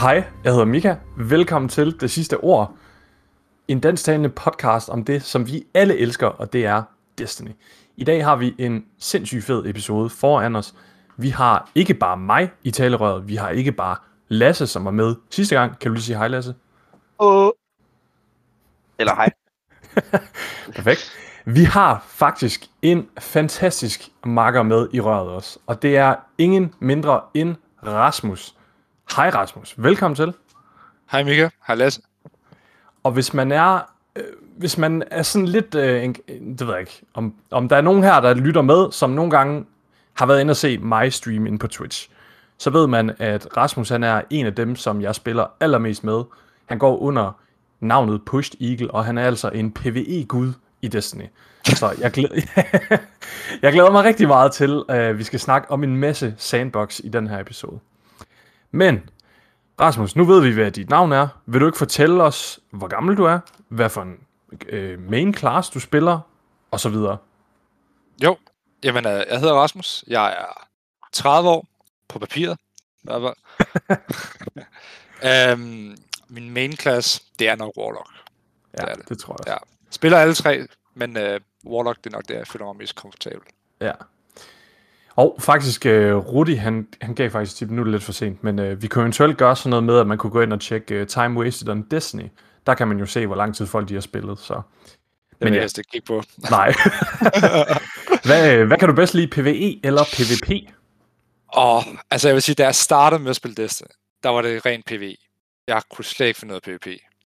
Hej, jeg hedder Mika. Velkommen til Det Sidste Ord. En dansktalende podcast om det, som vi alle elsker, og det er Destiny. I dag har vi en sindssygt fed episode foran os. Vi har ikke bare mig i talerøret, vi har ikke bare Lasse, som var med sidste gang. Kan du lige sige hej, Lasse? Eller hej. Perfekt. Vi har faktisk en fantastisk makker med i røret også, og det er ingen mindre end Rasmus. Hej Rasmus, velkommen til. Hej Mika, hej Lasse. Og hvis man er, sådan lidt, det ved jeg ikke, om der er nogen her, der lytter med, som nogle gange har været inde og se mig stream inde på Twitch, så ved man, at Rasmus han er en af dem, som jeg spiller allermest med. Han går under navnet Pushed Eagle, og han er altså en PvE-gud i Destiny. Så jeg glæder mig rigtig meget til, at vi skal snakke om en masse sandbox i den her episode. Men, Rasmus, nu ved vi, hvad dit navn er. Vil du ikke fortælle os, hvor gammel du er? Hvad for en main class du spiller? Og så videre. Jo, jamen jeg hedder Rasmus. Jeg er 30 år på papiret. Min main class, det er nok Warlock. Ja, det tror jeg. Ja. Spiller alle tre, men Warlock, det er nok det, jeg føler mig mest komfortabel. Ja. Og faktisk, Rudi, han gav faktisk tip, nu er det lidt for sent, men vi kunne eventuelt gøre sådan noget med, at man kunne gå ind og tjekke Time Wasted on Destiny. Der kan man jo se, hvor lang tid folk de har spillet, så... Men jeg skal ikke kigge på. Nej. Hvad kan du bedst lide, PvE eller PvP? Altså jeg vil sige, da jeg startede med at spille Destiny, der var det rent PvE. Jeg kunne slet ikke finde noget PvP.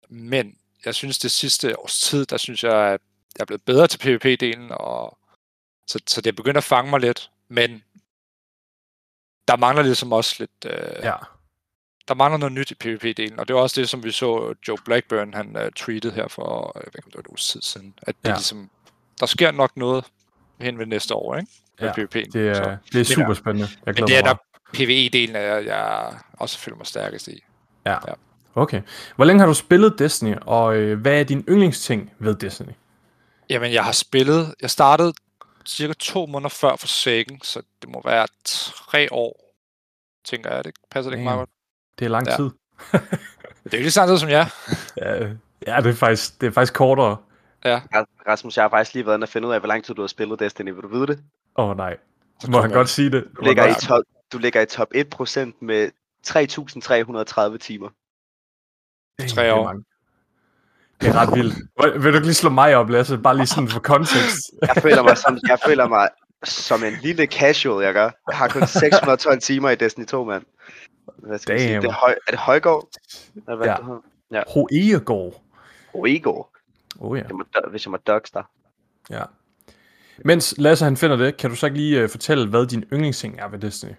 Men jeg synes, det sidste års tid, der synes jeg, at jeg er blevet bedre til PvP-delen, og så det er begyndt at fange mig lidt. Men der mangler ligesom også lidt, der mangler noget nyt i PvP-delen, og det var også det, som vi så Joe Blackburn, han tweetede her for, jeg ved ikke om det var et uges tid siden, at det ligesom, der sker nok noget hen ved næste år, ikke? Med PvP'en. Det er super spændende. Jeg glæder mig. Men det er nok PvE-delen, jeg også føler mig stærkest i. Ja, okay. Hvor længe har du spillet Destiny, og hvad er din yndlingsting ved Destiny? Jamen, jeg startede cirka 2 måneder før Forsaken, så det må være 3 år, tænker jeg. Det passer det ikke meget godt. Det er lang tid. Det er jo lige samme tid som jeg. Ja, det er faktisk kortere. Ja. Rasmus, jeg har faktisk lige været inde og finde ud af, hvor lang tid du har spillet Destiny. Vil du vide det? Nej. Så må han godt sige det. Du ligger i top 1% med 3.330 timer. 3 år. Det er ret vildt. Vil du ikke lige slå mig op, Lasse? Bare lige sådan for kontekst. Jeg føler mig som en lille casual, jeg gør. Jeg har kun 612 timer i Destiny 2, mand. Hvad skal man sige? Er det Højgaard? Ja. Hoegård. Oh, ja. Hvis jeg må dogste dig. Ja. Mens Lasse han finder det, kan du så ikke lige fortælle, hvad din yndlingsting er ved Destiny?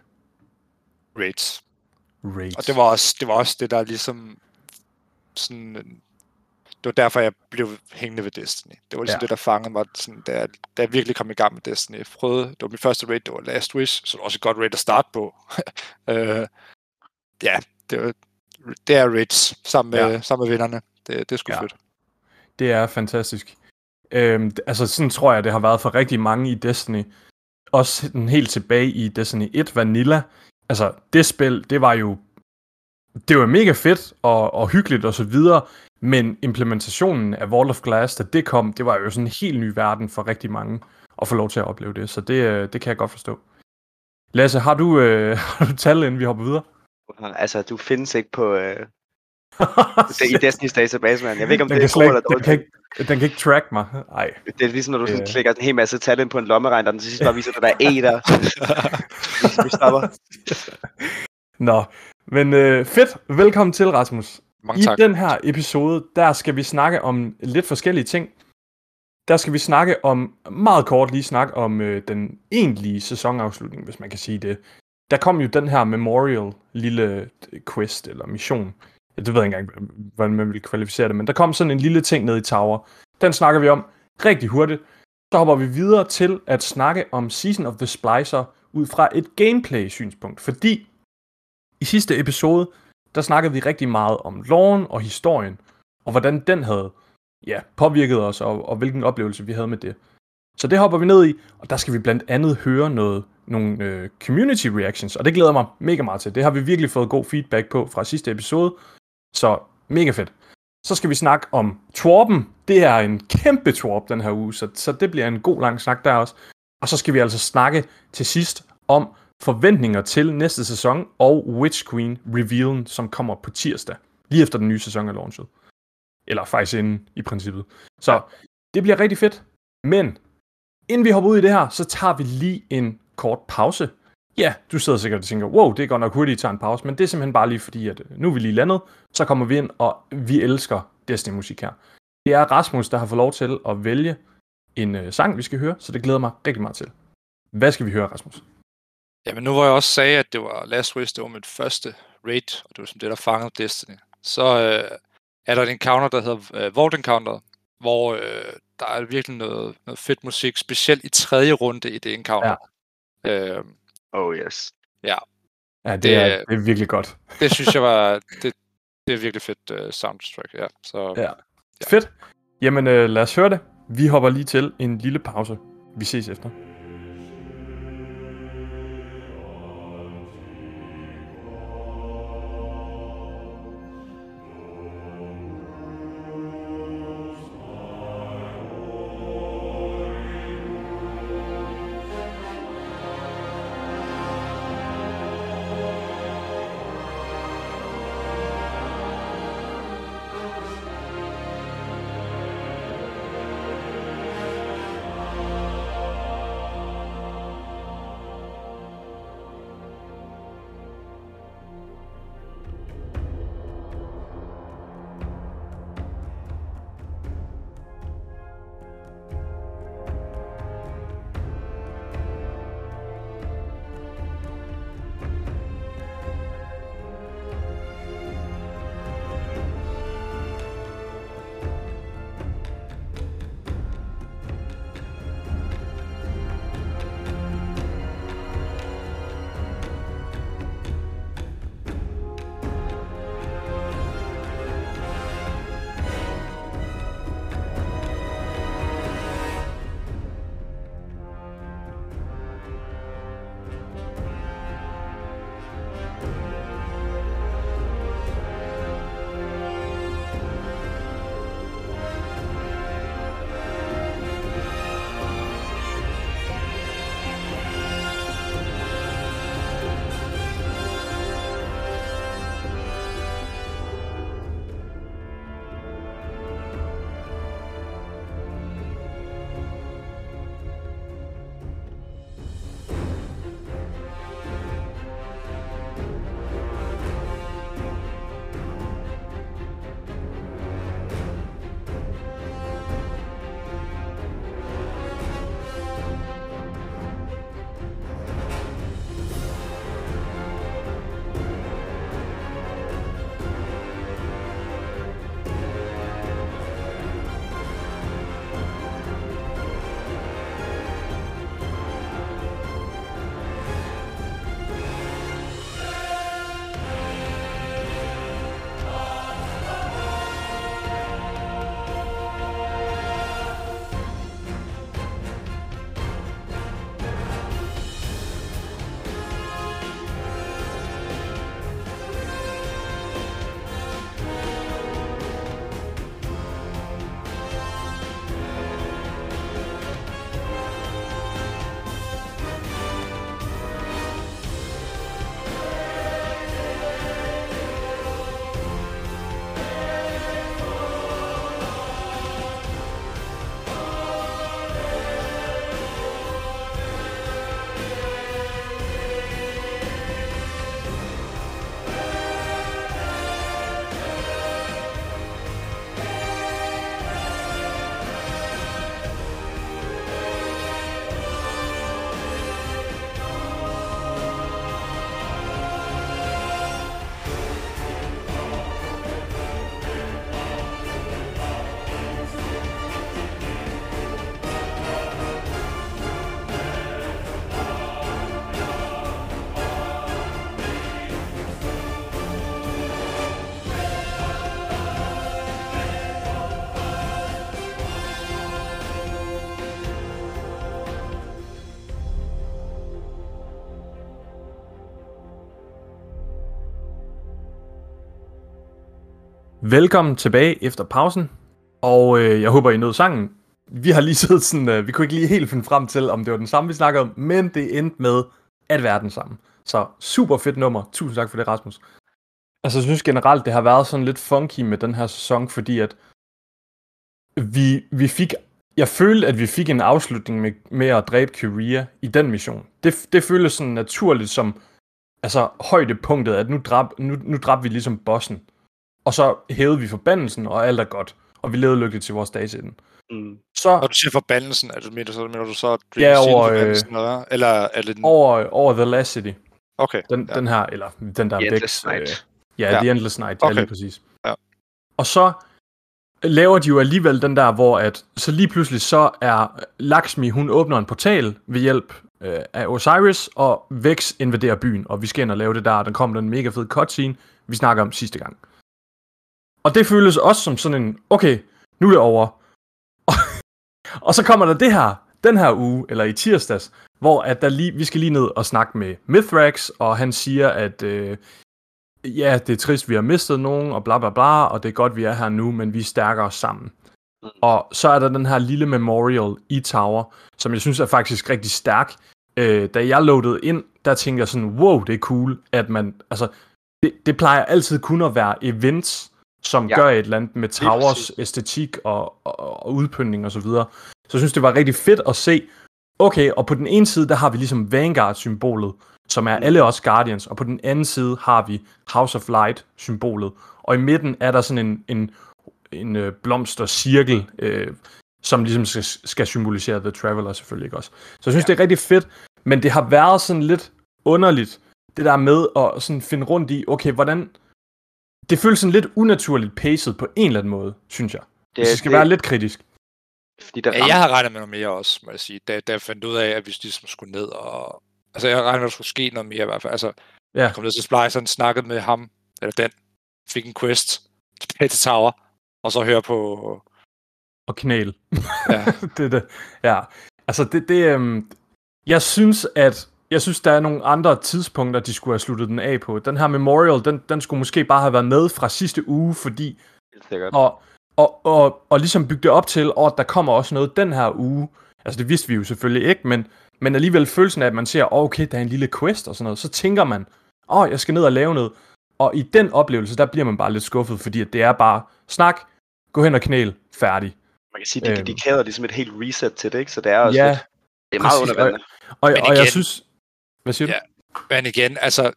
Raids. Og det var også det, der ligesom sådan... Det var derfor, jeg blev hængende ved Destiny. Det var ligesom det, der fangede mig, sådan, da jeg virkelig kom i gang med Destiny. Jeg prøvede, det var min første raid, det var Last Wish, så det var også et godt raid at starte på. Det er raids, sammen med vinderne. Det er sgu fedt. Det er fantastisk. Altså sådan tror jeg, det har været for rigtig mange i Destiny. Også den helt tilbage i Destiny 1 Vanilla. Altså det spil, det var mega fedt og hyggeligt og så videre. Men implementationen af Vault of Glass, da det kom, det var jo sådan en helt ny verden for rigtig mange at få lov til at opleve det. Så det kan jeg godt forstå. Lasse, har du tal, inden vi hopper videre? Altså, du findes ikke på i Destiny's database, man. Jeg ved ikke, om det er god eller dårligt. Den kan ikke track mig. Nej. Det er ligesom, når du sådan klikker en hel masse tal ind på en lommeregn, og den til sidst bare viser, at der er æder. Vi stopper. Nå, men fedt. Velkommen til, Rasmus. Mange tak. I den her episode, der skal vi snakke om lidt forskellige ting. Der skal vi snakke om, meget kort lige snakke om den egentlige sæsonafslutning, hvis man kan sige det. Der kom jo den her Memorial lille quest eller mission. Jeg ved ikke engang, hvordan man vil kvalificere det, men der kom sådan en lille ting ned i Tower. Den snakker vi om rigtig hurtigt. Så hopper vi videre til at snakke om Season of the Splicer ud fra et gameplay-synspunkt, fordi i sidste episode... Der snakkede vi rigtig meget om loven og historien, og hvordan den havde påvirket os, og hvilken oplevelse vi havde med det. Så det hopper vi ned i, og der skal vi blandt andet høre noget nogle community reactions, og det glæder mig mega meget til. Det har vi virkelig fået god feedback på fra sidste episode, så mega fedt. Så skal vi snakke om Torben. Det er en kæmpe Torb den her uge, så det bliver en god lang snak der også. Og så skal vi altså snakke til sidst om forventninger til næste sæson og Witch Queen revealen, som kommer på tirsdag, lige efter den nye sæson er launchet. Eller faktisk inden, i princippet. Så det bliver rigtig fedt. Men inden vi hopper ud i det her, så tager vi lige en kort pause. Ja, du sidder sikkert og tænker, wow, det er godt nok hurtigt, at I tager en pause, men det er simpelthen bare lige fordi, at nu er vi lige landet, så kommer vi ind, og vi elsker Destiny-musik her. Det er Rasmus, der har fået lov til at vælge en sang, vi skal høre, så det glæder mig rigtig meget til. Hvad skal vi høre, Rasmus? Jamen nu hvor jeg også sagde, at det var Last Wish, det var mit første raid, og det var som det, der fangede Destiny, så er der en encounter, der hedder Vault Encounter, hvor der er virkelig noget fedt musik, specielt i tredje runde i det encounter. Ja. Oh yes. Ja. Ja, det er virkelig godt. Det synes jeg var, det er virkelig fedt soundtrack, ja. Så, ja. Fedt. Jamen lad os høre det. Vi hopper lige til en lille pause. Vi ses efter. Velkommen tilbage efter pausen, og jeg håber, I nåede sangen. Vi har lige siddet sådan, vi kunne ikke lige helt finde frem til, om det var den samme, vi snakkede om, men det endte med at være den samme. Så super fedt nummer. Tusind tak for det, Rasmus. Altså, jeg synes generelt, det har været sådan lidt funky med den her sæson, fordi at jeg følte, at vi fik en afslutning med at dræbe Kyria i den mission. Det føltes sådan naturligt som altså højdepunktet, at nu dræbte vi ligesom bossen. Og så hævede vi forbandelsen, og alt er godt. Og vi levede lykkeligt til vores dage til den. Mm. Så, når du siger forbandelsen, mener du så, at du ja, over, eller er det den? Over The Last City. Okay. Den her, eller den der Vex. Ja, The Endless Night, okay. Ja, lige præcis. Ja. Og så laver de jo alligevel den der, hvor at, så lige pludselig så er Lakshmi, hun åbner en portal ved hjælp af Osiris, og Vex invaderer byen, og vi skal ind og lave det der, og den kommer den mega fede cutscene, vi snakker om sidste gang. Og det føles også som sådan en, okay, nu er det over. Og så kommer der det her, den her uge, eller i tirsdags, hvor at der lige, vi skal lige ned og snakke med Mithrax, og han siger, at ja, det er trist, vi har mistet nogen, og bla bla bla, og det er godt, vi er her nu, men vi er stærkere sammen. Og så er der den her lille memorial i Tower, som jeg synes er faktisk rigtig stærk. Da jeg loadede ind, der tænkte jeg sådan, wow, det er cool, at man, altså, det plejer altid kun at være events, som gør et eller andet med Towers æstetik og udpyntning og så videre. Så jeg synes, det var rigtig fedt at se. Okay, og på den ene side, der har vi ligesom Vanguard-symbolet, som er alle os Guardians, og på den anden side har vi House of Light-symbolet, og i midten er der sådan en blomstercirkel, som ligesom skal symbolisere The Traveler selvfølgelig også. Så jeg synes, det er rigtig fedt, men det har været sådan lidt underligt, det der med at sådan finde rundt i, okay, hvordan. Det føles sådan lidt unaturligt pacet på en eller anden måde, synes jeg. Hvis det skal være lidt kritisk. Fordi der jeg har regnet med noget mere også, må jeg sige. Da jeg fandt ud af, at vi ligesom skulle ned og. Altså, jeg havde regnet med, at der skulle ske noget mere i hvert fald. Altså, jeg kom ned til Spliceren, snakkede med ham, eller den, fik en quest, tilbage til Tower, og så høre på. Og knæl. Ja. det. Ja. Altså, jeg synes, at. Jeg synes, der er nogle andre tidspunkter, de skulle have sluttet den af på. Den her memorial, den skulle måske bare have været med fra sidste uge, fordi. Og ligesom bygge det op til, og der kommer også noget den her uge. Altså, det vidste vi jo selvfølgelig ikke, men alligevel følelsen af, at man ser, okay, der er en lille quest og sådan noget. Så tænker man, jeg skal ned og lave noget. Og i den oplevelse, der bliver man bare lidt skuffet, fordi det er bare snak, gå hen og knæl, færdig. Man kan sige, de kæder ligesom et helt reset til det, ikke? Så det er også lidt. Det er meget undervældende. Og jeg synes. Hvad siger du? Ja, men igen, altså,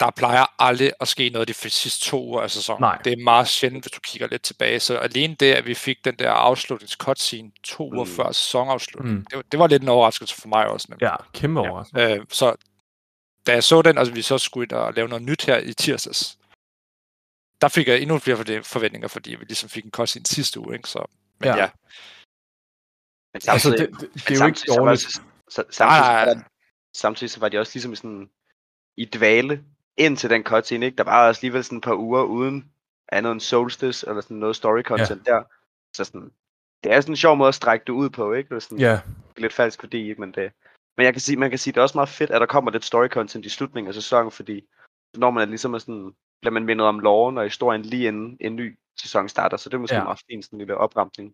der plejer aldrig at ske noget de sidste 2 uger af sæsonen. Nej. Det er meget sjældent, hvis du kigger lidt tilbage. Så alene det, at vi fik den der afslutningscutscene 2 uger før sæsonafslutningen, det var lidt en overraskelse for mig også. Nemlig. Ja, kæmpe overraskelse. Så da jeg så den, altså vi så skulle ind og lave noget nyt her i tirsdags, der fik jeg endnu flere forventninger, fordi vi ligesom fik en cutscene sidste uge, ikke? Så, men ja. Men samtidig, altså, det er jo ikke dårligt. Samtidig så var de også ligesom sådan i dvale indtil den cutscene, ikke? Der var også alligevel sådan et par uger uden andet end Solstice eller sådan noget story content der. Så sådan, det er sådan en sjov måde at strække det ud på, ikke? Det er sådan lidt falsk fordi, ikke? Men jeg kan sige, det er også meget fedt, at der kommer lidt story content i slutningen af sæsonen, fordi når man er ligesom er sådan, bliver man mindet om loven og historien lige inden en ny sæson starter, så det er måske meget fint sådan en lille opramtning.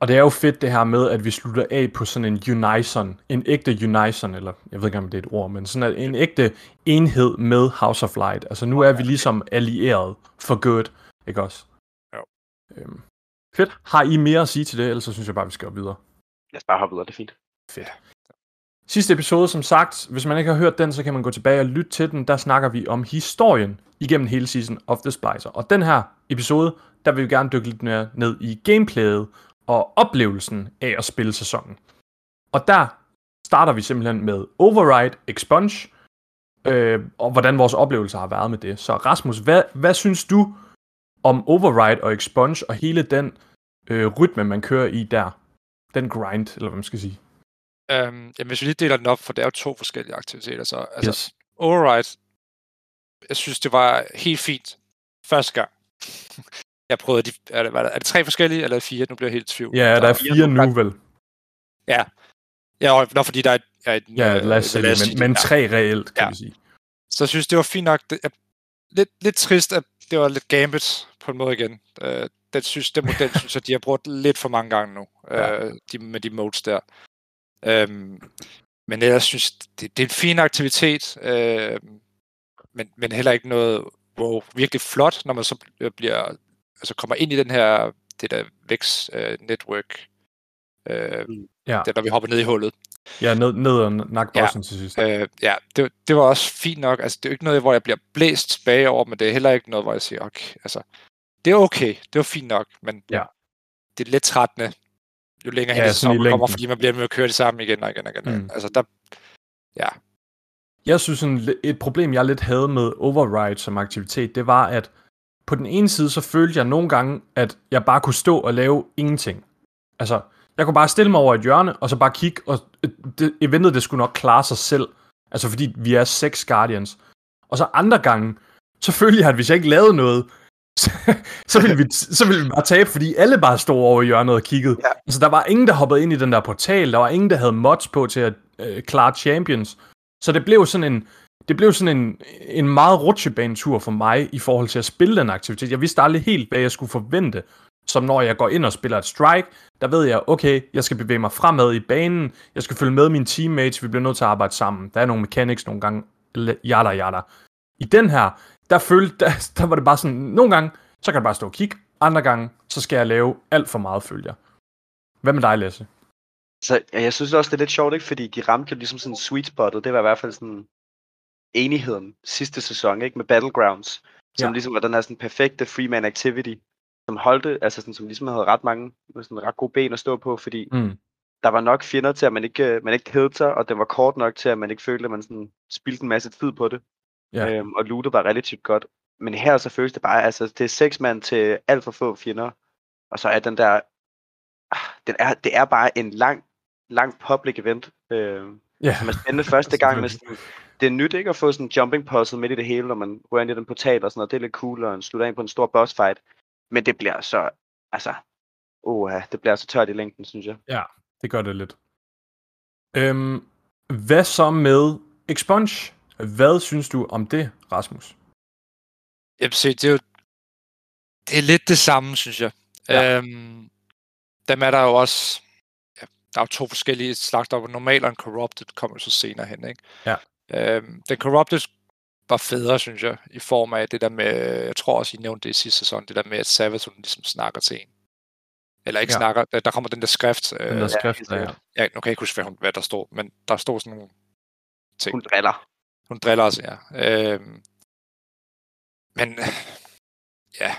Og det er jo fedt det her med, at vi slutter af på sådan en unison, en ægte unison, eller jeg ved ikke om det er et ord, men sådan en ægte enhed med House of Light. Altså nu er vi ligesom allieret for good, ikke også? Jo. Fedt. Har I mere at sige til det, ellers så synes jeg bare, vi skal videre? Lad os bare hoppe videre, det er fint. Fedt. Sidste episode, som sagt, hvis man ikke har hørt den, så kan man gå tilbage og lytte til den. Der snakker vi om historien igennem hele Season of the Splicer. Og den her episode, der vil vi gerne dykke lidt mere ned i gameplayet, og oplevelsen af at spille sæsonen. Og der starter vi simpelthen med Override, Expunge, og hvordan vores oplevelser har været med det. Så Rasmus, hvad synes du om Override og Expunge, og hele den rytme, man kører i der? Den grind, eller hvad man skal sige. Jamen, hvis vi lige deler den op, for det er jo 2 forskellige aktiviteter. Så altså, Override, jeg synes, det var helt fint første gang. Jeg prøvede, er det 3 forskellige, eller 4? Nu bliver jeg helt i tvivl. Ja, der er 4 nu, vel? Ja. Ja, nok fordi der er et. Ja, lad os sige, men 3 reelt, kan vi sige. Så jeg synes, det var fint nok. Lidt trist, at det var lidt gambit på en måde igen. Den model synes jeg, de har brugt lidt for mange gange nu, med de modes der. Men ellers synes det er en fin aktivitet, men heller ikke noget wow, virkelig flot, når man så kommer ind i den her Vex Network, der vi hopper ned i hullet. Ja, ned og nakbossen til sidst. Det var også fint nok. Altså, det er jo ikke noget, hvor jeg bliver blæst tilbage over, men det er heller ikke noget, hvor jeg siger, okay, altså, det er okay, det var fint nok, men det er lidt trættende, jo længere hen det kommer, fordi man bliver med at køre det sammen igen og igen. Altså, Jeg synes, et problem, jeg lidt havde med Override som aktivitet, det var, at på den ene side, så følte jeg nogle gange, at jeg bare kunne stå og lave ingenting. Altså, jeg kunne bare stille mig over et hjørne, og så bare kigge, og eventet, det skulle nok klare sig selv. Altså, fordi vi er 6 Guardians. Og så andre gange, så følte jeg, at hvis jeg ikke lavede noget, så ville vi bare tabe, fordi alle bare stod over i hjørnet og kiggede. Ja. Altså, der var ingen, der hoppede ind i den der portal. Der var ingen, der havde mods på til at klare champions. Så det blev sådan en meget rutsjebanetur for mig i forhold til at spille den aktivitet. Jeg vidste aldrig helt, hvad jeg skulle forvente. Som når jeg går ind og spiller et strike, der ved jeg, okay, jeg skal bevæge mig fremad i banen, jeg skal følge med mine teammates, vi bliver nødt til at arbejde sammen. Der er nogle mechanics nogle gange, jada. I den her, der var det bare sådan, nogle gange, så kan jeg bare stå og kigge, andre gange, så skal jeg lave alt for meget, følger. Hvad med dig, Lasse? Så jeg synes også, det er lidt sjovt, ikke? Fordi de ramte jo ligesom sådan sweet spottet, det var i hvert fald sådan enigheden sidste sæson, ikke? Med Battlegrounds, som ligesom var den her sådan perfekte freeman activity, som holdte, altså sådan, som ligesom havde ret mange sådan ret gode ben at stå på, fordi der var nok fjender til, at man ikke kedede sig, og den var kort nok til, at man ikke følte, at man sådan spildte en masse tid på det. Yeah. Og lootet var relativt godt. Men her så føles det bare, altså det er 6 mand til alt for få fjender, og så er den der, det er bare en lang public event, som er spændende første gang med sådan, det er nyt ikke at få sådan en jumping puzzle midt i det hele, når man rører ind i den portal og sådan noget, det er lidt cool, og slutter ind på en stor boss fight. Men det bliver så, det bliver så tørt i længden, synes jeg. Ja, det gør det lidt. Hvad så med Expunge? Hvad synes du om det, Rasmus? Jamen se, det er lidt det samme, synes jeg. Ja. Dem er der jo også, der er jo 2 forskellige slags, der var normal og en corrupted, kommer så senere hen, ikke? Ja. Den corrupted var federe, synes jeg, i form af det der med, jeg tror også, I nævnte det i sidste sæson, det der med, at Savathûn ligesom snakker til en. Eller ikke snakker, der kommer den der skrift. Den der skrift, ja. Nu kan jeg ikke huske, hvad der stod, men der stod sådan nogle ting. Hun driller os, ja. Men ja,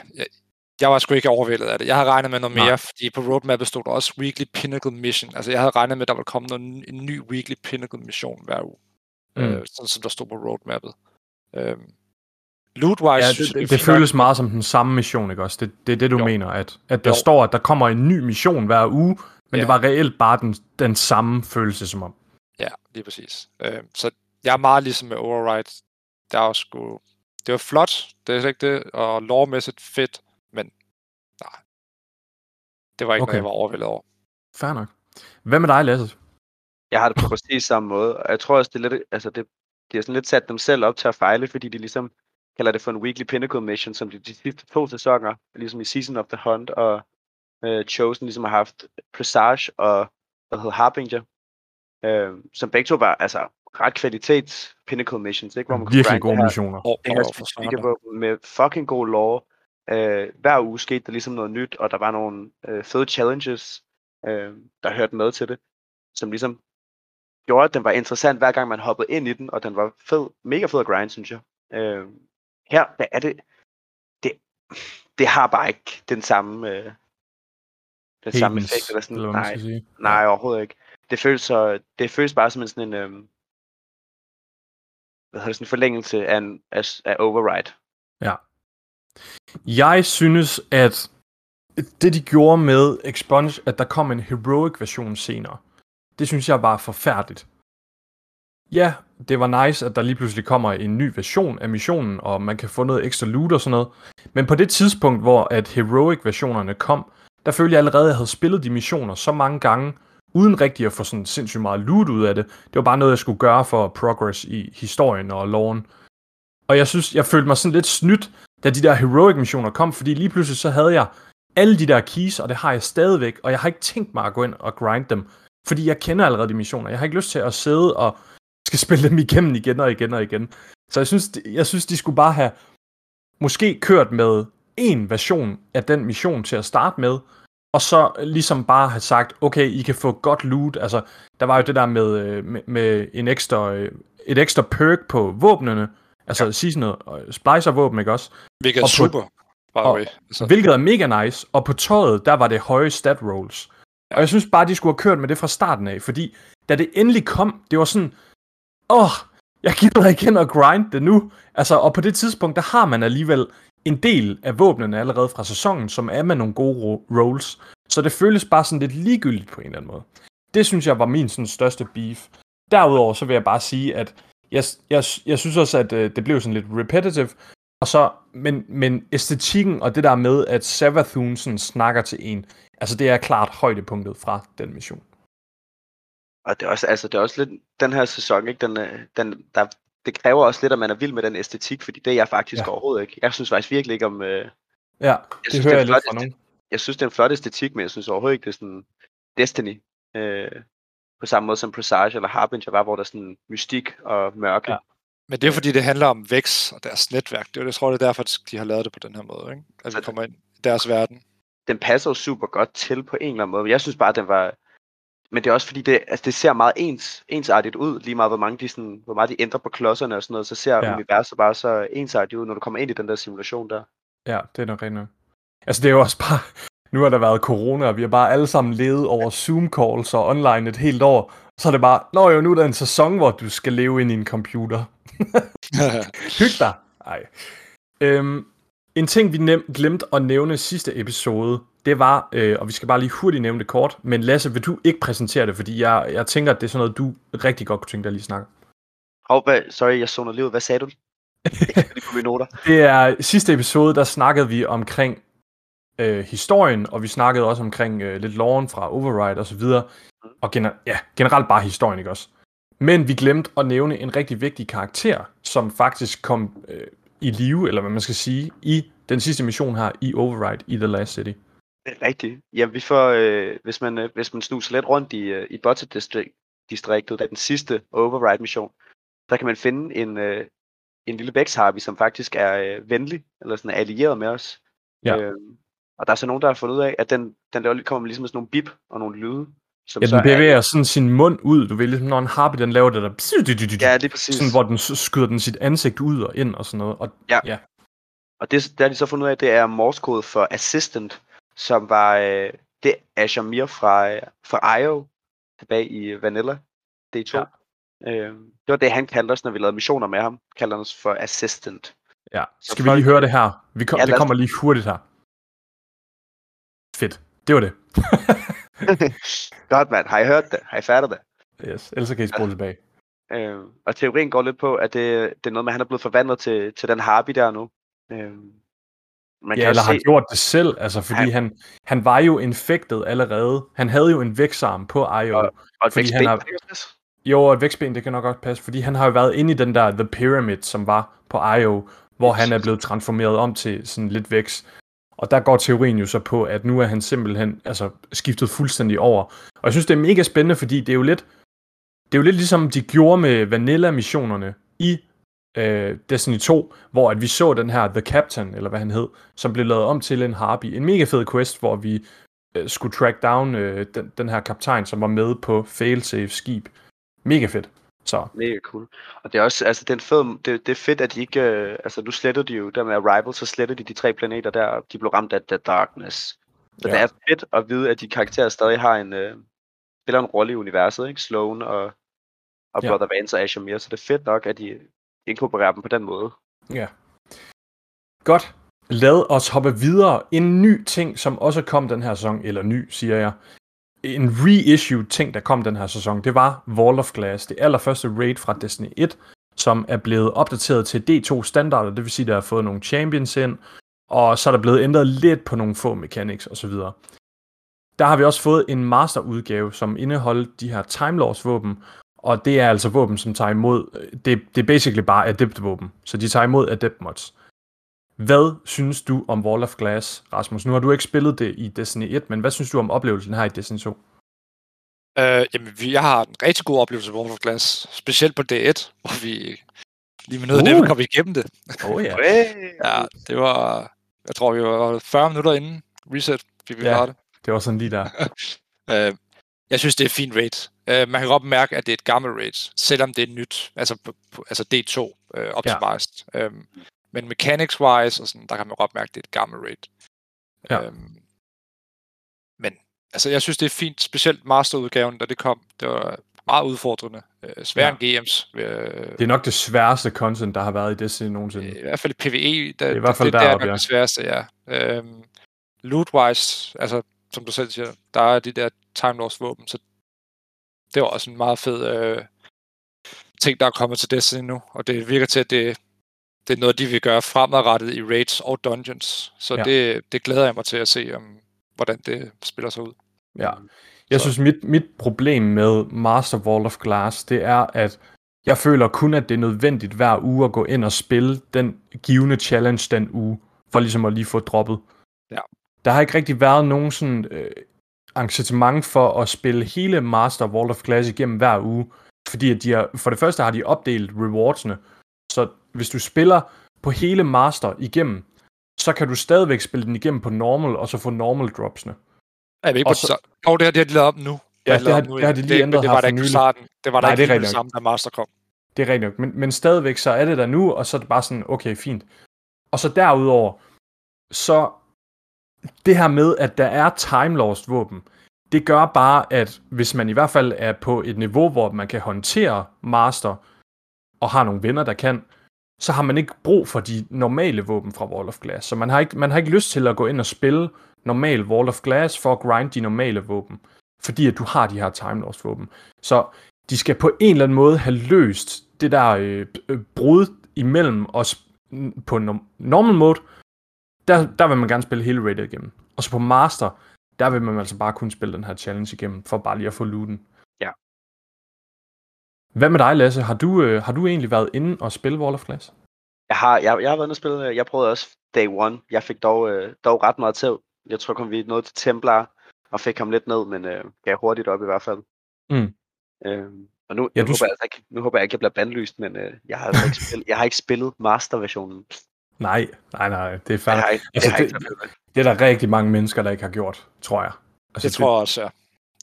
jeg var sgu ikke overvældet af det. Jeg havde regnet med noget mere, fordi på roadmappet stod der også Weekly Pinnacle Mission. Altså, jeg havde regnet med, at der ville komme en ny Weekly Pinnacle Mission hver uge. Sådan som der stod på roadmappet. Loot-wise, det føles meget som den samme mission, ikke også? Det er det, du mener, at der står, at der kommer en ny mission hver uge, men det var reelt bare den samme følelse som om. Ja, lige præcis. Så jeg er meget ligesom med Override. Det var flot, det er ikke det, og lore-mæssigt fedt, men nej. Det var ikke noget, jeg var overvældet over. Fair nok. Hvad med dig, Lasse? Jeg har det på præcis samme måde, og jeg tror også, det er lidt, altså de har sådan lidt sat dem selv op til at fejle, fordi de ligesom kalder det for en weekly pinnacle mission, som de sidste 2 sæsoner, ligesom i Season of the Hunt og Chosen, ligesom har haft Presage og Harbinger, som begge 2 var altså ret kvalitets pinnacle missions, ikke? Hvor man virkelig gode missioner. Med fucking god lore. Hver uge skete der ligesom noget nyt, og der var nogle fede challenges, der hørte med til det, som ligesom gjorde, at den var interessant, hver gang man hoppede ind i den, og den var fed, mega fed at grind, synes jeg. Her, hvad er det? Det har bare ikke den samme, samme effekt, eller sådan, nej, overhovedet ikke. Det føles bare som sådan en, forlængelse af Override. Ja. Jeg synes, at det de gjorde med Expunge, at der kom en heroic version senere, det synes jeg var forfærdeligt. Ja, det var nice, at der lige pludselig kommer en ny version af missionen, og man kan få noget ekstra loot og sådan noget. Men på det tidspunkt, hvor at heroic-versionerne kom, der følte jeg allerede, at jeg havde spillet de missioner så mange gange, uden rigtig at få sådan sindssygt meget loot ud af det. Det var bare noget, jeg skulle gøre for progress i historien og loven. Og jeg følte mig sådan lidt snydt, da de der heroic missioner kom, fordi lige pludselig så havde jeg alle de der keys, og det har jeg stadigvæk, og jeg har ikke tænkt mig at gå ind og grind dem, fordi jeg kender allerede de missioner. Jeg har ikke lyst til at sidde og skal spille dem igennem igen og igen og igen. Så jeg synes de skulle bare have måske kørt med en version af den mission til at starte med, og så ligesom bare have sagt, okay, I kan få godt loot. Altså, der var jo det der med et ekstra perk på våbnene, altså ja. Season og Splicer-våben, ikke også? Hvilket er super, by the way. Altså. Hvilket er mega nice, og på tøjet, der var det høje stat rolls. Ja. Og jeg synes bare, de skulle have kørt med det fra starten af, fordi da det endelig kom, det var sådan, jeg gider igen at grind det nu. Altså, og på det tidspunkt, der har man alligevel en del af våbnene allerede fra sæsonen, som er med nogle gode rolls. Så det føles bare sådan lidt ligegyldigt på en eller anden måde. Det synes jeg var min sådan største beef. Derudover så vil jeg bare sige, at jeg synes også, at det blev sådan lidt repetitive. Og så, men æstetikken og det der med, at Savathûn sådan snakker til en, altså det er klart højdepunktet fra den mission. Og det er også, altså det er også lidt den her sæson, ikke? Det kræver også lidt, at man er vild med den æstetik, fordi det er jeg faktisk overhovedet ikke. Jeg synes faktisk virkelig ikke om... Jeg hører lidt fra nogen. Jeg synes, det er en flot æstetik, men jeg synes overhovedet ikke, det er sådan Destiny. På samme måde som Presage eller Harbinger var, hvor der er sådan mystik og mørke. Ja. Men det er fordi, det handler om Vex og deres netværk. Det er, jeg tror, det er derfor, de har lavet det på den her måde, ikke? At vi kommer ind i deres verden. Den passer jo super godt til på en eller anden måde. Jeg synes bare, den var... Men det er også fordi, det ser meget ensartigt ud, lige meget hvor meget de ændrer på klodserne og sådan noget, så ser universet bare så ensartigt ud, når du kommer ind i den der simulation der. Ja, det er nok rent nok. Altså det er jo også bare, nu har der været corona, og vi har bare alle sammen levet over Zoom-calls og online et helt år, så er det bare, nu er der en sæson, hvor du skal leve ind i en computer. Hyg dig! Ej. En ting, vi glemte at nævne sidste episode, det var, og vi skal bare lige hurtigt nævne det kort, men Lasse, vil du ikke præsentere det, fordi jeg tænker, at det er sådan noget, du rigtig godt kunne tænke dig lige snakke. Sorry, jeg zoner lige ud. Hvad sagde du? Det er sidste episode, der snakkede vi omkring historien, og vi snakkede også omkring lidt loven fra Override osv., og generelt bare historien, ikke også? Men vi glemte at nævne en rigtig vigtig karakter, som faktisk kom... i live, eller hvad man skal sige, i den sidste mission her i Override i The Last City. Det er rigtigt. Jamen, vi får, hvis man snuser lidt rundt i Butterdistriktet, der er den sidste Override-mission, der kan man finde en lille vækstharpy, som faktisk er venlig, eller sådan er allieret med os. Ja. Og der er så nogen, der har fundet ud af, at den der kommer med ligesom sådan nogle bip og nogle lyde. Som den bevæger sådan sin mund ud, du ved, ligesom når en harpy, den laver det der... Ja, det er præcis. Sådan, hvor den skyder den sit ansigt ud og ind og sådan noget. Og det, der har de så fundet ud af, det er morsekode for Assistant, som var... det er Shamir fra IO, tilbage i Vanilla D2. Ja. Det var det, han kaldte os, når vi lavede missioner med ham. Kaldte han os for Assistant. Ja, skal vi lige høre det her? Det kommer lige hurtigt her. Fedt, det var det. Godt, mand. Har I hørt det? Har I færdet det? Yes, ellers kan I spole tilbage. Og teorien går lidt på, at det er noget med, at han er blevet forvandlet til den harpy der nu. Eller har gjort det selv, altså fordi han var jo infektet allerede. Han havde jo en væksarm på IO. Og et vækstben, et vækstben, det kan nok godt passe, fordi han har jo været inde i den der The Pyramid, som var på IO, hvor han er blevet transformeret om til sådan lidt vækst. Og der går teorien jo så på, at nu er han simpelthen skiftet fuldstændig over. Og jeg synes, det er mega spændende, fordi det er jo lidt ligesom de gjorde med Vanilla-missionerne i Destiny 2, hvor at vi så den her The Captain, eller hvad han hed, som blev lavet om til en harpy. En mega fed quest, hvor vi skulle track down den her kaptajn, som var med på failsafe skib. Mega fedt. Så. Mega cool. Og det er også, det er fedt, at de ikke, nu slettede de jo, der med Arrival, så slettede de 3 planeter der, og de blev ramt af The Darkness. Så det er fedt at vide, at de karakterer stadig har spiller en rolle i universet, ikke? Sloan og Brother Vance og Ashamir, så det er fedt nok, at de inkorporerer dem på den måde. Ja. Godt. Lad os hoppe videre. En ny ting, som også kom den her sæson, eller ny, siger jeg. En reissue ting, der kom den her sæson, det var Vault of Glass, det allerførste raid fra Destiny 1, som er blevet opdateret til D2-standarder, det vil sige, der har fået nogle champions ind, og så er der blevet ændret lidt på nogle få mechanics osv. Der har vi også fået en masterudgave, som indeholdt de her Timelords-våben, og det er altså våben, som tager imod, det er basically bare adept-våben, så de tager imod adept-mods. Hvad synes du om Vault of Glass, Rasmus? Nu har du ikke spillet det i Destiny 1, men hvad synes du om oplevelsen her i Destiny 2? Jamen, jeg har en rigtig god oplevelse med Vault of Glass, specielt på D1, hvor vi lige med noget af det kom igennem det. Oh, yeah. Ja, det var, jeg tror, vi var 40 minutter inden reset, fik vi klart det. Det var sådan lige der. Jeg synes, det er et fint raid. Man kan godt mærke, at det er et gammelt raid, selvom det er nyt, altså D2 optimized. Ja. Men mechanics-wise, og sådan, der kan man godt mærke, at det er et gammelt raid. Ja. Men altså, jeg synes, det er fint, specielt masterudgaven, da det kom. Det var meget udfordrende. Svære end GM's. Det er nok det sværeste content, der har været i Destiny nogensinde. I hvert fald i PvE, det er det sværeste, ja. Loot-wise, altså, som du selv siger, der er de der Time Lords våben, så det var også en meget fed ting, der er kommet til Destiny nu. Og det virker til, at det er noget, de vil gøre fremadrettet i raids og dungeons. Så det glæder jeg mig til at se, hvordan det spiller sig ud. Ja. Jeg synes, mit problem med Master Vault of Glass, det er, at jeg føler kun, at det er nødvendigt hver uge at gå ind og spille den givende challenge den uge, for ligesom at lige få droppet. Ja. Der har ikke rigtig været nogen sådan engagement for at spille hele Master Vault of Glass igennem hver uge, fordi at for det første har de opdelt rewardsene, så hvis du spiller på hele Master igennem, så kan du stadigvæk spille den igennem på normal, og så få normal dropsene. Jeg ved ikke, det har de lavet op nu. Ja, det har de lige ændret her for nylig. Det var der ikke helt det samme, da Master kom. Det er rigtigt nok, men stadigvæk så er det der nu, og så er det bare sådan, okay, fint. Og så derudover, så det her med, at der er time-lost våben, det gør bare, at hvis man i hvert fald er på et niveau, hvor man kan håndtere Master, og har nogle venner, der kan, så har man ikke brug for de normale våben fra Vault of Glass. Så man har ikke lyst til at gå ind og spille normal Vault of Glass for at grinde de normale våben, fordi at du har de her timelords våben. Så de skal på en eller anden måde have løst det der brud imellem os på normal mode. Der vil man gerne spille hele raidet igennem. Og så på Master, der vil man altså bare kunne spille den her challenge igennem, for bare lige at få looten. Ja. Hvad med dig, Lasse? Har du egentlig været inde og spille Vault of Glass? Jeg har været inde og spille. Jeg prøvede også day one. Jeg fik dog ret meget tæv. Jeg tror, vi nåede til Templar og fik ham lidt ned, men gav hurtigt op i hvert fald. Mm. Og nu håber jeg ikke, jeg bliver bandlyst, men jeg har altså ikke spillet Master-versionen. Nej, det er fandme. Det er der rigtig mange mennesker, der ikke har gjort, tror jeg. Altså, det tror jeg også, ja.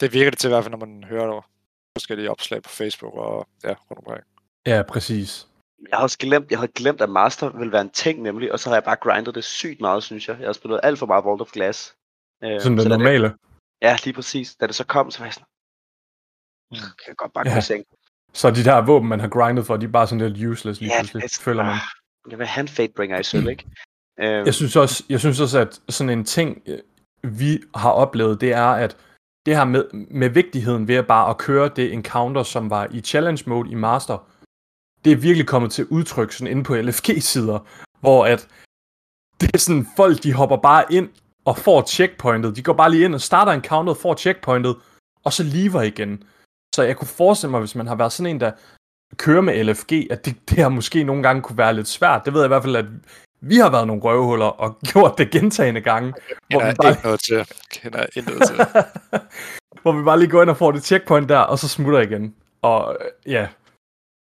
Det virker det til i hvert fald, når man hører det forskellige opslag på Facebook og rundt omkring. Ja, præcis. Jeg havde glemt, at Master ville være en ting nemlig, og så har jeg bare grindet det sygt meget, synes jeg. Jeg har spillet alt for meget Vault of Glass. Sådan den normale? Ja, lige præcis. Da det så kom, så var jeg sådan, kan jeg godt bare gå i seng. Så de der våben, man har grindet for, de er bare sådan lidt useless lige pludselig, føler man. Jeg vil have en Fatebringer i sølv, ikke? Jeg synes også, at sådan en ting, vi har oplevet, det er, at det her med vigtigheden ved at bare køre det encounter, som var i challenge mode i Master, det er virkelig kommet til udtryk sådan inde på LFG-sider, hvor at det er sådan, folk de hopper bare ind og får checkpointet. De går bare lige ind og starter encounteret, får checkpointet, og så lever igen. Så jeg kunne forestille mig, hvis man har været sådan en, der kører med LFG, at det her måske nogle gange kunne være lidt svært. Det ved jeg i hvert fald, at vi har været nogle røvhuller og gjort det gentagende gange. Kender jeg ikke noget til. Hvor vi bare lige går ind og får det checkpoint der, og så smutter igen. Og ja,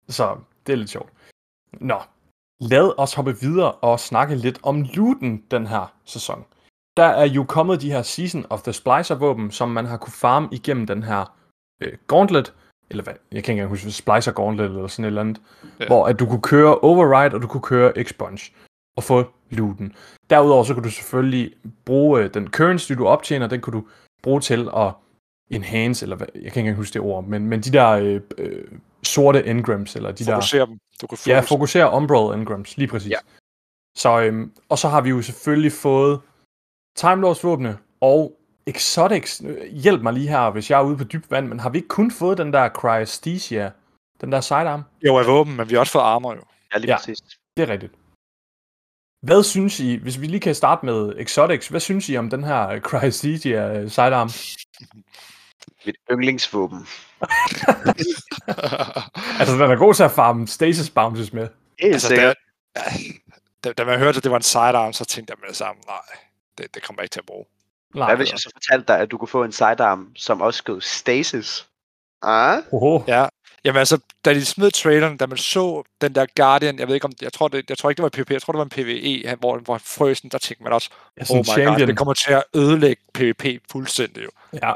så det er lidt sjovt. Nå, lad os hoppe videre og snakke lidt om looten den her sæson. Der er jo kommet de her Season of the Splicer våben, som man har kunne farme igennem den her gauntlet, eller hvad, jeg kan ikke engang huske, Splicer Gauntlet eller sådan et eller andet, hvor at du kunne køre Override, og du kunne køre Expunge, og få looten. Derudover så kunne du selvfølgelig bruge den currency, du optjener, den kunne du bruge til at enhance, eller hvad, jeg kan ikke engang huske det ord, men de der sorte engrams, eller de fokusere dem. Du kan fokusere Umbral engrams, lige præcis. Ja. Så, og så har vi jo selvfølgelig fået Timelords-våbne og Exotics. Hjælp mig lige her, hvis jeg er ude på dybt vand, men har vi ikke kun fået den der Cryosthesia, den der sidearm? Jo, af våben, men vi har også fået armor jo. Ja, lige præcis. Det er rigtigt. Hvad synes I, hvis vi lige kan starte med Exotics, hvad synes I om den her Cryosthesia sidearm? Mit yndlingsvåben. Altså, den er god til at farme stasis bounces med. Altså, det er da man hørte, at det var en sidearm, så tænkte jeg med det samme, nej, det kommer jeg ikke til at bruge. Hvad hvis jeg så fortalte dig, at du kunne få en sidearm, som også skød stasis? Ah? Ja. Jamen altså, da de smed traileren, da man så den der Guardian, jeg tror ikke, det var PvP, jeg tror, det var en PvE, hvor frøsen, der tænkte man også, oh my god, det kommer til at ødelægge PvP fuldstændig jo. Ja.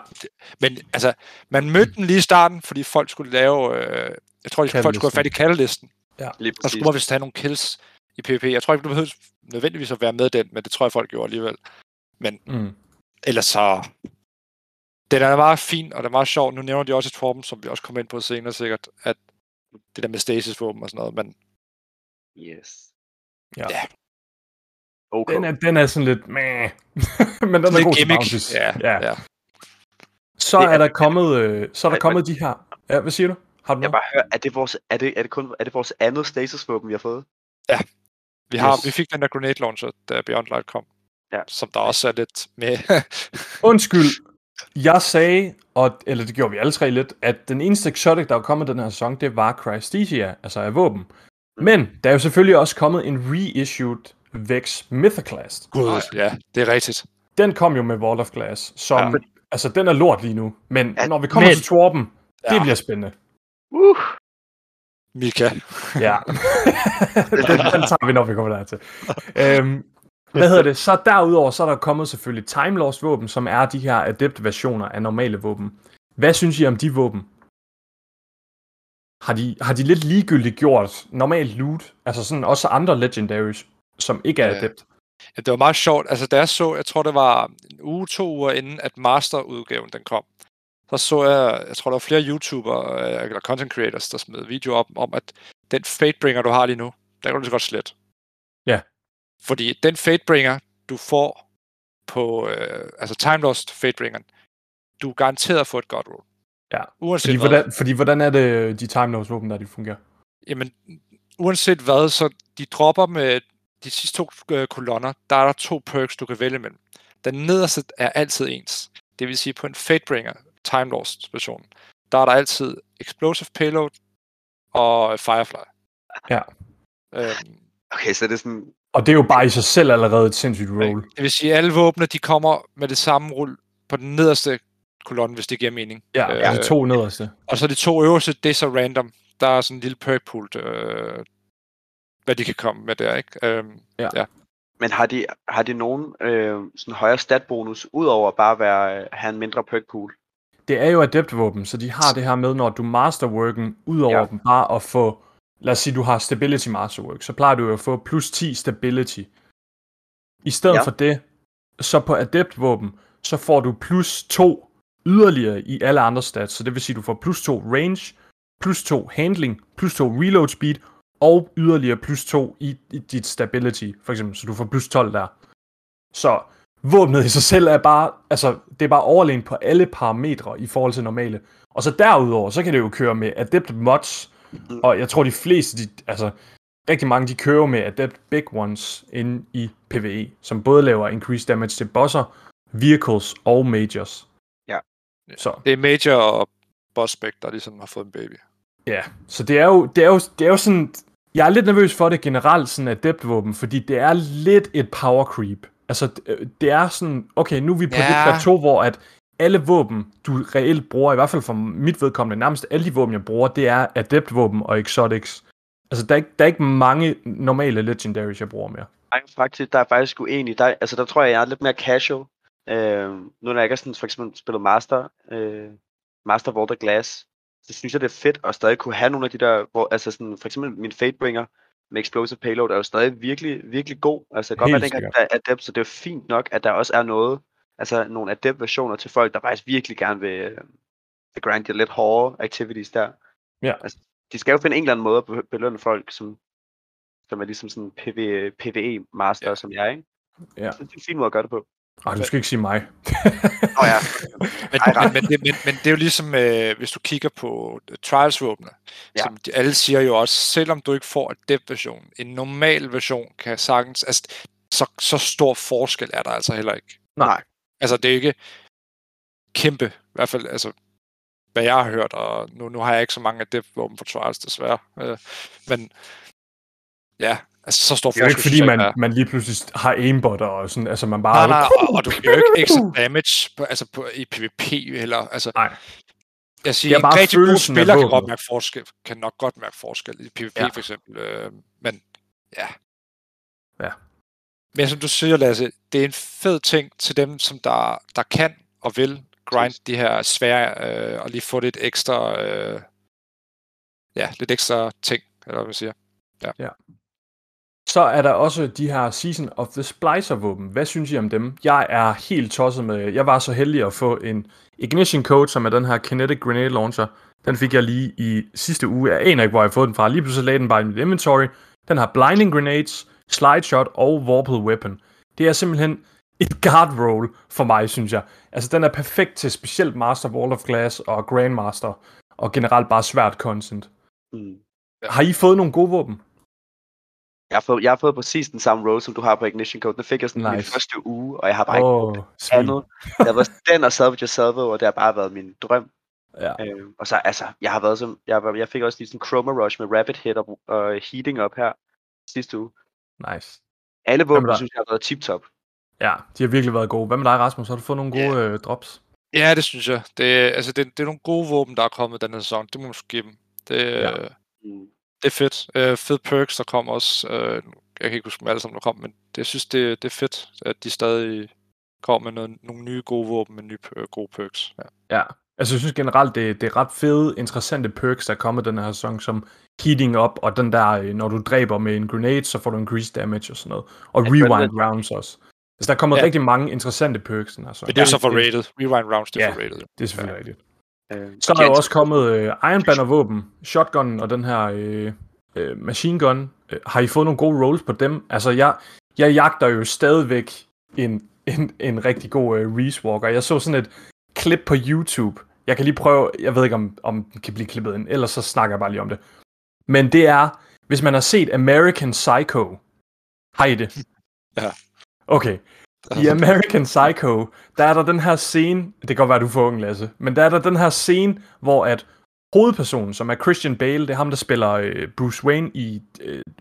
Men altså, man mødte den lige i starten, fordi folk skulle lave, jeg tror, folk skulle have fat i kaldelisten. Ja. Og skulle man vist have nogle kills i PvP. Jeg tror ikke, du behøvede nødvendigvis at være med den, men det tror jeg, folk gjorde alligevel. Men ellers så... Den er meget fin, og det er meget sjovt. Nu nævner de også i Torben, som vi også kommer ind på senere sikkert, at det der med stasis-våben og sådan noget, men... Yes. Ja. Yeah. Okay. Den er sådan lidt... Mæh. Men den er god gimmick. Ja. Så er der kommet de her... Ja, hvad siger du? Har du noget? Jeg bare hører, er det vores andet stasis-våben, vi har fået? Ja. Vi fik den der grenade launcher, da Beyond Light kom. Ja. Som der også er lidt med... Undskyld. Jeg sagde, eller det gjorde vi alle tre lidt, at den eneste exotic, der var kommet den her sæson, det var Cryosthesia, altså af våben. Men der er jo selvfølgelig også kommet en reissued Vex Mythoclast. Gud, ja, det er rigtigt. Den kom jo med Vault of Glass, som, altså den er lort lige nu, men når vi kommer til Torben, det bliver spændende. Mika. Ja, den tager vi, når vi kommer der til. Hvad hedder det? Så derudover, så er der kommet selvfølgelig time-lost våben, som er de her adept-versioner af normale våben. Hvad synes I om de våben? Har de lidt ligegyldigt gjort normalt loot? Altså sådan også andre legendaries, som ikke er adept? Ja, det var meget sjovt. Altså da jeg tror det var en uge, 2 uger inden, at Master-udgaven den kom. Så jeg tror der var flere YouTubere, eller content creators, der smed videoer op om, at den Fatebringer, du har lige nu, der kan du så godt slette. Ja. Fordi den Fatebringer, du får på, altså Timelost Fatebringeren, du er garanteret at få et godt roll. Ja, uanset fordi hvordan er det de Timelost våben, der de fungerer? Jamen, uanset hvad, så de dropper med de sidste 2 kolonner, der er der 2 perks, du kan vælge mellem. Den nederste er altid ens. Det vil sige, på en Fatebringer, Timelost versionen, der er der altid Explosive Payload og Firefly. Ja. Okay, så det er sådan... Og det er jo bare i sig selv allerede et sindssygt roll. Det vil sige, at alle våbne, de kommer med det samme rull på den nederste kolonne, hvis det giver mening. Ja, de 2 nederste. Og så de 2 øverste, det er så random. Der er sådan en lille perk pool, hvad de kan komme med der, ikke? Ja. Men har de nogen sådan højere statbonus, udover bare at have en mindre perk pool? Det er jo adept-våben, så de har det her med, når du masterworken, udover dem bare at få... Lad os sige, du har Stability Masterwork, så plejer du jo at få plus 10 Stability. I stedet for det, så på Adept-våben, så får du plus 2 yderligere i alle andre stats. Så det vil sige, du får plus 2 Range, plus 2 Handling, plus 2 Reload Speed, og yderligere plus 2 i dit Stability, for eksempel. Så du får plus 12 der. Så våbnet i sig selv er bare, altså, det er bare overlegen på alle parametre i forhold til normale. Og så derudover, så kan det jo køre med Adept-mods, og jeg tror de fleste, rigtig mange, de kører med Adept Big Ones inde i PvE, som både laver increased damage til bosser, vehicles og majors. Ja, så. Det er major og boss spec, der ligesom har fået en baby. Ja, så det er jo sådan, jeg er lidt nervøs for det generelt, sådan Adept våben, fordi det er lidt et power creep. Altså det er sådan, okay, nu er vi på det plateau, hvor at alle våben, du reelt bruger, i hvert fald for mit vedkommende, nærmest alle de våben, jeg bruger, det er adept-våben og exotics. Altså, der er ikke mange normale legendaries, jeg bruger mere. Nej, faktisk, der er faktisk uenig. Der tror jeg er lidt mere casual. Nu når jeg ikke sådan, for eksempel spillet Master Vault of Glass, så synes jeg, det er fedt at stadig kunne have nogle af de der, hvor, altså sådan, for eksempel min Fatebringer med Explosive Payload er jo stadig virkelig, virkelig god. Altså, godt med den der adept, så det er fint nok, at der også er noget, altså nogle adept-versioner til folk, der faktisk virkelig gerne vil grinde lidt hårdere activities der. Ja. Altså, de skal jo finde en eller anden måde at belønne folk, som er ligesom sådan PvE-master, som jeg, ikke? Ja. Så det er en fin måde at gøre det på. Ej, du skal ikke sige mig. Nå ja. Men det er jo ligesom, hvis du kigger på trials-våbne, som alle siger jo også, selvom du ikke får adept-versionen, en normal version kan sagtens, altså så stor forskel er der altså heller ikke. Nej. Altså, det er ikke kæmpe, i hvert fald, altså, hvad jeg har hørt, og nu har jeg ikke så mange af det våben på trials, desværre. Men, ja, Altså, så stor forskel. Det er jo ikke fordi, man lige pludselig har aimbotter og sådan, altså man bare... Nej, og du giver jo ikke ekstra damage på, altså på, i PvP heller. Altså, nej. Jeg siger, en rigtig god spiller kan godt mærke forskel, kan nok godt mærke forskel i PvP for eksempel, men ja. Ja. Men som du siger, Lasse, det er en fed ting til dem, som der kan og vil grind de her svære, og lige få lidt ekstra, lidt ekstra ting, eller hvad man siger. Ja. Så er der også de her Season of the Splicer-våben. Hvad synes I om dem? Jeg er helt tosset med... Jeg var så heldig at få en Ignition Code, som er den her Kinetic Grenade Launcher. Den fik jeg lige i sidste uge. Jeg aner ikke, hvor jeg fået den fra. Lige pludselig lagde den bare i mit inventory. Den har Blinding Grenades, Slideshot og Warped Weapon. Det er simpelthen et guard roll for mig, synes jeg. Altså, den er perfekt til specielt Master Vault of Glass og Grandmaster. Og generelt bare svært content. Mm. Har I fået nogle gode våben? Jeg har fået præcis den samme roll, som du har på Ignition Code. Den fik jeg sådan min første uge, og jeg har bare ikke andet. Der var den og Salvage Salvo, og det har bare været min drøm. Ja. Og så altså, jeg fik også lige sådan Chroma Rush med Rapid Hit og Heating op her sidste uge. Nice. Alle våben, synes jeg, har været tip-top. Ja, de har virkelig været gode. Hvad med dig, Rasmus? Har du fået nogle gode drops? Ja, det synes jeg. Det er nogle gode våben, der er kommet den her sæson. Det må man give dem. Det er fedt. Fed perks, der kom også. Jeg kan ikke huske dem alle sammen, der kom, men jeg synes, det er fedt, at de stadig kommer med nogle nye gode våben med nye gode perks. Ja. Altså jeg synes generelt, det er ret fede, interessante perks, der kommer den her sæson, som heating up, og den der, når du dræber med en grenade, så får du increased damage og sådan noget. Og rewind rounds også. Altså der kommer rigtig mange interessante perks den her sæson. Men det er så for rated. Rewind rounds, det er for rated. Det er selvfølgelig rigtigt. Så er jo også kommet Iron Banner våben, shotgunnen og den her machine gun. Har I fået nogle gode rolls på dem? Altså jeg jagter jo stadigvæk en rigtig god Reese Walker. Jeg så sådan et klip på YouTube. Jeg kan lige prøve, jeg ved ikke om den kan blive klippet ind, ellers så snakker jeg bare lige om det. Men det er, hvis man har set American Psycho. Har I det? Ja. Okay. I American Psycho, der er der den her scene, det kan godt være, du får unge, Lasse, men der er der den her scene, hvor at hovedpersonen, som er Christian Bale, det er ham, der spiller Bruce Wayne i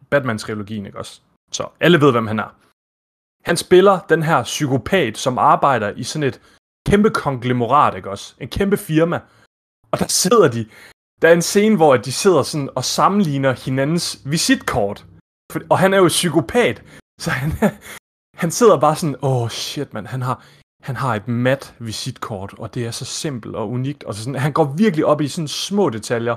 Batman-trilogien, ikke også? Så alle ved, hvem han er. Han spiller den her psykopat, som arbejder i sådan et kæmpe konglomerat, ikke også? En kæmpe firma. Og der sidder de. Der er en scene, hvor de sidder sådan og sammenligner hinandens visitkort. Og han er jo psykopat, så han sidder bare sådan, shit, mand, han har et mat visitkort, og det er så simpelt og unikt. Og så sådan, han går virkelig op i sådan små detaljer.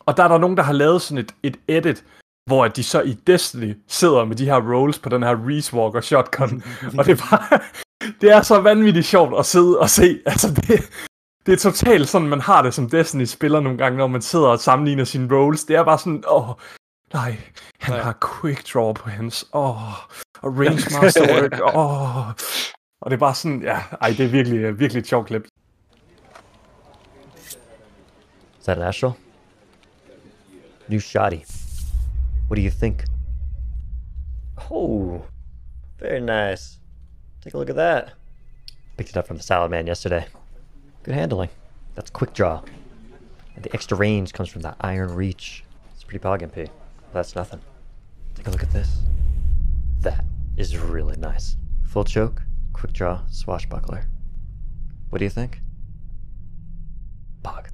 Og der er nogen, der har lavet sådan et edit, hvor de så i Destiny sidder med de her rolls på den her Reese Walker shotgun. Og det er bare, det er så vanvittigt sjovt at sidde og se. Altså det er totalt sådan, man har det som Destiny-spiller nogle gange, når man sidder og sammenligner sine rolls. Det er bare sådan, nej, han har quick draw på hans, og range masterwork, og det er bare sådan, det er virkelig, virkelig et sjovt klip. Is that an astral? New shoddy. What do you think? Oh, very nice. Take a look at that. Picked it up from the salad man yesterday. Good handling. That's quick draw. And the extra range comes from that iron reach. It's pretty pog MP. That's nothing. Take a look at this. That is really nice. Full choke, quick draw, swashbuckler. What do you think? Pog.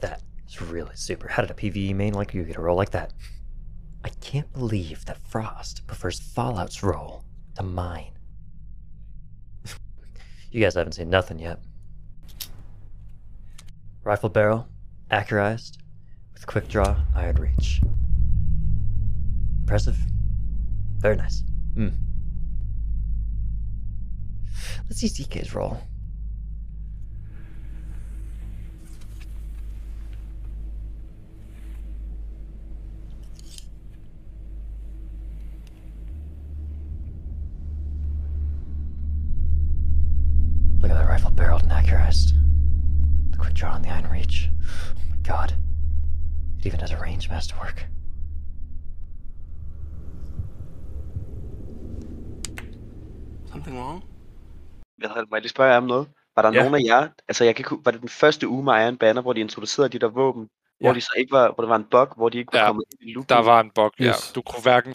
That is really super. How did a PvE main like you get a roll like that? I can't believe that Frost prefers Fallout's roll to mine. You guys haven't seen nothing yet. Rifle barrel, accurized. With quick draw, iron reach. Impressive. Very nice. Let's see DK's roll. Look at that rifle barreled and accurized. The quick draw on the iron reach. Oh my god. It even has a range masterwork. Something wrong? Må jeg lige spørge jer om noget? Var der nogen af jer, altså jeg kan, var det den første uge med Iron Banner, hvor de introducerede de der våben, Hvor de så ikke var, hvor der var en bug, hvor de ikke kunne komme ind i loopen. Der var en bug,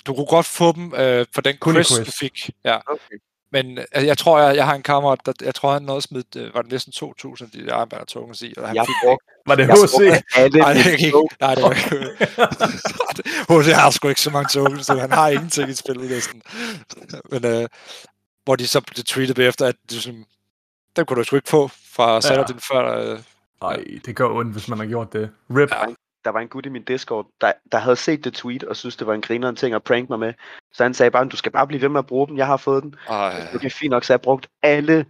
Du kunne godt få dem for den quest, du fik. Ja. Okay. Men altså, jeg tror, jeg har en kammerat, der, jeg tror, han nåede smidt, var det næsten 2.000 af de der armband og tunge sig. Og han fik brugt, var det HC? Nej, det er ikke. Nej, det var ikke. HC har sgu ikke så mange tunge, så han har ingenting i spillet næsten. Men hvor de så blev tweetet bagefter, at det sådan, den kunne du sgu ikke få fra Saturdayen før. Nej, det gør ondt, hvis man har gjort det. RIP. Der var en gut i min Discord, der havde set det tweet, og synes det var en grineren ting at prank mig med. Så han sagde bare, du skal bare blive ved med at bruge den, jeg har fået den. Det er fint nok, så jeg brugt alle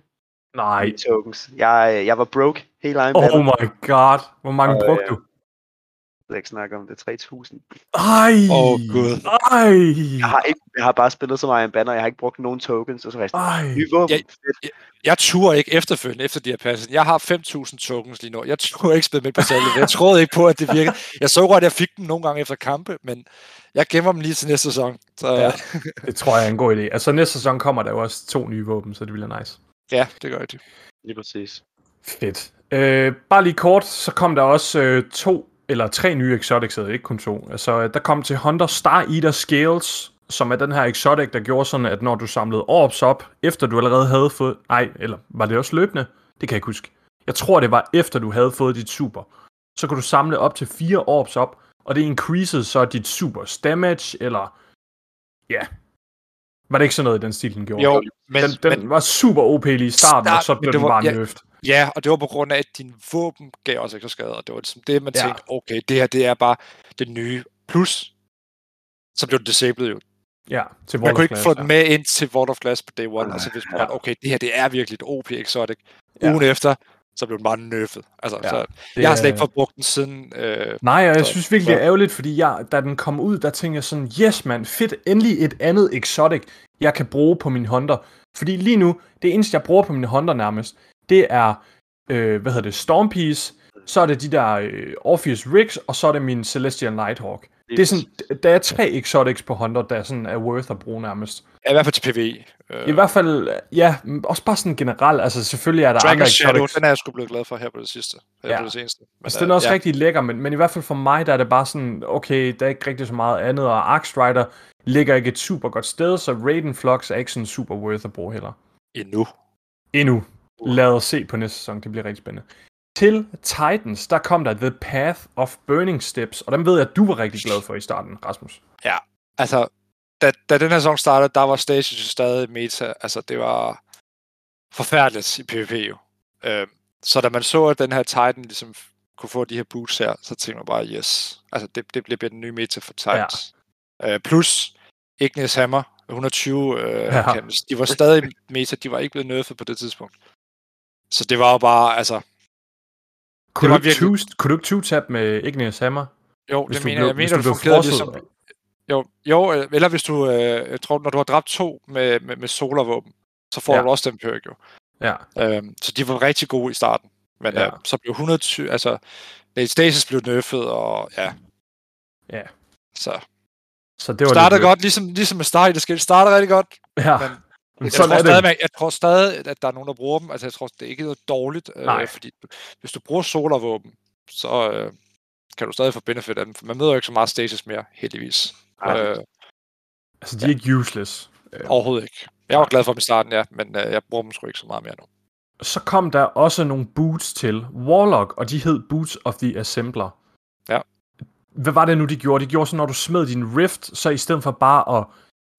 tokens. Jeg var broke hele egen. Oh my god, hvor mange brugte du? Jeg ved ikke snakke om det, 3.000. Jeg har bare spillet så meget en banner, jeg har ikke brugt nogen tokens, og så resten. Jeg turde ikke efterfølgende, efter de her passer. Jeg har 5.000 tokens lige nu, jeg turde ikke spille med på salget, jeg troede ikke på, at det virkede. Jeg så godt, at jeg fik dem nogle gange efter kampe, men jeg gemmer dem lige til næste sæson. Så... Ja, det tror jeg er en god idé. Altså næste sæson kommer der jo også 2 nye våben, så det bliver nice. Ja, det gør det. Lige præcis. Fedt. Bare lige kort, så kom der også 3 nye exotics, ikke kun 2. Altså, der kom til Hunter Star Eater Scales, som er den her exotic, der gjorde sådan, at når du samlede orbs op, efter du allerede havde fået... Nej, eller var det også løbende? Det kan jeg ikke huske. Jeg tror, det var efter du havde fået dit super. Så kunne du samle op til 4 orbs op, og det increasede så dit supers damage, eller... Ja. Var det ikke sådan noget, den stil, den gjorde? Jo, men... Den var super OP lige i starten, og så blev den bare nerfed. Ja, og det var på grund af, at din våben gav også ekstra skade, og det var ligesom det, man tænkte, okay, det her, det er bare det nye. Plus, så blev det disabled jo. Ja, til Vault of Glass. Man kunne ikke få den med ind til Vault of Glass på day one, og så vidste man, okay, det her, det er virkelig et OP exotic. Ugen efter, så blev den bare nerfed. Altså, så jeg har slet ikke forbrugt den siden. Nej, og jeg synes virkelig, det er ærgerligt, fordi da den kom ud, der tænkte jeg sådan, yes man, fedt, endelig et andet exotic, jeg kan bruge på min hunter. Fordi lige nu, det eneste, jeg bruger på min hunter nærmest, det er, Stormpiece, så er det de der Orpheus Rigs, og så er det min Celestial Nighthawk. Det er sådan, der er 3 exotics på Hunter, der sådan er worth at bruge nærmest. Ja, i hvert fald til PvE. I hvert fald, ja, også bare sådan generelt, altså selvfølgelig er der Dragon andre exotics. Shadow, den er jeg sgu blevet glad for her på det sidste. På det seneste. Men altså, den er også rigtig lækker, men i hvert fald for mig, der er det bare sådan, okay, der er ikke rigtig så meget andet, og Arx Rider ligger ikke et super godt sted, så Raiden Flux er ikke sådan super worth at bruge heller. Endnu. Lad os se på næste sæson, det bliver rigtig spændende. Til Titans, der kom der The Path of Burning Steps, og dem ved jeg, at du var rigtig glad for i starten, Rasmus. Ja, altså, da den her sæson startede, der var Stasis stadig meta, altså det var forfærdeligt i PvP jo. Så da man så, at den her Titan ligesom kunne få de her boots her, så tænkte man bare, yes, altså det bliver den nye meta for Titans. Ja. Plus Ignis Hammer, 120 campus, de var stadig meta, de var ikke blevet nerfed på det tidspunkt. Så det var jo bare, altså... Kunne du ikke 2-tab med Ignis Hammer? Jo, det mener jeg. Hvis du blev frosset? Jo, eller hvis du... jeg tror, når du har dræbt 2 med solarvåben, så får du også den perk jo. Ja. Så de var rigtig gode i starten. Men så blev 120... Altså, Stasis blev nerfed, og ja. Så det var startede lidt godt, ligesom med Star i det skil. Startede rigtig godt. Ja. Men Jeg tror stadig, at der er nogen, der bruger dem. Altså, jeg tror, det er ikke noget dårligt. Fordi hvis du bruger solarvåben, så kan du stadig få benefit af dem. Man møder jo ikke så meget stasis mere, heldigvis. Altså, de er ikke useless. Overhovedet ikke. Jeg var glad for dem i starten, men jeg bruger dem sgu ikke så meget mere nu. Så kom der også nogle boots til Warlock, og de hed Boots of the Assembler. Ja. Hvad var det nu, de gjorde? De gjorde så, når du smed din rift, så i stedet for bare at...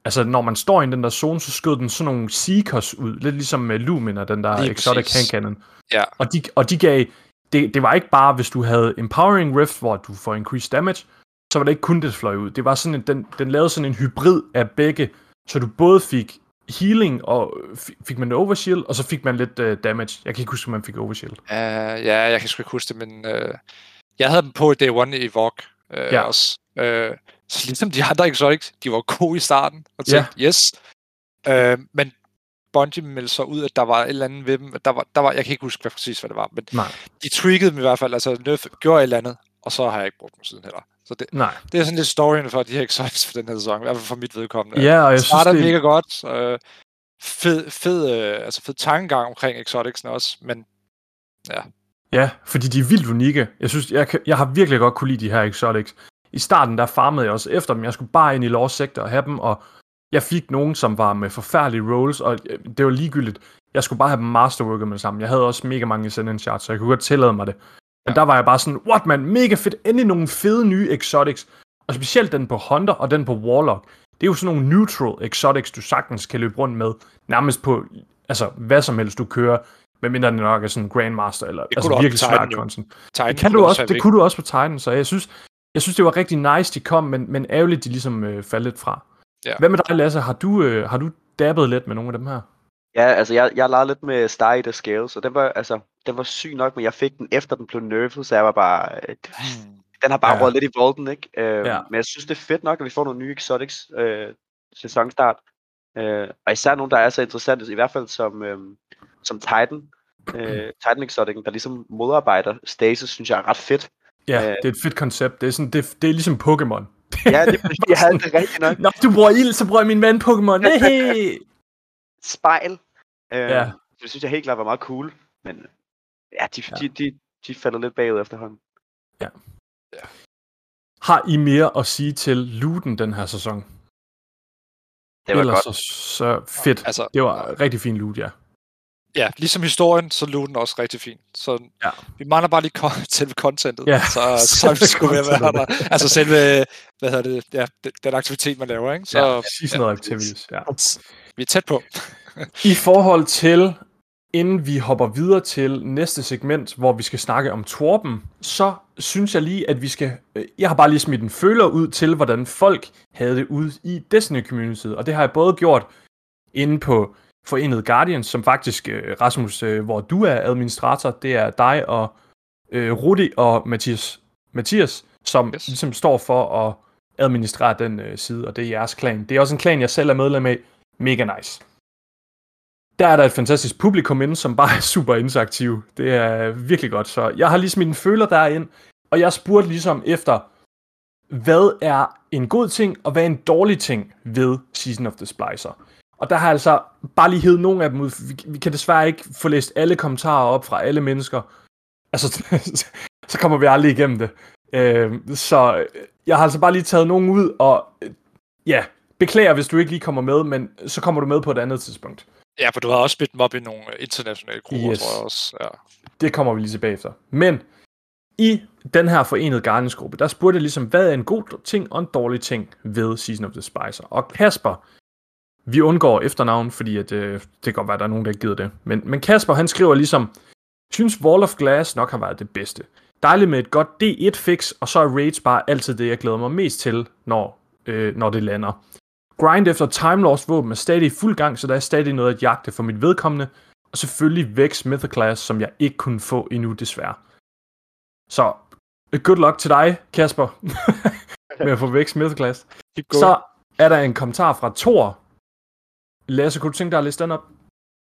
Altså, når man står i den der zone, så skød den sådan nogle Seekers ud. Lidt ligesom med Lumina, den der Exotic Hand Cannon. Ja. Og de gav... Det var ikke bare, hvis du havde Empowering Rift, hvor du får increased damage, så var det ikke kun det fløj ud. Det var sådan den lavede sådan en hybrid af begge, så du både fik healing, og fik man overshield, og så fik man lidt damage. Jeg kan ikke huske, om man fik overshield. Jeg kan sgu ikke huske det, men... jeg havde dem på i Day 1 i Vogue også. Så ligesom de andre exotics, de var gode i starten, og tænkte, yes. Men Bungie meldte så ud, at der var et eller andet ved dem. Der var, jeg kan ikke huske præcis, hvad det var, men de tweakede dem i hvert fald, altså nerf gjorde et eller andet, og så har jeg ikke brugt dem siden heller. Så det er sådan lidt storyen for de her exotics for den her sæson, i hvert fald for mit vedkommende. Ja, og jeg synes, det er mega godt. Fed tankegang omkring exoticsene også, men Ja, fordi de er vildt unikke. Jeg synes, jeg har virkelig godt kunne lide de her exotics. I starten, der farmede jeg også efter dem. Jeg skulle bare ind i Lore Sector og have dem, og jeg fik nogen, som var med forfærdelige rolls, og det var ligegyldigt. Jeg skulle bare have dem masterworket med det sammen. Jeg havde også mega mange send-in charts, så jeg kunne godt tillade mig det. Men der var jeg bare sådan, what man, mega fedt, endelig nogle fede nye exotics. Og specielt den på Hunter og den på Warlock. Det er jo sådan nogle neutral exotics, du sagtens kan løbe rundt med. Nærmest på, altså hvad som helst du kører. Medmindre det nok er sådan en Grandmaster, eller det altså virkelig svært konsen. Det kunne du også på Titan, så jeg synes det var rigtig nice, de kom, men ærgerligt, de ligesom faldt lidt fra. Ja. Hvad med dig, Lasse? Har du dabbet lidt med nogle af dem her? Ja, altså jeg legede lidt med Star i the Scale, så den var syg nok, men jeg fik den efter den blev nerfed, så jeg var bare... Den har bare rådet lidt i volden, ikke? Men jeg synes, det er fedt nok, at vi får nogle nye exotics sæsonstart. Og især nogle, der er så interessante, i hvert fald som Titan. Titan exoticen, der ligesom modarbejder stasis, synes jeg er ret fedt. Ja, det er et fedt koncept. Det er ligesom Pokémon. Ja, det havde det rigtigt nok. Nå, du bruger ild, så bruger jeg min ven Pokémon. Hey! Spejl. Det synes jeg helt klart var meget cool. Men ja, de falder lidt bagud efterhånden. Ja. Ja. Har I mere at sige til looten den her sæson? Det var ellers godt. Så fedt. Altså, det var rigtig fin loot, ja. Ja, ligesom historien, så looten også rigtig fin. Så vi mangler bare lige selve contentet. Ja, så skulle vi være der. Altså selve, hvad hedder det, ja, den aktivitet, man laver, ikke? Så, ja, præcis noget aktivitet. Ja. Vi er tæt på. I forhold til... Inden vi hopper videre til næste segment, hvor vi skal snakke om Torben, så synes jeg lige, at vi skal... Jeg har bare lige smidt en føler ud til, hvordan folk havde det ude i Destiny-communityet. Og det har jeg både gjort inde på Forenet Guardians, som faktisk, Rasmus, hvor du er administrator, det er dig og Rudi og Mathias, som ligesom står for at administrere den side, og det er jeres klan. Det er også en klan, jeg selv er medlem af. Mega nice. Der er der et fantastisk publikum inde, som bare er super interaktiv. Det er virkelig godt. Så jeg har lige smidt en føler derind, og jeg spurgte ligesom efter, hvad er en god ting, og hvad er en dårlig ting ved Season of the Splicer? Og der har jeg altså bare lige hed nogle af dem ud. Vi kan desværre ikke få læst alle kommentarer op fra alle mennesker. Altså, så kommer vi aldrig igennem det. Så jeg har altså bare lige taget nogen ud, og ja, beklager, hvis du ikke lige kommer med, men så kommer du med på et andet tidspunkt. Ja, for du har også smidt dem op i nogle internationale grupper, tror jeg også. Ja. Det kommer vi lige tilbage efter. Men i den her Forenede Guardians-gruppe, der spurgte jeg ligesom, hvad er en god ting og en dårlig ting ved Season of the Splicer? Og Kasper, vi undgår efternavn, fordi at, det kan godt være, at der er nogen, der ikke gider det. Men Kasper, han skriver ligesom, synes Vault of Glass nok har været det bedste. Dejligt med et godt D1-fix, og så er raids bare altid det, jeg glæder mig mest til, når det lander. Grind efter Time Lords våben er stadig i fuld gang, så der er stadig noget at jagte for mit vedkommende. Og selvfølgelig Vex Mythoclast, som jeg ikke kunne få endnu, desværre. Så good luck til dig, Kasper, med at få Vex Mythoclast. Så er der en kommentar fra Thor. Lasse, kunne du tænke dig at læse den op?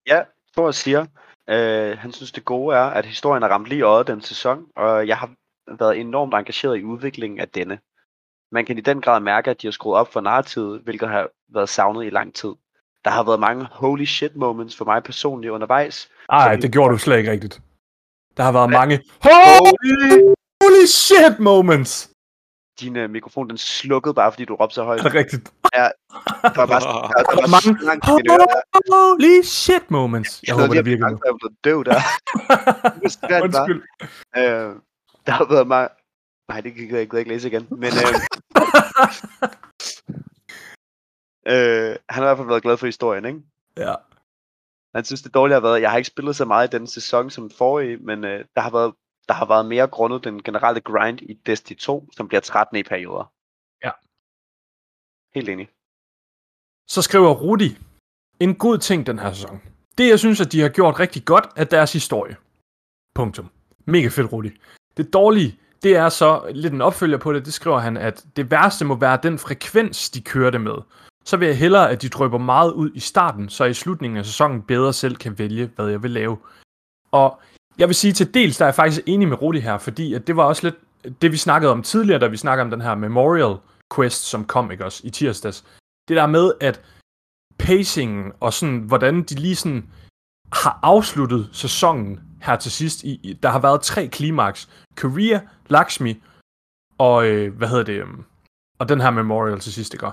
Ja, Thor siger, han synes det gode er, at historien har ramt lige øjet den sæson, og jeg har været enormt engageret i udviklingen af denne. Man kan i den grad mærke, at de har skruet op for narrativet, hvilket har været savnet i lang tid. Der har været mange holy shit moments for mig personligt undervejs. Nej, det gjorde du slet ikke rigtigt. Der har været mange holy shit moments. Din mikrofon, den slukkede bare, fordi du råbte så højt. Er det rigtigt? Ja, der var bare mange holy shit moments. Jeg håber, det virkelig. Jeg er blevet døv der. Undskyld. Der har været mange... Nej, det kan jeg ikke læse igen, men han har i hvert fald været glad for historien, ikke? Ja. Han synes, det dårlige har været, jeg har ikke spillet så meget i denne sæson som forrige, men der har været mere grundet den generelle grind i Destiny 2, som bliver 13 i perioder. Ja. Helt enig. Så skriver Rudi, en god ting den her sæson. Det, jeg synes, at de har gjort rigtig godt, er deres historie. Punktum. Mega fedt, Rudi. Det dårlige... Det er så lidt en opfølger på det, det skriver han, at det værste må være den frekvens, de kører det med. Så vil jeg hellere, at de drypper meget ud i starten, så jeg i slutningen af sæsonen bedre selv kan vælge, hvad jeg vil lave. Og jeg vil sige til dels, der er jeg faktisk enig med Rudi her, fordi at det var også lidt det, vi snakkede om tidligere, da vi snakkede om den her Memorial Quest, som kom, ikke også, i tirsdags. Det der med, at pacingen og sådan, hvordan de lige sådan har afsluttet sæsonen her til sidst. Der har været 3 klimaks. Korea, Lakshmi og, og den her Memorial til sidst, ikke?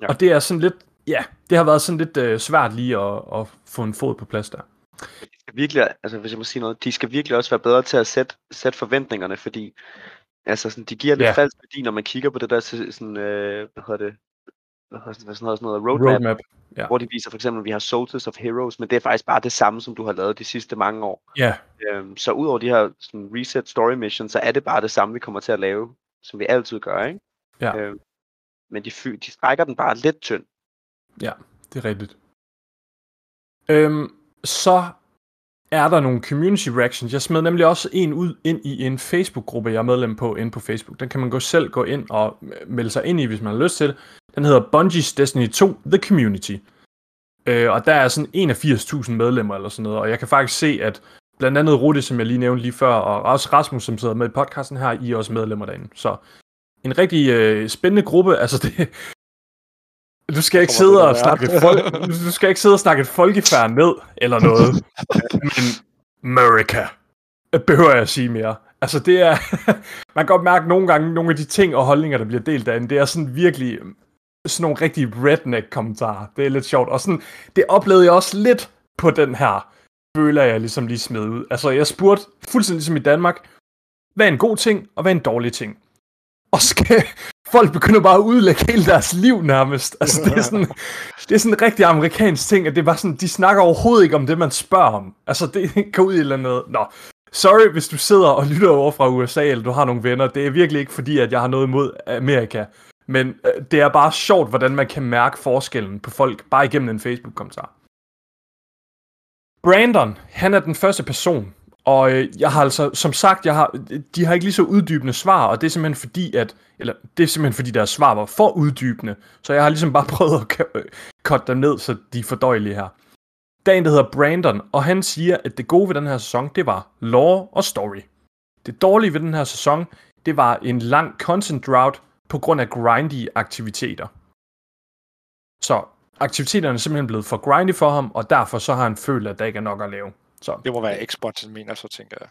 Ja. Og det er sådan lidt, ja, det har været sådan lidt svært lige at få en fod på plads der. De skal virkelig, altså hvis jeg må sige noget, de skal virkelig også være bedre til at sætte forventningerne, fordi altså sådan, de giver lidt falsk værdi, når man kigger på det der sådan, hvad hedder sådan noget, roadmap. Ja. Hvor de viser for eksempel, at vi har Soldiers of Heroes, men det er faktisk bare det samme, som du har lavet de sidste mange år. Ja. Så udover de her sådan, reset story missions, så er det bare det samme, vi kommer til at lave, som vi altid gør, ikke? Ja. Men de strækker den bare lidt tynd. Ja, det er rigtigt. Så er der nogle community reactions. Jeg smed nemlig også en ud ind i en Facebook-gruppe, jeg er medlem på inde på Facebook. Den kan man selv gå ind og melde sig ind i, hvis man har lyst til det. Den hedder Bungie's Destiny 2 The Community. Og der er sådan 81.000 medlemmer eller sådan noget. Og jeg kan faktisk se, at blandt andet Rudi, som jeg lige nævnte lige før, og også Rasmus, som sidder med i podcasten her, I er også medlemmer derinde. Så en rigtig spændende gruppe. Altså det... Du skal ikke sidde og snakke et folkefærd ned, eller noget. Men America, behøver jeg at sige mere. Altså det er, man kan godt mærke nogle gange, nogle af de ting og holdninger, der bliver delt derinde, det er sådan virkelig, sådan nogle rigtige redneck-kommentarer. Det er lidt sjovt. Og sådan, det oplevede jeg også lidt på den her, føler jeg ligesom lige smed ud. Altså jeg spurgte, fuldstændig som i Danmark, hvad er en god ting, og hvad er en dårlig ting? Og folk begynder bare at udlægge hele deres liv nærmest. Altså, det er sådan en rigtig amerikansk ting, at det er bare sådan, de snakker overhovedet ikke om det, man spørger om. Altså, det går ud i eller noget. Nå, sorry, hvis du sidder og lytter over fra USA, eller du har nogle venner. Det er virkelig ikke fordi, at jeg har noget imod Amerika. Men det er bare sjovt, hvordan man kan mærke forskellen på folk, bare igennem en Facebook-kommentar. Brandon, han er den første person. Og jeg har altså, som sagt, de har ikke lige så uddybende svar, og det er simpelthen fordi, deres svar var for uddybende. Så jeg har ligesom bare prøvet at cutte dem ned, så de er fordøjelige her. Dagen, der hedder Brandon, og han siger, at det gode ved den her sæson, det var lore og story. Det dårlige ved den her sæson, det var en lang content drought på grund af grindy aktiviteter. Så aktiviteterne er simpelthen blevet for grindy for ham, og derfor så har han følt, at der ikke er nok at lave. Så. Det må være Expunge, mener så, tænker jeg.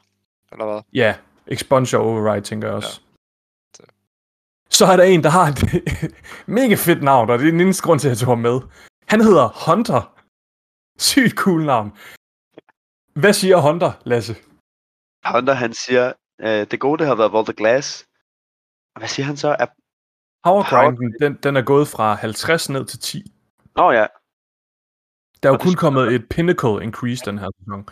Eller hvad? Ja, yeah, Expunge og Override, tænker jeg også. Ja. Så er der en, der har et mega fedt navn, og det er den eneste grund til, at jeg tog med. Han hedder Hunter. Sygt cool navn. Hvad siger Hunter, Lasse? Hunter, han siger, det gode, det har været Vault of Glass. Og hvad siger han så? Powergrinden, den er gået fra 50 ned til 10. Ja. Der er jo kun kommet et pinnacle increase den her sæson.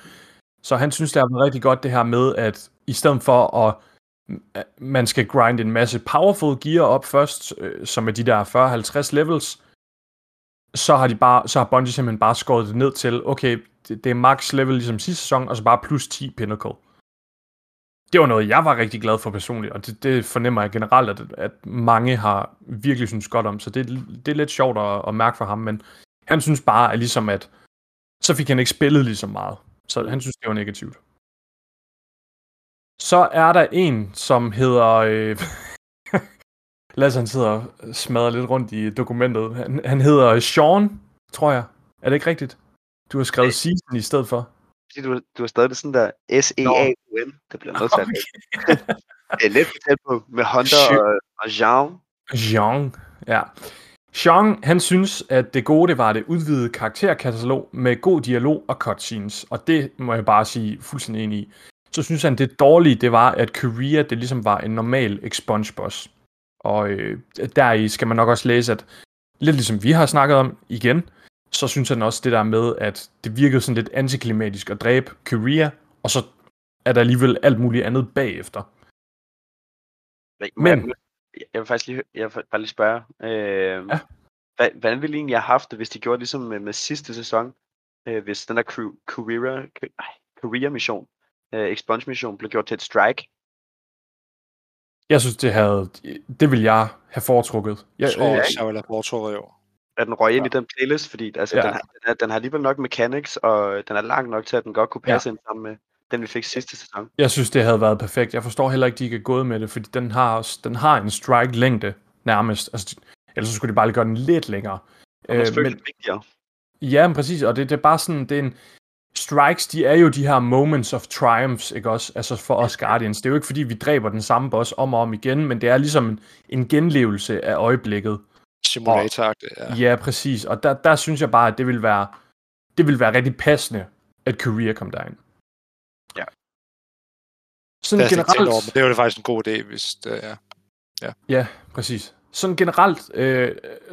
Så han synes, det har været rigtig godt det her med, at i stedet for at man skal grinde en masse powerful gear op først, som er de der 40-50 levels, så har Bungie simpelthen bare skåret det ned til, okay, det er max level ligesom sidste sæson, og så bare plus 10 pinnacle. Det var noget, jeg var rigtig glad for personligt, og det fornemmer jeg generelt, at mange har virkelig synes godt om, så det er lidt sjovt at mærke for ham, men han synes bare, at ligesom at så fik han ikke spillet lige så meget. Så han synes, det var negativt. Så er der en, som hedder... Lasse, han sidder og smadrer lidt rundt i dokumentet. Han hedder Sean, tror jeg. Er det ikke rigtigt? Du har skrevet Season i stedet for. Du har stadig det sådan der S-E-A-U-N. Det bliver noget særligt. Det er lidt tæt på med Hunter og Jean. Jean, ja. Sean, han synes, at det gode, det var det udvidede karakterkatalog med god dialog og cutscenes, og det må jeg bare sige fuldstændig enig i. Så synes han, det dårlige, det var, at Korea, det ligesom var en normal Expunge-boss. Og deri skal man nok også læse, at lidt ligesom vi har snakket om igen, så synes han også det der med, at det virkede sådan lidt antiklimatisk at dræbe Korea, og så er der alligevel alt muligt andet bagefter. Men... Jeg vil bare lige spørge, hvordan ville egentlig jeg have haft det, hvis de gjorde ligesom med sidste sæson, hvis den der Korea-mission, Expunge-mission, blev gjort til et strike? Jeg synes, det ville jeg have foretrukket. Jeg tror også, jeg ville have foretrukket, jo. At den røg ind i den playlist, fordi altså, den har alligevel nok mechanics, og den er langt nok til, at den godt kunne passe ind sammen med... den vi fik sidste sæson. Jeg synes, det havde været perfekt. Jeg forstår heller ikke, de ikke er gået med det, fordi den har en strike-længde nærmest. Altså, ellers så skulle de bare gøre den lidt længere. Og det er selvfølgelig vigtigere. Ja, men præcis. Og det er bare sådan, det er en, strikes, de er jo de her moments of triumphs, ikke også? Altså for os Guardians. Det er jo ikke fordi, vi dræber den samme boss om og om igen, men det er ligesom en genlevelse af øjeblikket. Simulator-agtigt, ja. Ja, præcis. Og der synes jeg bare, at det ville være rigtig passende, at Career kom derind. Ja. Sådan generelt... over, men det er jo faktisk en god idé, hvis det er... Ja, ja præcis. Sådan generelt,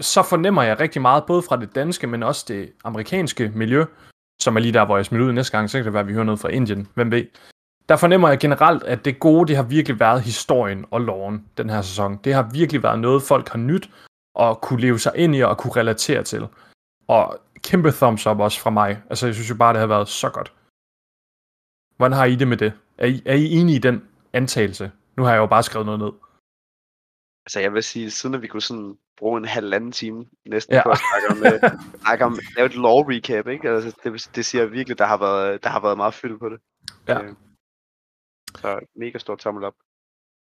så fornemmer jeg rigtig meget, både fra det danske, men også det amerikanske miljø, som er lige der, hvor jeg smider ud næste gang, så kan det være, at vi hører noget fra Indien, hvem ved. Der fornemmer jeg generelt, at det gode, det har virkelig været historien og loven den her sæson. Det har virkelig været noget, folk har nyt og kunne leve sig ind i og kunne relatere til. Og kæmpe thumbs up også fra mig. Altså, jeg synes jo bare, det har været så godt. Hvordan har I det med det? Er I enige i den antagelse? Nu har jeg jo bare skrevet noget ned. Altså, jeg vil sige, siden at vi kunne sådan bruge en halvanden time næsten på at snakke om at lave et lore-recap, ikke? Altså, det siger jeg virkelig, der har været meget fyld på det. Ja. Så mega stor tommel op.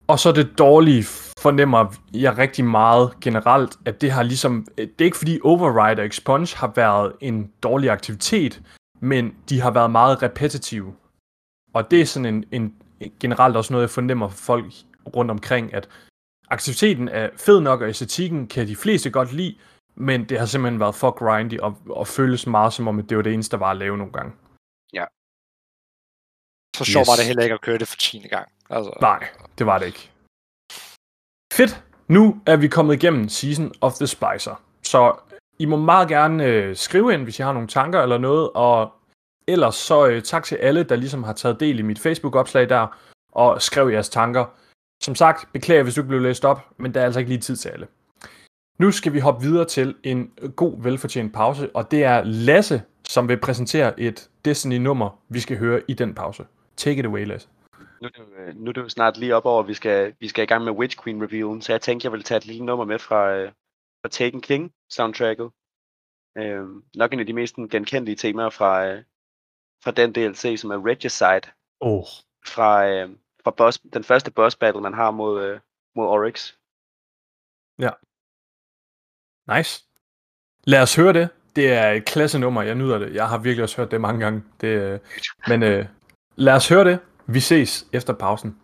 Og så det dårlige fornemmer jeg rigtig meget generelt, at det har ligesom... Det er ikke fordi Override og Expunge har været en dårlig aktivitet, men de har været meget repetitive. Og det er sådan en generelt også noget, jeg fornemmer for folk rundt omkring, at aktiviteten er fed nok, og æstetikken kan de fleste godt lide, men det har simpelthen været for grindy, og føles meget som om, at det var det eneste, der var at lave nogle gange. Ja. Så sjovt var det heller ikke at køre det for 10. gang. Altså. Nej, det var det ikke. Fedt. Nu er vi kommet igennem Season of the Splicer. Så I må meget gerne skrive ind, hvis I har nogle tanker eller noget, og ellers så tak til alle, der ligesom har taget del i mit Facebook-opslag der, og skrev jeres tanker. Som sagt, beklager, hvis du ikke blev læst op, men der er altså ikke lige tid til alle. Nu skal vi hoppe videre til en god, velfortjent pause, og det er Lasse, som vil præsentere et Destiny-nummer, vi skal høre i den pause. Take it away, Lasse. Nu er det jo snart lige op over, vi skal i gang med Witch Queen reviewen, så jeg tænkte, jeg ville tage et lille nummer med fra Taken King soundtracket. Nok en af de mest genkendelige temaer fra den DLC, som er Regicide. Fra den første boss battle, man har mod Oryx. Ja. Nice. Lad os høre det. Det er et klasse nummer. Jeg nyder det. Jeg har virkelig også hørt det mange gange. Men lad os høre det. Vi ses efter pausen.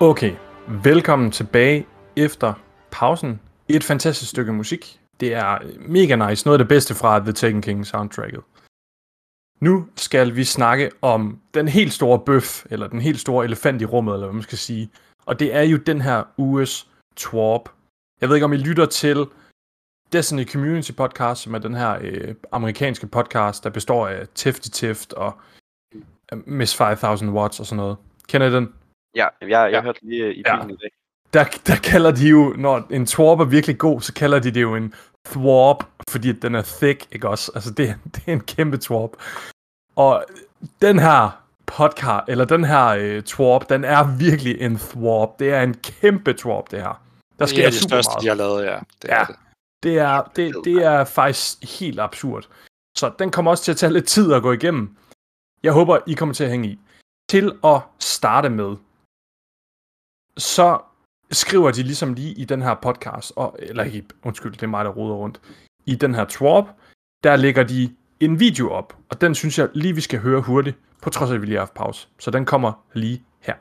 Okay, velkommen tilbage efter pausen. Et fantastisk stykke musik. Det er mega nice. Noget af det bedste fra The Taken King soundtracket. Nu skal vi snakke om den helt store bøf, eller den helt store elefant i rummet, eller hvad man skal sige. Og det er jo den her uges twerp. Jeg ved ikke, om I lytter til Destiny Community Podcast, som er den her amerikanske podcast, der består af Tefty Teft og Miss 5000 watts og sådan noget. Kender I den? Ja, jeg hørte lige i bilen i dag. Der kalder de jo, når en twarp er virkelig god, så kalder de det jo en thwarp, fordi den er thick, ikke også? Altså, det er en kæmpe twarp. Og den her podcast, eller den her twarp, den er virkelig en thwarp. Det er en kæmpe twarp, det her. Der sker det er det største, de har lavet, ja. Det er faktisk helt absurd. Så den kommer også til at tage lidt tid at gå igennem. Jeg håber, I kommer til at hænge i. Til at starte med, så skriver de ligesom lige i den her podcast, det er mig, der roder rundt, i den her twarp, der lægger de en video op, og den synes jeg lige, vi skal høre hurtigt, på trods af, at vi lige har haft pause. Så den kommer lige her.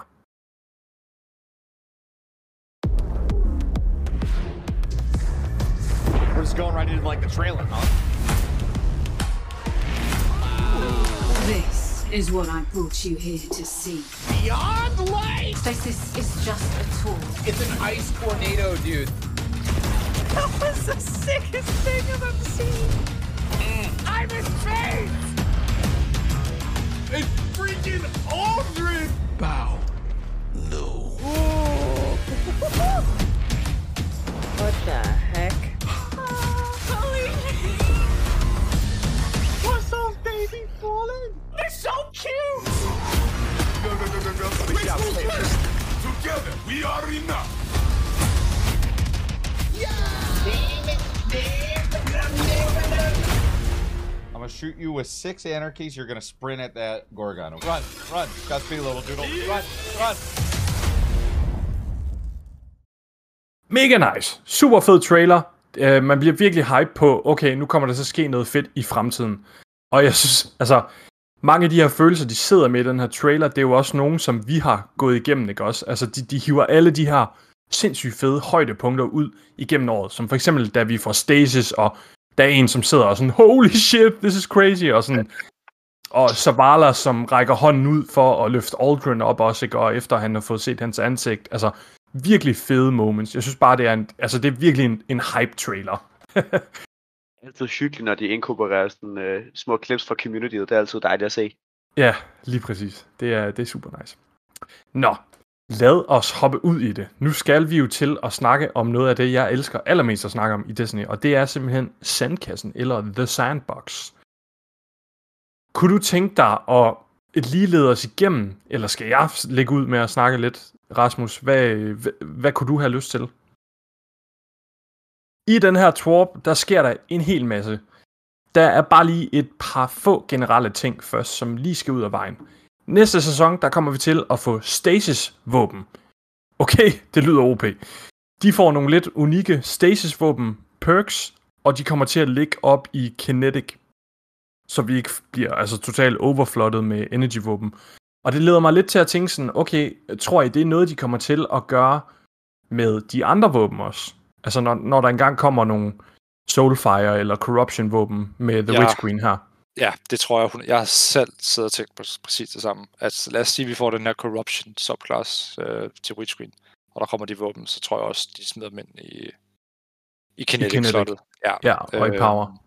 We're just going right into like the trailer, huh? This is what I brought you here to see. Beyond Light! This is just a tool. It's an ice tornado, dude. That was the sickest thing I've ever seen. I'm in space! It's freaking Aldrin! Bow. No. What the heck? What's those baby falling? They're so cute! Go. Together, we are enough. Yeah! I'm gonna shoot you with 6 anarchies. You're gonna sprint at that Gorgon. Run. Godspeed, little doodle. Run. Mega nice. Super fed trailer. Man bliver virkelig hype på, okay, nu kommer der så ske noget fedt i fremtiden. Og jeg synes, altså, mange af de her følelser, de sidder med i den her trailer, det er jo også nogen, som vi har gået igennem, ikke også? Altså, de hiver alle de her sindssygt fede højdepunkter ud igennem året. Som for eksempel, da vi får Stasis, og der er en, som sidder og sådan, holy shit, this is crazy, og sådan. Og Zavala, som rækker hånden ud for at løfte Aldrin op også, ikke? Og efter han har fået set hans ansigt, altså... Virkelig fede moments. Jeg synes bare, det er virkelig en hype-trailer. Altid hyggeligt, når de inkorporerer sådan små clips fra communityet. Det er altid dejligt at se. Ja, lige præcis. Det er super nice. Nå, lad os hoppe ud i det. Nu skal vi jo til at snakke om noget af det, jeg elsker allermest at snakke om i Destiny. Og det er simpelthen sandkassen, eller The Sandbox. Kunne du tænke dig at lige lede os igennem, eller skal jeg lægge ud med at snakke lidt? Rasmus, hvad kunne du have lyst til? I den her twarp, der sker der en hel masse. Der er bare lige et par få generelle ting først, som lige skal ud af vejen. Næste sæson, der kommer vi til at få stasis-våben. Okay, det lyder OP. De får nogle lidt unikke stasis-våben perks, og de kommer til at ligge op i kinetic, så vi ikke bliver totalt overflottet med energy-våben. Og det leder mig lidt til at tænke sådan, okay, tror I, det er noget, de kommer til at gøre med de andre våben også? Altså, når der engang kommer nogle Soulfire eller Corruption-våben med The Witch Queen her. Ja, det tror jeg. Jeg har selv siddet og tænkt på præcis det samme. Altså, lad os sige, at vi får den her Corruption-subclass til Witch Queen, og der kommer de våben, så tror jeg også, de smider dem ind i Kinetic-slottet. Ja, og i Power.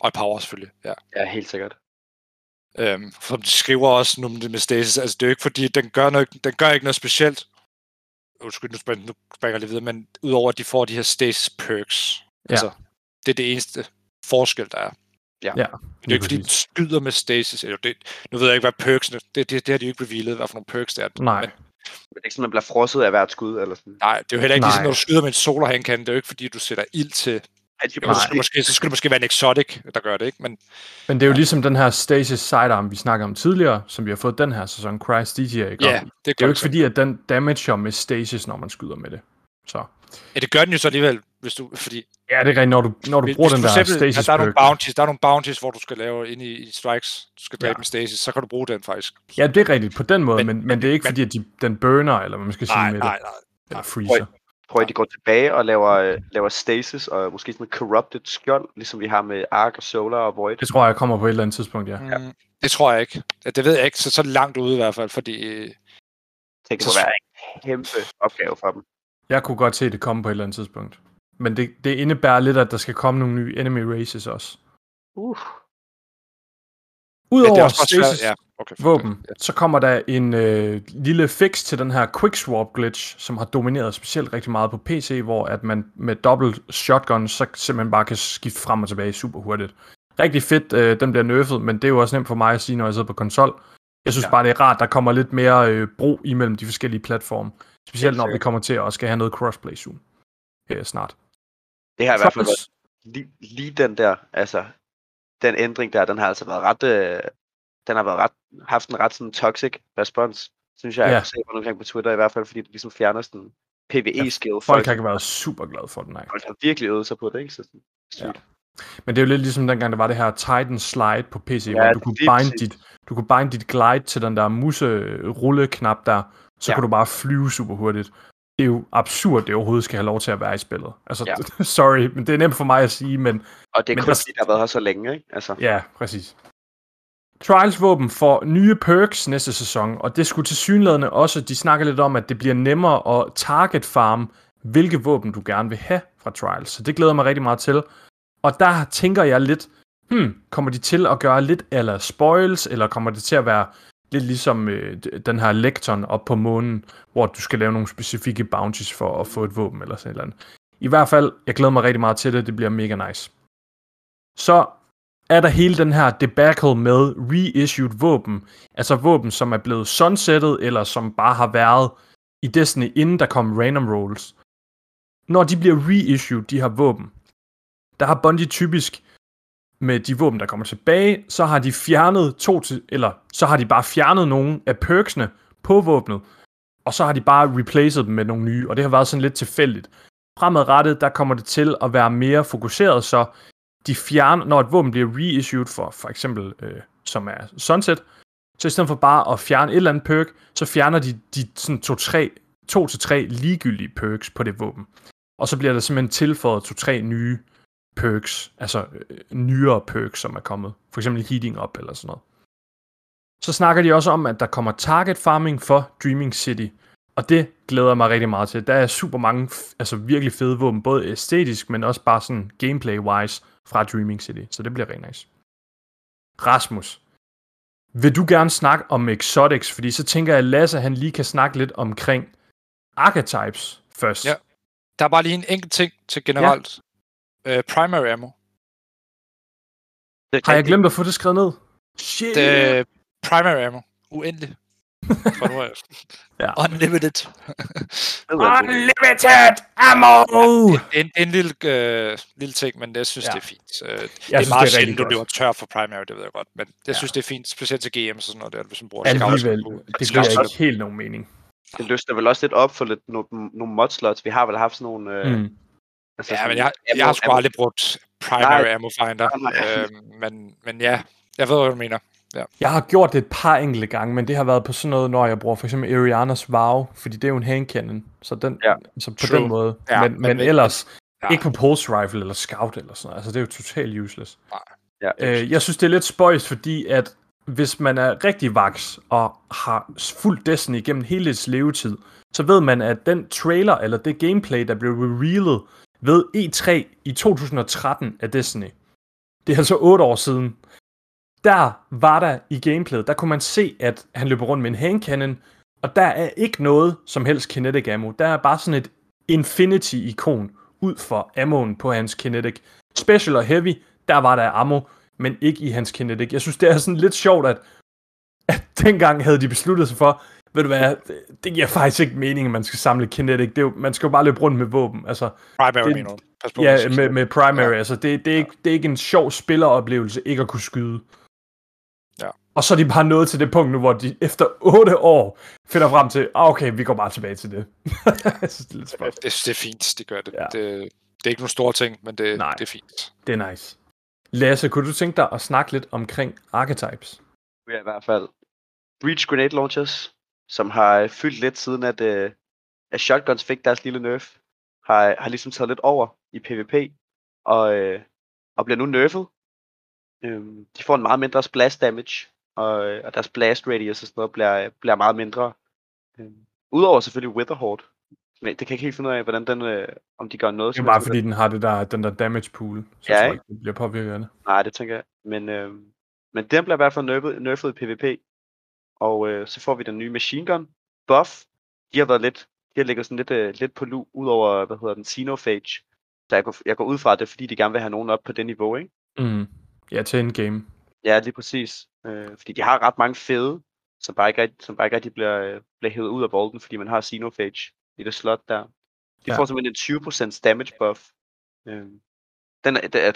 Og i Power selvfølgelig, ja. Ja, helt sikkert. Som de skriver også nu med Stasis, altså det er jo ikke fordi, den gør ikke noget specielt. Undskyld, nu springer jeg lidt videre, men udover at de får de her Stasis perks, altså det er det eneste forskel, der er. Ja. Det er ikke fordi, de skyder med Stasis, eller det, nu ved jeg ikke, hvad perksene, det har de jo ikke revealet, hvad for nogle perks det er. Nej. Men det er ikke sådan, man bliver frosset af hvert skud, eller sådan. Nej, det er jo heller ikke ligesom, når du skyder med en solarhængkande, det er jo ikke fordi, du sætter ild til. Så skulle det måske være en exotic, der gør det, ikke? Men det er jo ligesom den her Stasis sidearm, vi snakker om tidligere, som vi har fået den her sæson, Cryosthesia, ikke? Ja, det er jo ikke fordi, at den damager med Stasis, når man skyder med det. Så. Ja, det gør den jo så alligevel, hvis du... Fordi, ja, det er rigtigt, når du bruger den der Stasis-perk. Ja, der er nogle bounties, hvor du skal lave ind i strikes, du skal dræbe med Stasis, så kan du bruge den faktisk. Ja, det er rigtigt på den måde, men det er ikke fordi, at den burner, eller hvad man skal sige med det. Nej. Eller freezer. Prøv at de går tilbage og laver Stasis og måske sådan et corrupted skjold, ligesom vi har med Ark og Solar og Void. Det tror jeg kommer på et eller andet tidspunkt, ja. Det tror jeg ikke. Det ved jeg ikke, så langt ude i hvert fald, fordi... Det kan være en kæmpe opgave for dem. Jeg kunne godt se det komme på et eller andet tidspunkt. Men det indebærer lidt, at der skal komme nogle nye enemy races også. Udover Stasis... okay, våben, yeah. Så kommer der en lille fix til den her quickswap glitch, som har domineret specielt rigtig meget på PC, hvor at man med dobbelt shotgun, så simpelthen bare kan skifte frem og tilbage super hurtigt. Rigtig fedt, den bliver nerfed, men det er jo også nemt for mig at sige, når jeg sidder på konsol. Jeg synes bare, det er rart, der kommer lidt mere bro imellem de forskellige platforme. Specielt når vi kommer til at skal have noget crossplay soon. Snart. Det har i hvert fald været lige den der, altså den ændring der, den har altså været ret, den har været ret, haft en ret sådan toxic respons, synes jeg, jeg har set rundt omkring på Twitter i hvert fald, fordi det ligesom fjerner sådan PvE-skill. Ja, folk har ikke været super glade for den, nej. Folk har virkelig øvet sig på det, ikke? Så sådan, men det er jo lidt ligesom dengang, der var det her Titan Slide på PC, hvor du kunne, binde dit glide til den der muserulle-knap der, så kunne du bare flyve super hurtigt. Det er jo absurd, det overhovedet skal have lov til at være i spillet. Altså, sorry, men det er nemt for mig at sige, men... Og det er kun fordi, der har været her så længe, ikke? Altså. Ja, præcis. Trials-våben får nye perks næste sæson, og det skulle tilsyneladende også, de snakker lidt om, at det bliver nemmere at target-farme, hvilke våben du gerne vil have fra Trials. Så det glæder mig rigtig meget til. Og der tænker jeg lidt, kommer de til at gøre lidt eller spoils, eller kommer det til at være lidt ligesom den her lekton op på månen, hvor du skal lave nogle specifikke bounties for at få et våben eller sådan noget. I hvert fald, jeg glæder mig rigtig meget til det, det bliver mega nice. Så er der hele den her debacle med reissued våben, altså våben, som er blevet sunsettet, eller som bare har været i Destiny, inden der kom random rolls. Når de bliver reissued, de her våben, der har Bungie typisk med de våben, der kommer tilbage, så har de fjernet bare fjernet nogle af perksene på våbnet, og så har de bare replaced dem med nogle nye, og det har været sådan lidt tilfældigt. Fremadrettet, der kommer det til at være mere fokuseret, så de fjerner, når et våben bliver reissued for eksempel, som er sunset, så i stedet for bare at fjerne et eller andet perk, så fjerner de sådan 2-3 ligegyldige perks på det våben. Og så bliver der simpelthen tilføjet 2-3 nye perks, altså nyere perks, som er kommet. For eksempel heating up eller sådan noget. Så snakker de også om, at der kommer target farming for Dreaming City. Og det glæder jeg mig rigtig meget til. Der er super mange virkelig fede våben, både æstetisk, men også bare sådan gameplay-wise fra Dreaming City. Så det bliver rigtig nice. Rasmus, vil du gerne snakke om exotics? Fordi så tænker jeg, at Lasse han lige kan snakke lidt omkring archetypes først. Ja. Der er bare lige en enkelt ting til generelt. Ja. Primary ammo. Har jeg glemt at få det skrevet ned? Shit. Primary ammo. Uendelig. Unlimited. Unlimited ammo! En lille ting, men jeg synes, det er fint. Det er meget sjældent, du bliver tør for primary, det ved jeg godt. Men jeg synes, det er fint, specielt til GM og sådan noget. Hvis man bruger alligevel, det gør ikke helt nogen mening. Det løsner vel også lidt op for lidt nogle modslots. Vi har vel haft sådan nogle... Altså, ja, men jeg har sgu aldrig brugt primary ammo finder, men ja, jeg ved, hvad du mener. Ja. Jeg har gjort det et par enkelte gange, men det har været på sådan noget, når jeg bruger for eksempel Arianas Vow, fordi det er jo en handcannon, så den, altså på den måde, men ellers ikke på pulse rifle eller scout eller sådan noget, altså det er jo totalt useless. Ja. Jeg synes, det er lidt spøjst, fordi at hvis man er rigtig vaks og har fuldt Destiny igennem hele dets levetid, så ved man, at den trailer eller det gameplay, der blev revealet ved E3 i 2013 af Destiny. Det er altså 8 år siden. Der var der i gameplayet, der kunne man se, at han løber rundt med en handcannon, og der er ikke noget som helst kinetic ammo. Der er bare sådan et infinity-ikon ud for ammoen på hans kinetic. Special og heavy, der var der ammo, men ikke i hans kinetic. Jeg synes, det er sådan lidt sjovt, at dengang havde de besluttet sig for, ved du hvad, det giver faktisk ikke mening, at man skal samle kinetic. Det er jo, man skal jo bare løbe rundt med våben. Altså, primary, mener du? Ja, med primary. Ja. Altså, det er ikke en sjov spilleroplevelse, ikke at kunne skyde. Ja. Og så er de bare nået til det punkt nu, hvor de efter 8 år finder frem til, okay, vi går bare tilbage til det. Jeg synes, det er fint, de gør det. Ja. Det er ikke nogen store ting, men det er fint. Det er nice. Lasse, kunne du tænke dig at snakke lidt omkring archetypes? Ja, i hvert fald. Breach Grenade Launchers, som har fyldt lidt siden, at shotguns fik deres lille nerf, har ligesom taget lidt over i PvP, og bliver nu nerfed. De får en meget mindre splash damage, og deres blast radius og sådan noget bliver meget mindre. Udover selvfølgelig Witherhorde. Men det kan jeg ikke helt finde ud af, hvordan den, om de gør noget. Det er bare fordi, den har den der damage pool, så jeg tror ikke, det bliver påvirket af det. Nej, det tænker jeg. Men den bliver i hvert fald nerfed i PvP. Og så får vi den nye machine gun buff. De har været lidt, de har ligget sådan lidt på lug ud over, hvad hedder den, Xenophage. Så jeg går ud fra det, fordi de gerne vil have nogen op på det niveau, ikke? Mm. Ja, til endgame. Ja, lige præcis. Fordi de har ret mange fede, som bare ikke rigtig bliver hævet ud af bolden, fordi man har Xenophage i det slot der. De får simpelthen en 20% damage buff. Den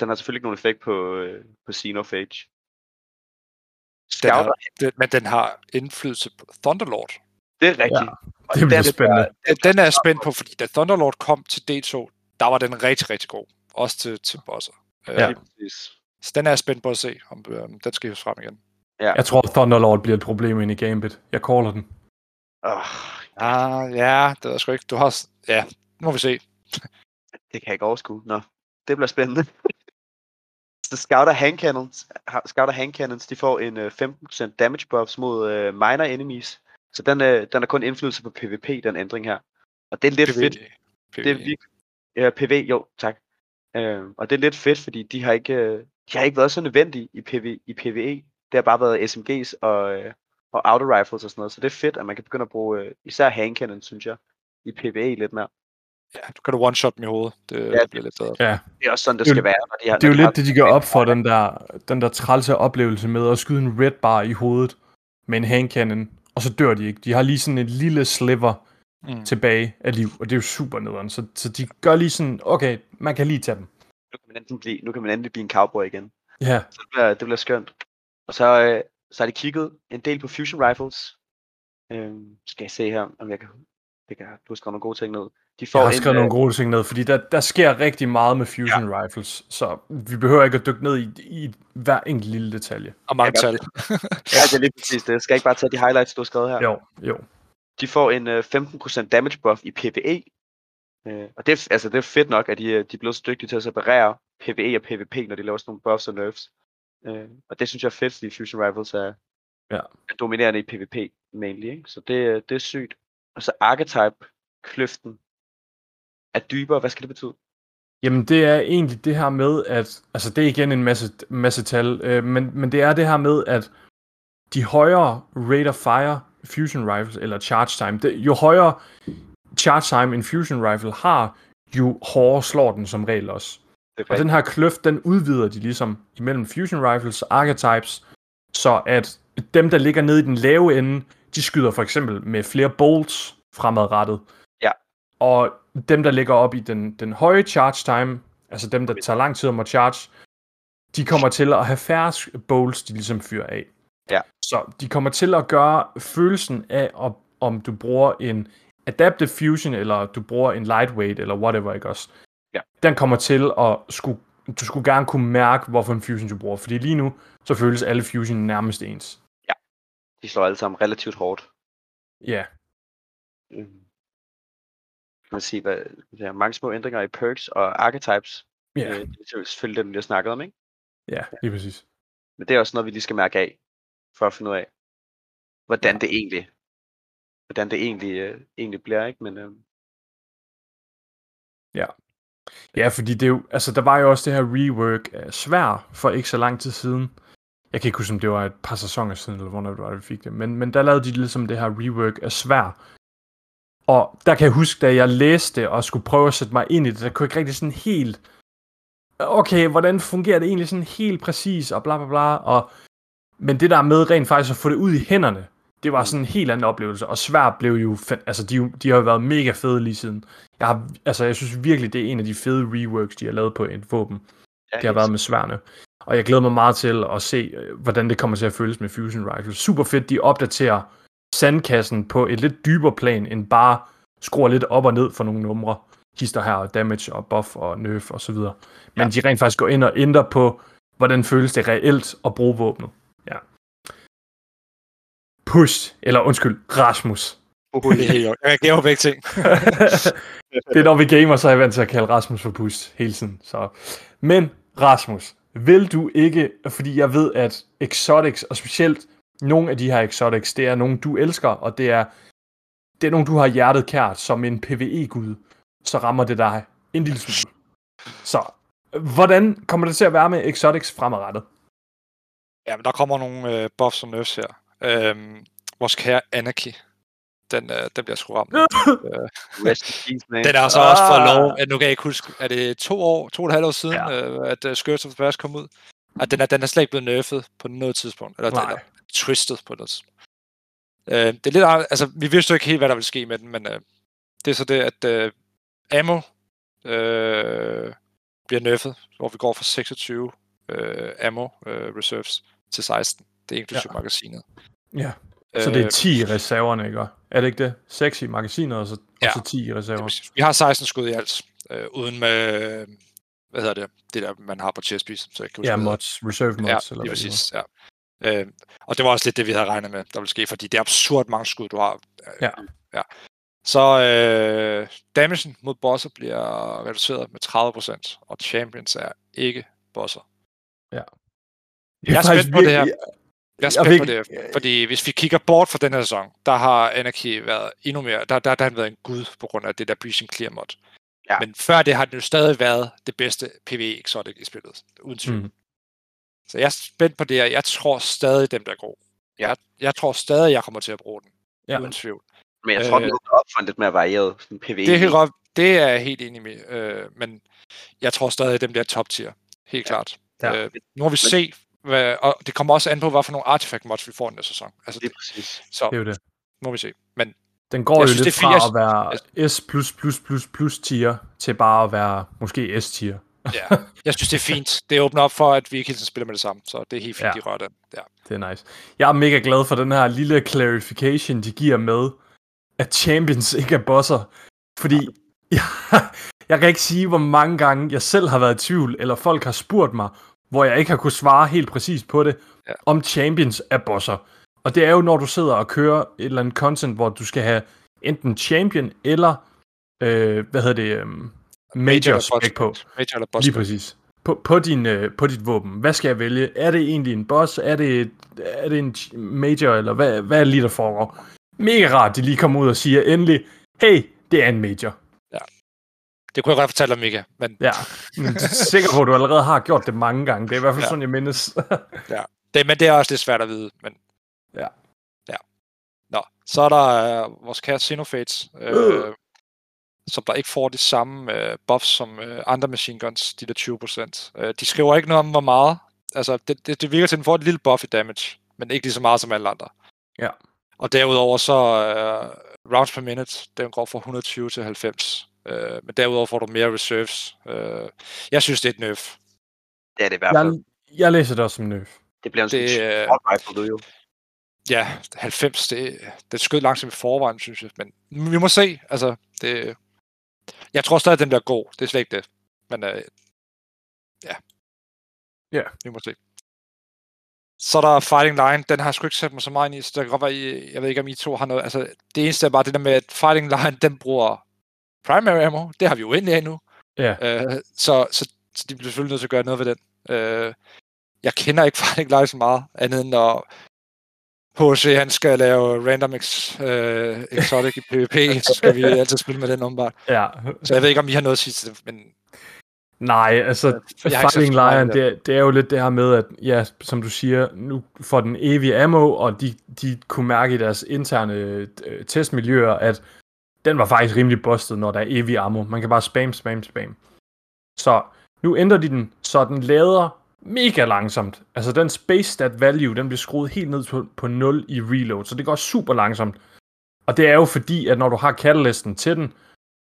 har selvfølgelig ikke nogen effekt på Xenophage. Men den har indflydelse på Thunderlord. Det er rigtigt. Ja, det bliver spændende. Den er jeg spændt på, fordi da Thunderlord kom til D2, der var den rigtig, rigtig god. Også til bosser. Ja. Så den er jeg spændt på at se, om den skal hives frem igen. Ja. Jeg tror, Thunderlord bliver et problem ind i Gambit. Jeg caller den. Det ved jeg sgu ikke. Du har... Ja, nu må vi se. Det kan jeg ikke overskue. Nå, det bliver spændende. Så Scouter Handcannons, de får en 15% damage buffs mod minor enemies. Så den er kun indflydelse på PvP, den ændring her. Og det er lidt fedt. Og det er lidt fedt, fordi de har ikke været så nødvendige i PvE. Det har bare været SMG's og auto rifles og sådan noget. Så det er fedt, at man kan begynde at bruge især handcannons, synes jeg, i PvE lidt mere. Ja, du kan one-shot dem i hovedet. Det bliver lidt bedre. Ja. Det er også sådan, det skal være. Det er jo lidt det, de gør op for, den der trælse oplevelse med at skyde en red bar i hovedet med en handcannon, og så dør de ikke. De har lige sådan en lille sliver tilbage af liv, og det er jo super nederen. Så de gør lige sådan, okay, man kan lige tage dem. Nu kan man endelig blive en cowboy igen. Ja. Så det bliver skønt. Og så har de kigget en del på fusion rifles. Skal jeg se her, om jeg kan... Du har skrevet nogle gode ting ned. Jeg har skrevet nogle gode ting ned, fordi der sker rigtig meget med fusion rifles, så vi behøver ikke at dykke ned i hver enkelt lille detalje. Og mange tal. Ja, det er lige præcis det. Jeg skal ikke bare tage de highlights, du har skrevet her. Jo. De får en 15% damage buff i PvE. Og det er fedt nok, at de er blevet så dygtige til at separere PvE og PvP, når de laver sådan nogle buffs og nerfs. Og det synes jeg er fedt, fordi fusion rifles er dominerende i PvP mainly, ikke? Så det er sygt. Og så archetype-kløften er dybere. Hvad skal det betyde? Jamen, det er egentlig det her med, at... Altså, det er igen en masse tal. Men det er det her med, at de højere rate of fire fusion rifles, eller charge time... Jo højere charge time en fusion rifle har, jo hårdere slår den som regel også. Og den her kløft, den udvider de ligesom imellem fusion rifles og archetypes, så at dem, der ligger nede i den lave ende, de skyder for eksempel med flere bolts fremadrettet. Ja. Og dem, der ligger op i den høje charge time, altså dem, der tager lang tid om at charge, de kommer til at have færre bolts, de ligesom fyrer af. Ja. Så de kommer til at gøre følelsen af, om du bruger en adaptive fusion, eller du bruger en lightweight, eller whatever, ikke også? Ja. Den kommer til at du skulle gerne kunne mærke, hvorfor en fusion du bruger. Fordi lige nu, så føles alle fusionen nærmest ens. De slår alle sammen relativt hårdt. Ja. Yeah. Kan man sige, hvad der er mange små ændringer i perks og archetypes. Ja. Yeah. Det er selvfølgelig det, vi har snakket om, ikke? Yeah, ja, lige præcis. Men det er også noget, vi lige skal mærke af, for at finde ud af, hvordan det egentlig bliver, ikke? Men, Ja. Ja, fordi det er jo, altså, der var jo også det her rework af sværd for ikke så lang tid siden. Jeg kan ikke huske, om det var et par sæsoner siden, eller hvornår det var, vi fik det. Men der lavede de ligesom det her rework af sværd. Og der kan jeg huske, da jeg læste og skulle prøve at sætte mig ind i det, der kunne jeg ikke rigtig sådan helt... Okay, hvordan fungerer det egentlig sådan helt præcis, og bla bla bla. Men det der med rent faktisk at få det ud i hænderne, det var sådan en helt anden oplevelse. Og sværd blev jo... Altså, de har jo været mega fede lige siden. Jeg synes virkelig, det er en af de fede reworks, de har lavet på et våben. Det har været med sværdene. Og jeg glæder mig meget til at se, hvordan det kommer til at føles med fusion rifles. Super fedt, de opdaterer sandkassen på et lidt dybere plan, end bare skruer lidt op og ned for nogle numre. Hister her, og damage, og buff, og nerf, og så videre. Men de rent faktisk går ind og ændrer på, hvordan føles det reelt at bruge våbnet. Ja. Rasmus. Jeg gamer begge ting. Det er når vi gamer, så er jeg vant til at kalde Rasmus for Pust hele tiden. Så. Men Rasmus... Vil du ikke, fordi jeg ved, at exotics, og specielt nogle af de her exotics, det er nogle, du elsker, og det er nogle, du har hjertet kært, som en PvE-gud, så rammer det dig en lille smule. Så, hvordan kommer det til at være med exotics fremadrettet? Ja, men der kommer nogle buffs og nerfs her. vores kære Anarchy. Den bliver sgu ramt. Den er så også for lov, at nu kan jeg ikke huske, er det 2,5 år siden, at Scourge of the Blast kom ud? At den er slet ikke blevet nerfed på noget tidspunkt. Eller den er twistet på noget tidspunkt. Det er lidt, altså, vi vidste jo ikke helt, hvad der ville ske med den, men det er så det, at ammo bliver nerfed, hvor vi går fra 26 ammo reserves til 16. Det er inklusive magasinet. Ja. Så det er 10 i reserverne, ikke? Er det ikke det? 6 i magasinet, og så 10 i reserverne. Vi har 16 skud i alt, uden med, hvad hedder det, det der, man har på chestpiece. Så jeg kan huske, mods, reserve mods. Ja, eller præcis, ja. Og det var også lidt det, vi havde regnet med, der ville ske, fordi det er absurd mange skud, du har. Ja. Så damagen mod bosser bliver reduceret med 30%, og champions er ikke bosser. Ja. Jeg er spændt på det her. Jeg er spændt på det, fordi hvis vi kigger bort fra den her sæson, der har Anarchy været endnu mere, der har han været en gud på grund af det der breaching clear mod. Ja. Men før det har den jo stadig været det bedste PvE exotic i spillet, uden tvivl. Mm. Så jeg er spændt på det her. Jeg tror stadig dem, der er gode. Jeg tror stadig, jeg kommer til at bruge den, uden tvivl. Men jeg tror, den lukker op for en lidt mere varieret PvE. Det er jeg helt enig med, men jeg tror stadig, dem der er top tier. Helt klart. Ja. Nu har vi set, og det kommer også an på, hvad for nogle artifact mods vi får den der sæson. Altså, det er præcis. Så det er jo det. Må vi se. Men den går jo lidt fra at være S++++ tier til bare at være måske S tier. Ja, jeg synes det er fint. Det åbner op for, at vi ikke hele tiden spiller med det samme. Så det er helt fint, de rører den. Ja. Det er nice. Jeg er mega glad for den her lille clarification, de giver med, at champions ikke er bosser. Fordi jeg kan ikke sige, hvor mange gange jeg selv har været i tvivl, eller folk har spurgt mig, hvor jeg ikke har kunnet svare helt præcist på det, om champions er bosser. Og det er jo, når du sidder og kører et eller andet content, hvor du skal have enten champion eller, major spec på. Major eller boss. Lige præcis. På dit våben. Hvad skal jeg vælge? Er det egentlig en boss? Er det en major? Eller hvad er det lige, der foregår? Mega rart, de lige kommer ud og siger endelig, hey, det er en major. Det kunne jeg godt fortælle dig, Mika. Men... Ja, sikkert på, at du allerede har gjort det mange gange. Det er i hvert fald sådan, jeg mindes. Men det er også lidt svært at vide. Men... Ja. Nå, så er der vores kære Xenophage, som der ikke får de samme buffs som andre machine guns, de der 20%. De skriver ikke noget om, hvor meget. Altså, det virker til, at den får et lille buff i damage, men ikke lige så meget som alle andre. Ja. Og derudover så rounds per minute, den går fra 120 til 90. Men derudover får du mere reserves. Jeg synes, det er et nerf. Det er det i hvert fald. Jeg læser det også som nerf. Det bliver en short-rifle, jo. Ja, 90, det skød langsomt i forvejen, synes jeg. Men vi må se. Altså, jeg tror stadig, at den bliver god. Det er slet ikke det. Men vi må se. Så der Fighting Line, den har jeg sgu ikke sat mig så meget ind i, så der kan godt være, jeg ved ikke, om I to har noget. Altså, det eneste er bare det der med, at Fighting Line, den bruger primary ammo, det har vi jo endelig af nu. Yeah. Så de bliver selvfølgelig nødt til at gøre noget ved den. Jeg kender ikke Fighting Line så meget, andet end når HC han skal lave random exotic i PvP, så skal vi altid spille med den åbenbart. Yeah. Så jeg ved ikke, om I har noget at sige til det, men... Nej, altså Fighting Lion, det er jo lidt det her med, at som du siger, nu får den evige ammo, og de kunne mærke i deres interne testmiljøer, at den var faktisk rimelig busted, når der er evig ammo. Man kan bare spam. Så nu ændrer de den, så den lader mega langsomt. Altså den space stat value, den bliver skruet helt ned på 0 i reload, så det går super langsomt. Og det er jo fordi, at når du har catalysten til den,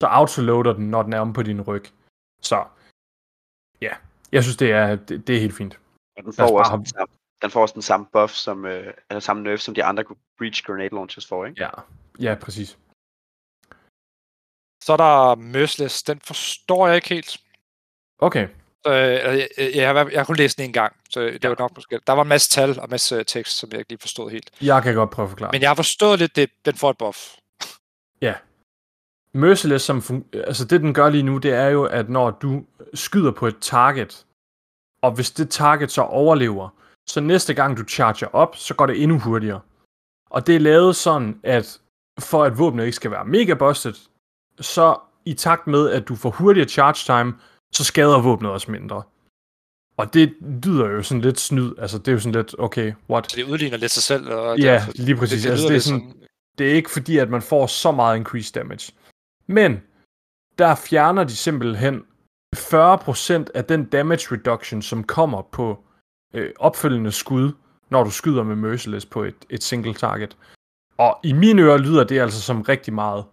så autoloader den, når den er om på din ryg. Så ja, jeg synes, det er helt fint. Og den får også den samme buff, eller samme nerf, som de andre breach grenade launchers får, ikke? Ja, præcis. Så er der Merciless. Den forstår jeg ikke helt. Okay. Jeg kunne læse den en gang, så det var nok måske. Der var en masse tal og en masse tekst, som jeg ikke lige forstod helt. Jeg kan godt prøve at forklare. Men jeg har forstået lidt, den får et buff. Ja. Merciless, altså det den gør lige nu, det er jo, at når du skyder på et target, og hvis det target så overlever, så næste gang du charger op, så går det endnu hurtigere. Og det er lavet sådan, at for at våbnet ikke skal være mega busted, så i takt med, at du får hurtigere charge time, så skader våbnet også mindre. Og det lyder jo sådan lidt snyd, altså det er jo sådan lidt, okay, what? Det udligner lidt sig selv. Og ja, derfor, lige præcis. Det, altså, det, er sådan, sådan... det er ikke fordi, at man får så meget increased damage. Men der fjerner de simpelthen 40% af den damage reduction, som kommer på opfølgende skud, når du skyder med Merciless på et single target. Og i mine ører lyder det altså som rigtig meget.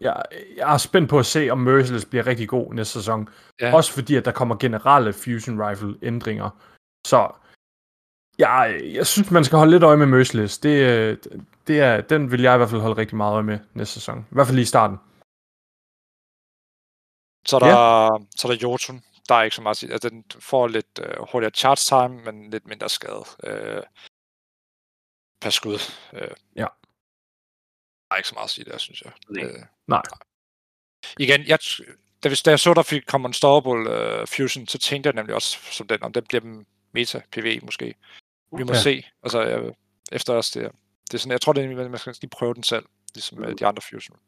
Jeg er spændt på at se, om Merciless bliver rigtig god næste sæson. Ja. Også fordi, at der kommer generelle Fusion Rifle-ændringer. Så jeg synes, man skal holde lidt øje med Merciless. Den vil jeg i hvert fald holde rigtig meget øje med næste sæson. I hvert fald lige i starten. Så er der Jotun. Der er ikke så meget at sige. Altså, den får lidt hurtigere charge time, men lidt mindre skade. Per skud. Ja. Der er ikke så meget at sige der, synes jeg. Nej. Igen, da jeg så, der fik Unstoppable Fusion, så tænkte jeg nemlig også som den, om den bliver meta-PvE måske. Vi må se. Altså, efter os det er sådan, jeg tror, man skal lige prøve den selv, ligesom med de andre Fusion.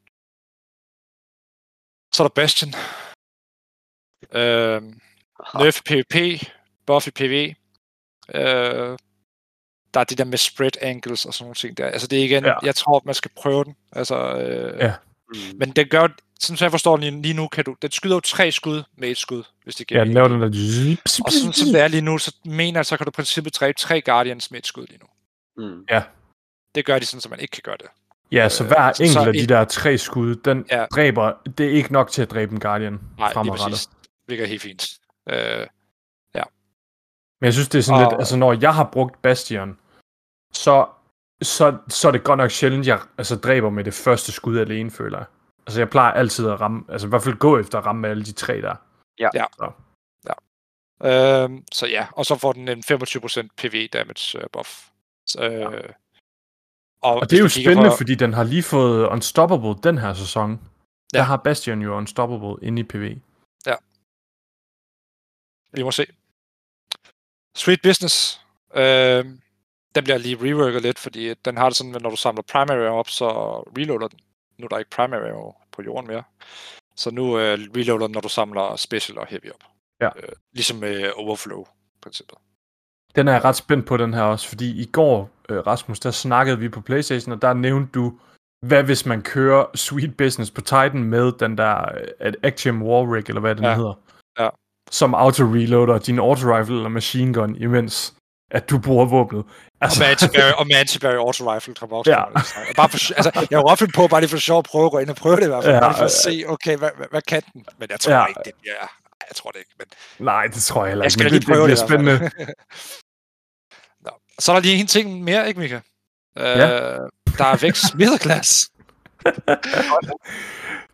Så er der Bastion. Nerf i PvP, buff i PvE. Der er det der med spread angles og sådan nogle ting der. Altså det er igen, jeg tror, man skal prøve den. Altså, Men det gør, sådan som jeg forstår den lige nu, den skyder jo 3 skud med 1 skud, hvis det giver. Ja, den laver den der... Og sådan som det er lige nu, så mener jeg, så kan du i princippet dræbe 3 Guardians med 1 skud lige nu. Ja. Det gør de sådan, så man ikke kan gøre det. Ja, så hver enkelt af de der 3 skud, den dræber, det er ikke nok til at dræbe en Guardian fremadrettet. Nej, lige præcis. Det virker helt fint. Men jeg synes, det er sådan lidt, altså når jeg har brugt Bastion, så er det godt nok sjældent, jeg altså dræber med det første skud alene, føler jeg. Altså jeg plejer altid at ramme, altså i hvert fald gå efter at ramme med alle de 3 der. Så ja, og så får den en 25% PvE damage buff. Så, og det er jo spændende, fordi den har lige fået Unstoppable den her sæson. Ja. Der har Bastion jo Unstoppable inde i PvE. Ja. Vi må se. Sweet Business. Den bliver lige reworket lidt, fordi den har det sådan, at når du samler primary op, så reloader den. Nu er der ikke primary på jorden mere. Så nu reloader den, når du samler special og heavy op. Ja. Ligesom med overflow-princippet. Den er jeg ret spændt på, den her også, fordi i går, Rasmus, der snakkede vi på PlayStation, og der nævnte du, hvad hvis man kører Sweet Business på Titan med den der Action War Rig, eller hvad den hedder. Ja. Som auto-reloader din auto-rifle eller machine gun, imens at du bruger våbnet. Altså... Og med anti-barry auto-rifle, tror jeg også. Ja. Jeg var opfyldt på, bare lige for sjov at prøve at gå ind og prøve det i hvert fald. Bare for at se, okay, hvad kan den? Men jeg tror ikke, det bliver... Jeg tror det ikke, men... Nej, det tror jeg heller ikke, men det bliver spændende. Nå. Så er der lige en ting mere, ikke, Mika? Der er Vex Mythoclast.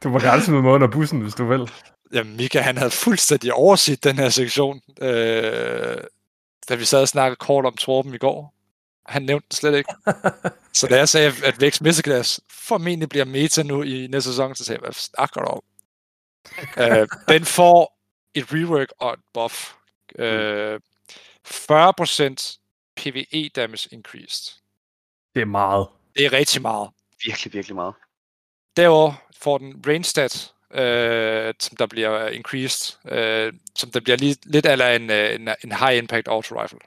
Du må gerne smide mig under bussen, hvis du vil. Jamen, Mika, han havde fuldstændig overset den her sektion, da vi sad og snakkede kort om Torben i går. Han nævnte det slet ikke. Så da jeg sagde, at Vex Mythoclast formentlig bliver meta nu i næste sæson, så sagde jeg, hvad snakker du om? Den får et rework og et buff. 40% PvE damage increased. Det er meget. Det er rigtig meget. Virkelig, virkelig meget. Derudover får den range stat, som der bliver increased, som der bliver lidt eller en high impact auto rifle.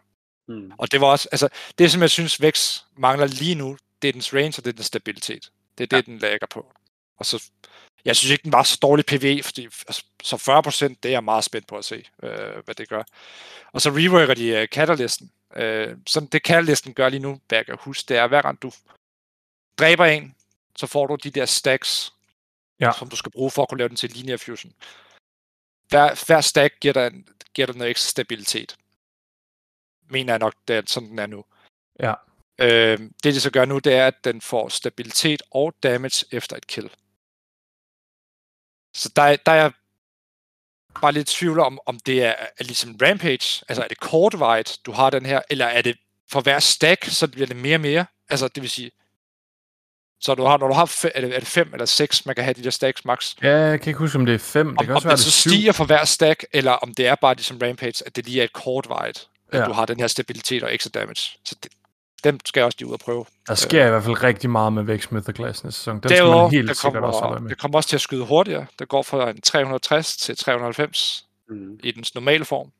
Og det var også, altså det som jeg synes Vex mangler lige nu, det er dens range og det er dens stabilitet. Det er det den lægger på. Og så jeg synes ikke den var så dårlig PvE, fordi så 40%, det er jeg meget spændt på at se, hvad det gør. Og så reworker de Catalysten. Sådan det Catalysten gør lige nu, hvad jeg kan huske, det er hver gang du dræber en, så får du de der stacks, som du skal bruge for at kunne lave den til linear fusion. Hver stack giver dig noget ekstra stabilitet. Mener jeg nok, det er sådan den er nu. Ja. Det de så gør nu, det er, at den får stabilitet og damage efter et kill. Så der er jeg bare lidt tvivl om det er ligesom Rampage. Altså er det kortvarigt, du har den her, eller er det for hver stack, så bliver det mere og mere. Altså det vil sige, så når du har er det 5 eller 6, man kan have de der stacks max? Ja, jeg kan ikke huske, om det er 5. Det kan også være, det så stiger for hver stack, eller om det er bare ligesom Rampage, at det lige er et kortvarigt, at du har den her stabilitet og ekstra damage. Så dem skal jeg også lige ud og prøve. Der sker i hvert fald rigtig meget med Vex Mythoclast næste sæson. Det kommer også til at skyde hurtigere. Det går fra en 360 til 390 i dens normale form.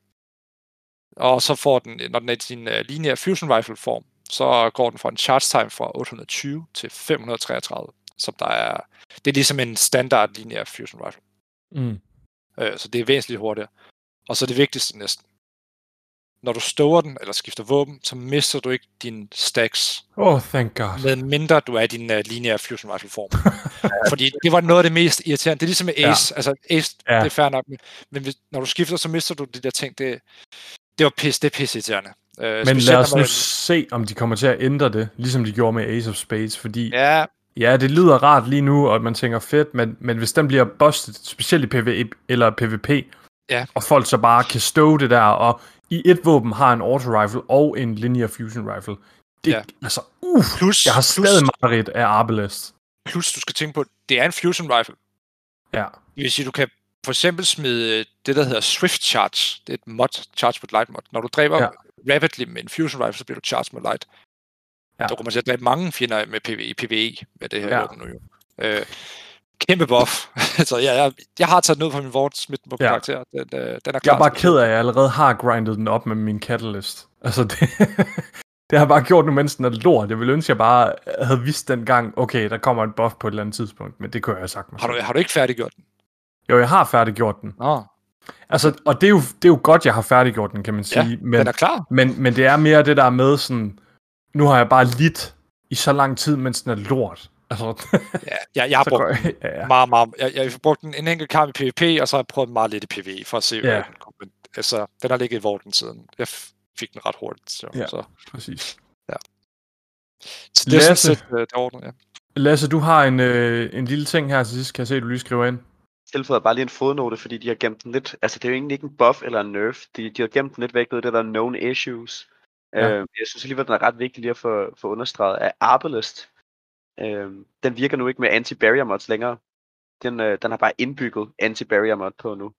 Og så får den, når den er i sin lineære fusion rifle form, så går den fra en charge time fra 820 til 533. Som der er, det er ligesom en standard lineær fusion rifle. Mm. Så det er væsentligt hurtigere. Og så det vigtigste næsten. Når du stover den, eller skifter våben, så mister du ikke dine stacks. Oh, thank god. Med mindre du er i din lineære fusion rifle form. Fordi det var noget af det mest irriterende. Det er ligesom med Ace. Ja. Altså Ace, ja. Det er fair nok. Men hvis, når du skifter, så mister du de der ting. Det var pis, det er pis irriterende. Men lad os nu se, om de kommer til at ændre det, ligesom de gjorde med Ace of Spades, fordi... Ja. Ja, det lyder rart lige nu, og man tænker fedt, men hvis den bliver bustet, specielt i PvE eller PvP, ja. Og folk så bare kan stå det der, og i et våben har en auto-rifle og en linear fusion rifle. Det, ja. Altså, plus, jeg har stadig mareridt af Arbalest. Plus, du skal tænke på, det er en fusion rifle. Ja. Det vil sige, du kan for eksempel smide det, der hedder Swift Charge. Det er et mod, Charge with Light mod. Når du dræber rapidly med en fusion rifle, så bliver du Charge with Light. Ja. Der kunne man sige, at der er mange fjender med PvE med det her våben nu jo. Kæmpe buff. Altså, jeg har taget den ud fra min Vort Smith på karakter. Den er klar. Jeg er bare ked af, at jeg allerede har grindet den op med min Catalyst. Altså, det har bare gjort nu, mens den er lort. Jeg ville ønske, at jeg bare havde vidst dengang, okay, der kommer en buff på et eller andet tidspunkt, men det kunne jeg have sagt mig. Har du ikke færdiggjort den? Jo, jeg har færdiggjort den. Nå. Altså, og det er jo godt, jeg har færdiggjort den, kan man sige. Ja, men, den er klar. Men det er mere det der med sådan... Nu har jeg bare lidt i så lang tid, mens den er lort. Altså, jeg har brugt den meget. Jeg har brugt den en enkelt kamp i PvP, og så har jeg prøvet meget lidt i PvE, for at se, hvordan den kom. Men, altså, den har ligget i vorten siden. Jeg fik den ret hurtigt. Så. Præcis. Ja. Så det er sådan set det ordnet, Lasse, du har en lille ting her til sidst. Kan jeg se, at du lige skriver ind? Tilføjer bare lige en fodnote, fordi de har gemt den lidt. Altså, det er jo egentlig ikke en buff eller en nerf. De har gemt den lidt væk ved det, der er known issues. Ja. Jeg synes alligevel, den er ret vigtig lige at få understreget af Arbalest. Den virker nu ikke med anti-barrier mods længere. Den har bare indbygget anti-barrier mod på nu.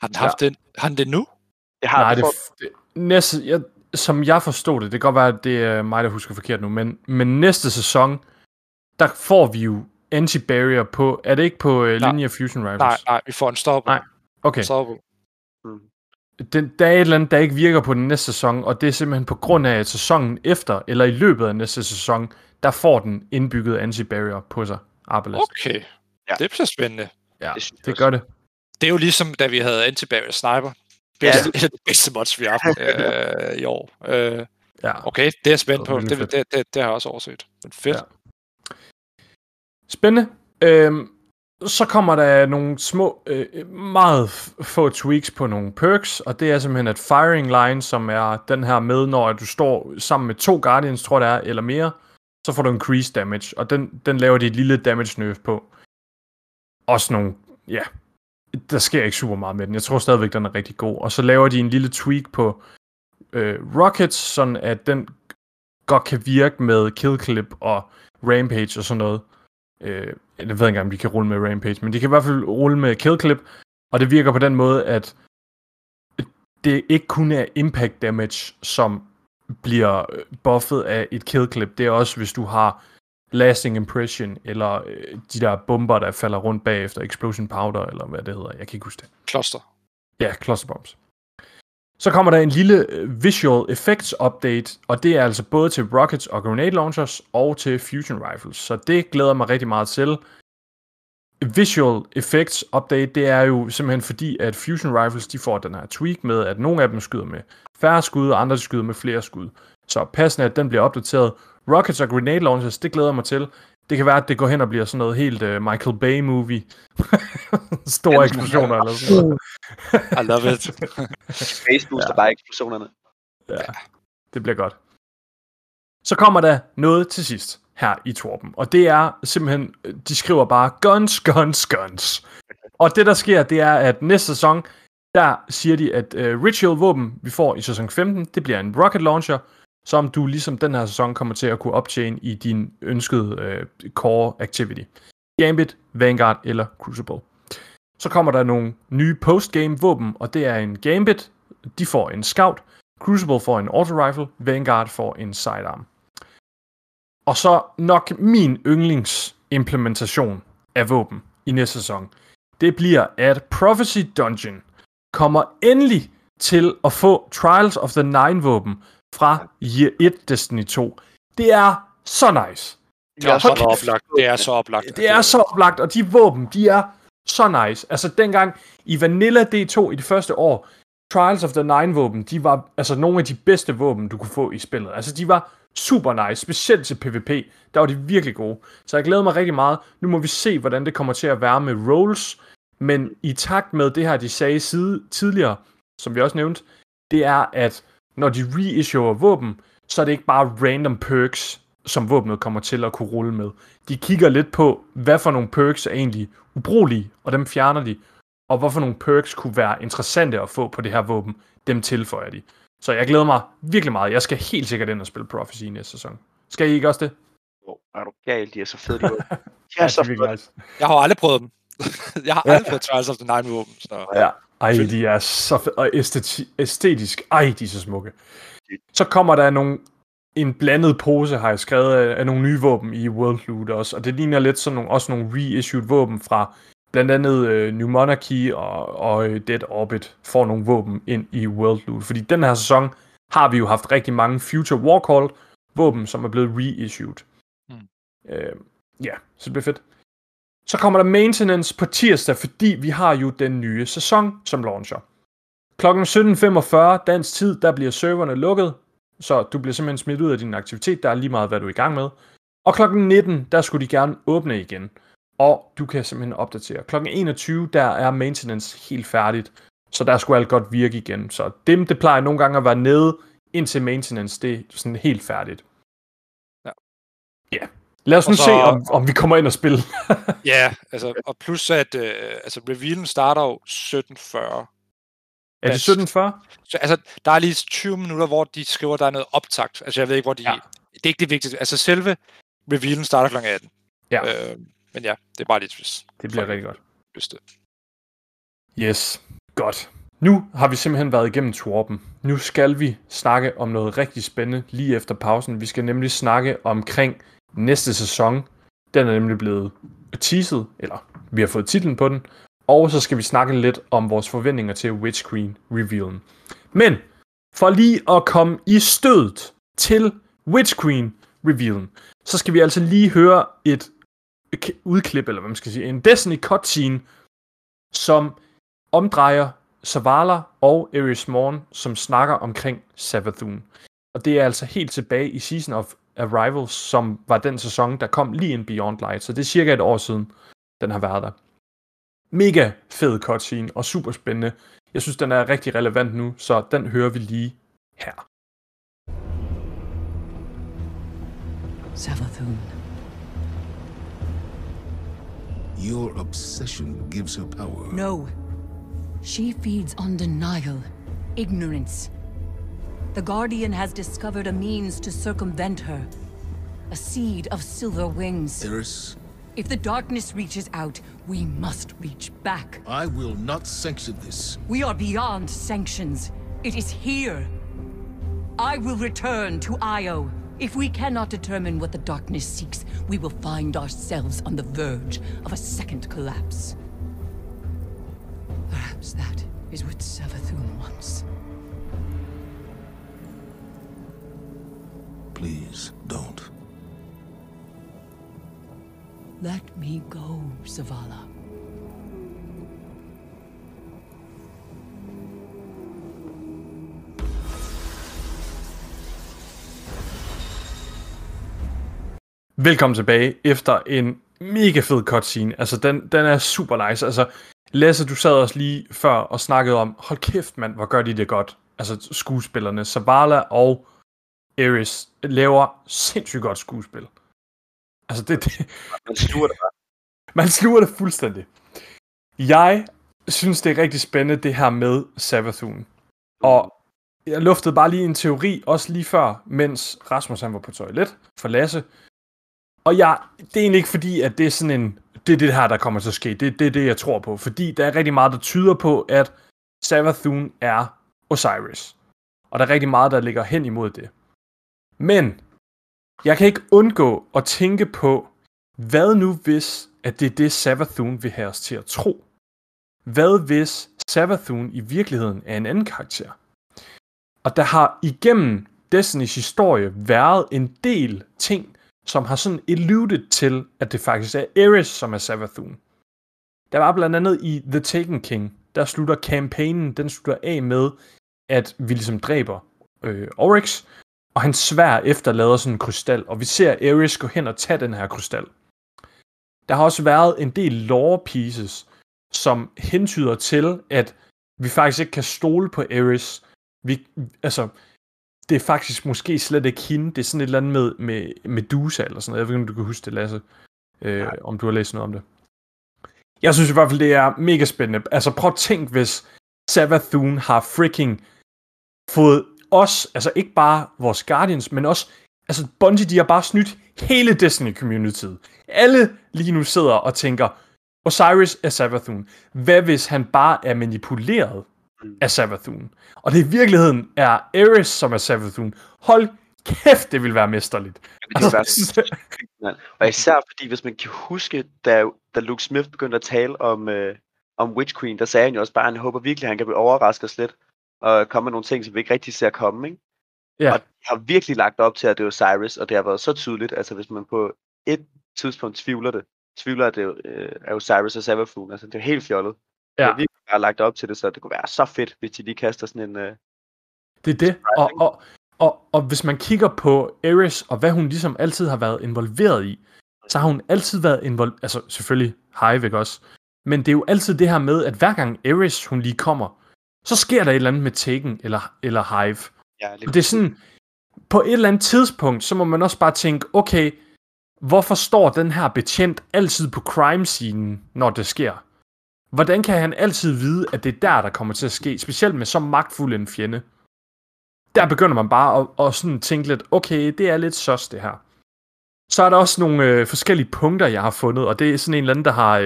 Har den haft den? Har den det nu? Som jeg forstod det kan godt være, at det er mig, der husker forkert nu, men næste sæson, der får vi jo anti-barrier på, er det ikke på Linear Fusion Rifles? Nej, vi får en stopper. Nej, okay. Der er et eller andet, der ikke virker på den næste sæson, og det er simpelthen på grund af, at sæsonen efter, eller i løbet af næste sæson, der får den indbygget anti-barrier på sig. Arbalest. Okay, det bliver spændende. Ja, det gør det. Det er jo ligesom, da vi havde anti-barrier sniper. Det er det bedste mods, vi har haft i år. Okay, det er spændt på. Det har jeg også overset. Men fedt. Ja. Spændende. Så kommer der nogle små, meget få tweaks på nogle perks, og det er simpelthen, at firing line, som er den her med, når du står sammen med 2 guardians, tror jeg det er, eller mere, så får du en crease damage, og den laver de et lille damage nerf på. Også nogle, der sker ikke super meget med den. Jeg tror stadigvæk, den er rigtig god. Og så laver de en lille tweak på rockets, sådan at den godt kan virke med killclip og rampage og sådan noget. Jeg ved ikke engang, om de kan rulle med Rampage, men de kan i hvert fald rulle med Killclip, og det virker på den måde, at det ikke kun er impact damage, som bliver buffet af et Killclip. Det er også, hvis du har Lasting Impression, eller de der bomber, der falder rundt bagefter, Explosion Powder, eller hvad det hedder. Jeg kan ikke huske det. Cluster. Ja, Cluster Bombs. Så kommer der en lille Visual Effects update, og det er altså både til rockets og grenade launchers og til fusion rifles, så det glæder mig rigtig meget til. Visual Effects update, det er jo simpelthen fordi, at fusion rifles, de får den her tweak med, at nogle af dem skyder med færre skud, og andre skyder med flere skud. Så passende, at den bliver opdateret. Rockets og grenade launchers, det glæder mig til. Det kan være, at det går hen og bliver sådan noget helt Michael Bay-movie. Store eksplosioner eller sådan noget. I love it. Space booster bare eksplosionerne. Ja, det bliver godt. Så kommer der noget til sidst her i Torben. Og det er simpelthen, de skriver bare guns, guns, guns. Og det der sker, det er, at næste sæson, der siger de, at ritual-våben, vi får i sæson 15, det bliver en rocket launcher, som du ligesom den her sæson kommer til at kunne optjene i din ønskede core activity. Gambit, Vanguard eller Crucible. Så kommer der nogle nye postgame våben, og det er en Gambit, de får en Scout, Crucible får en Auto Rifle, Vanguard får en Sidearm. Og så nok min yndlingsimplementation af våben i næste sæson, det bliver, at Prophecy Dungeon kommer endelig til at få Trials of the Nine-våben fra Year 1 Destiny 2. Det er så nice. Det er så oplagt. Det er så oplagt, og de våben, de er så nice. Altså dengang i Vanilla D2 i det første år, Trials of the Nine-våben, de var altså nogle af de bedste våben, du kunne få i spillet. Altså de var super nice, specielt til PvP. Der var de virkelig gode. Så jeg glæder mig rigtig meget. Nu må vi se, hvordan det kommer til at være med rolls. Men i takt med det her, de sagde tidligere, som vi også nævnte, det er, at når de reissuer våben, så er det ikke bare random perks, som våbnet kommer til at kunne rulle med. De kigger lidt på, hvad for nogle perks er egentlig ubrugelige, og dem fjerner de, og hvorfor nogle perks kunne være interessante at få på det her våben, dem tilføjer de. Så jeg glæder mig virkelig meget. Jeg skal helt sikkert ind og spille Prophecy i næste sæson. Skal I ikke også det? Jo, er du galt? De er så fede, de våben. Ja, så fedt. Jeg har aldrig prøvet dem. Jeg har aldrig fået Trials of the Nine våben. Så... ja. Ej, de er så fede. Og æstetisk. Ej, de er så smukke. Så kommer der en blandet pose, har jeg skrevet, af nogle nye våben i World Loot også. Og det ligner lidt sådan nogle reissued våben fra blandt andet New Monarchy og Dead Orbit får nogle våben ind i World Loot. Fordi den her sæson har vi jo haft rigtig mange Future Warcall våben, som er blevet reissued. Så det bliver fedt. Så kommer der maintenance på tirsdag, fordi vi har jo den nye sæson som launcher. Klokken 17.45 dansk tid, der bliver serverne lukket, så du bliver simpelthen smidt ud af din aktivitet, der er lige meget, hvad du er i gang med. Og klokken 19, der skulle de gerne åbne igen, og du kan simpelthen opdatere. Klokken 21, der er maintenance helt færdigt, så der skulle alt godt virke igen. Så dem, det plejer nogle gange at være nede, indtil maintenance, det er sådan helt færdigt. Ja. Lad os nu se, om vi kommer ind og spille. Ja, altså, og plus at revealen starter jo 17.40. Er det 17.40? Så, altså, der er lige 20 minutter, hvor de skriver, der er noget optakt. Altså, jeg ved ikke, hvor de... Ja. Det er ikke det vigtigste. Altså, selve revealen starter kl. 18. Ja. Men ja, det er bare lidt twist. Det bliver rigtig godt. Lyst til. Yes, godt. Nu har vi simpelthen været igennem Twarpen. Nu skal vi snakke om noget rigtig spændende lige efter pausen. Vi skal nemlig snakke omkring... næste sæson, den er nemlig blevet teaset, eller vi har fået titlen på den, og så skal vi snakke lidt om vores forventninger til Witch Queen revealen. Men for lige at komme i stødet til Witch Queen revealen, så skal vi altså lige høre et udklip, eller hvad man skal sige, en Destiny cutscene, som omdrejer Zavala og Eris Morn, som snakker omkring Savathûn. Og det er altså helt tilbage i Season of Arrivals, som var den sæson, der kom lige ind Beyond Light, så det er cirka et år siden, den har været der. Mega fed cutscene, og super spændende. Jeg synes, den er rigtig relevant nu, så den hører vi lige her. Savathûn. Your obsession gives her power. No. She feeds on denial, ignorance. The Guardian has discovered a means to circumvent her. A seed of silver wings. Eris. If the darkness reaches out, we must reach back. I will not sanction this. We are beyond sanctions. It is here. I will return to Io. If we cannot determine what the darkness seeks, we will find ourselves on the verge of a second collapse. Perhaps that is what Savathûn wants. Please, don't. Let me go, Zavala. Velkommen tilbage efter en mega fed cutscene. Altså, den er super nice. Altså, Lasse, du sad også lige før og snakkede om, hold kæft, mand, hvor gør de det godt. Altså, skuespillerne, Zavala og Eris laver sindssygt godt skuespil. Altså det... Man sluger det fuldstændig. Jeg synes, det er rigtig spændende, det her med Savathûn. Og jeg luftede bare lige en teori, også lige før, mens Rasmus han var på toilet for Lasse. Og det er egentlig ikke fordi, at det er sådan en... Det er det her, der kommer til at ske. Det er det, jeg tror på. Fordi der er rigtig meget, der tyder på, at Savathûn er Osiris. Og der er rigtig meget, der ligger hen imod det. Men jeg kan ikke undgå at tænke på, hvad nu hvis, at det er det Savathûn vil have os til at tro. Hvad hvis Savathûn i virkeligheden er en anden karakter? Og der har igennem Destinys historie været en del ting, som har sådan eluded til, at det faktisk er Eris, som er Savathûn. Der var blandt andet i The Taken King, der slutter kampagnen, den slutter af med, at vi ligesom dræber Oryx, og hans sværd efterlader sådan en krystal, og vi ser Eris gå hen og tage den her krystal. Der har også været en del lore pieces, som hentyder til, at vi faktisk ikke kan stole på Eris. Det er faktisk måske slet ikke hende. Det er sådan et eller andet med Medusa eller sådan noget. Jeg ved ikke, om du kan huske det, Lasse. Om du har læst noget om det. Jeg synes i hvert fald, det er mega spændende. Altså prøv at tænk, hvis Savathûn har freaking fået os, altså ikke bare vores Guardians, men også, altså Bungie, de har bare snydt hele Destiny-communityet. Alle lige nu sidder og tænker, Osiris er Savathûn. Hvad hvis han bare er manipuleret af Savathûn? Og det i virkeligheden er Eris, som er Savathûn. Hold kæft, det vil være mesterligt. Og især fordi, hvis man kan huske, da Luke Smith begyndte at tale om Witch Queen, der sagde han jo også bare, at han håber virkelig, at han kan blive overrasket lidt, og komme med nogle ting, som vi ikke rigtig ser komme, ikke? Yeah. Og de har virkelig lagt op til, at det er Osiris, og det har været så tydeligt, altså hvis man på et tidspunkt tvivler, at det er Osiris og Savathûn, altså det er helt fjollet. Ja. Det er virkelig bare lagt op til det, så det kunne være så fedt, hvis de lige kaster sådan en... det er det, og hvis man kigger på Eris, og hvad hun ligesom altid har været involveret i, så har hun altid været involveret, altså selvfølgelig Hive også, men det er jo altid det her med, at hver gang Eris, hun lige kommer, så sker der et eller andet med Taken eller Hive. Ja, det er sådan, på et eller andet tidspunkt, så må man også bare tænke, okay, hvorfor står den her betjent altid på crime-scenen, når det sker? Hvordan kan han altid vide, at det er der kommer til at ske, specielt med så magtfuld en fjende? Der begynder man bare at sådan tænke lidt, okay, det er lidt sås det her. Så er der også nogle forskellige punkter, jeg har fundet, og det er sådan en eller anden, der har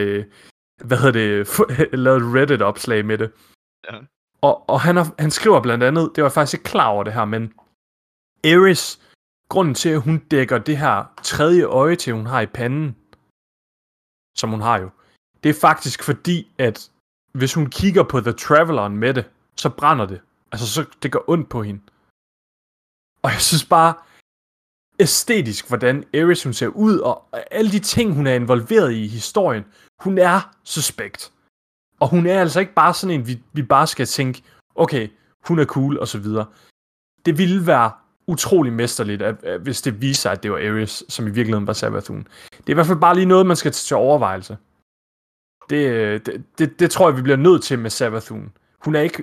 lavet et Reddit-opslag med det. Ja. Og han skriver blandt andet, det var faktisk ikke klar over det her, men Eris, grunden til, at hun dækker det her tredje øje til, hun har i panden, som hun har jo, det er faktisk fordi, at hvis hun kigger på The Traveleren med det, så brænder det. Altså, så det gør ondt på hende. Og jeg synes bare, æstetisk, hvordan Eris hun ser ud, og alle de ting, hun er involveret i historien, hun er suspekt. Og hun er altså ikke bare sådan en, vi bare skal tænke, okay, hun er cool, og så videre. Det ville være utrolig mesterligt, hvis det viser sig, at det var Eris, som i virkeligheden var Savathûn. Det er i hvert fald bare lige noget, man skal til overvejelse. Det tror jeg, vi bliver nødt til med Savathûn.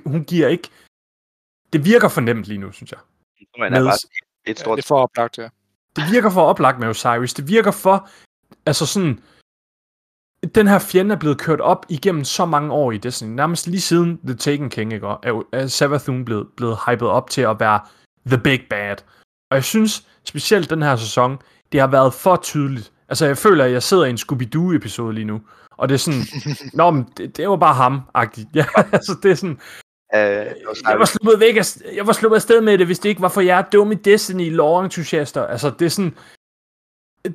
Hun giver ikke... Det virker for nemt lige nu, synes jeg. Det er for oplagt, ja. Det virker for oplagt med Osiris. Det virker for... Altså sådan... Den her fjende er blevet kørt op igennem så mange år i Destiny. Nærmest lige siden The Taken King, ikke? Er Savathûn blevet hypet op til at være the big bad. Og jeg synes, specielt den her sæson, det har været for tydeligt. Altså, jeg føler, at jeg sidder i en Scooby-Doo-episode lige nu. Og det er sådan... Nå, men det var bare ham-agtigt. Ja, altså, det er sådan... Jeg var sluppet afsted med det, hvis det ikke var for jer dumme Destiny lore-entusiaster. Altså, det er sådan...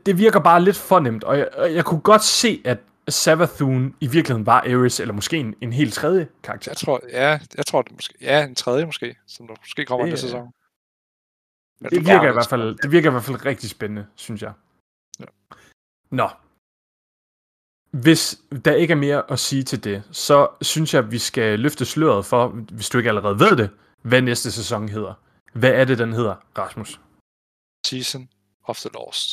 Det virker bare lidt for nemt. Og jeg kunne godt se, at Savathûn i virkeligheden var Eris, eller måske en helt tredje karakter. Jeg tror det måske. Ja, en tredje måske, som der måske kommer det, næste sæson. Men det virker i hvert fald rigtig spændende, synes jeg. Ja. Nå. Hvis der ikke er mere at sige til det, så synes jeg, at vi skal løfte sløret for, hvis du ikke allerede ved det, hvad næste sæson hedder. Hvad er det, den hedder, Rasmus? Season of the Lost.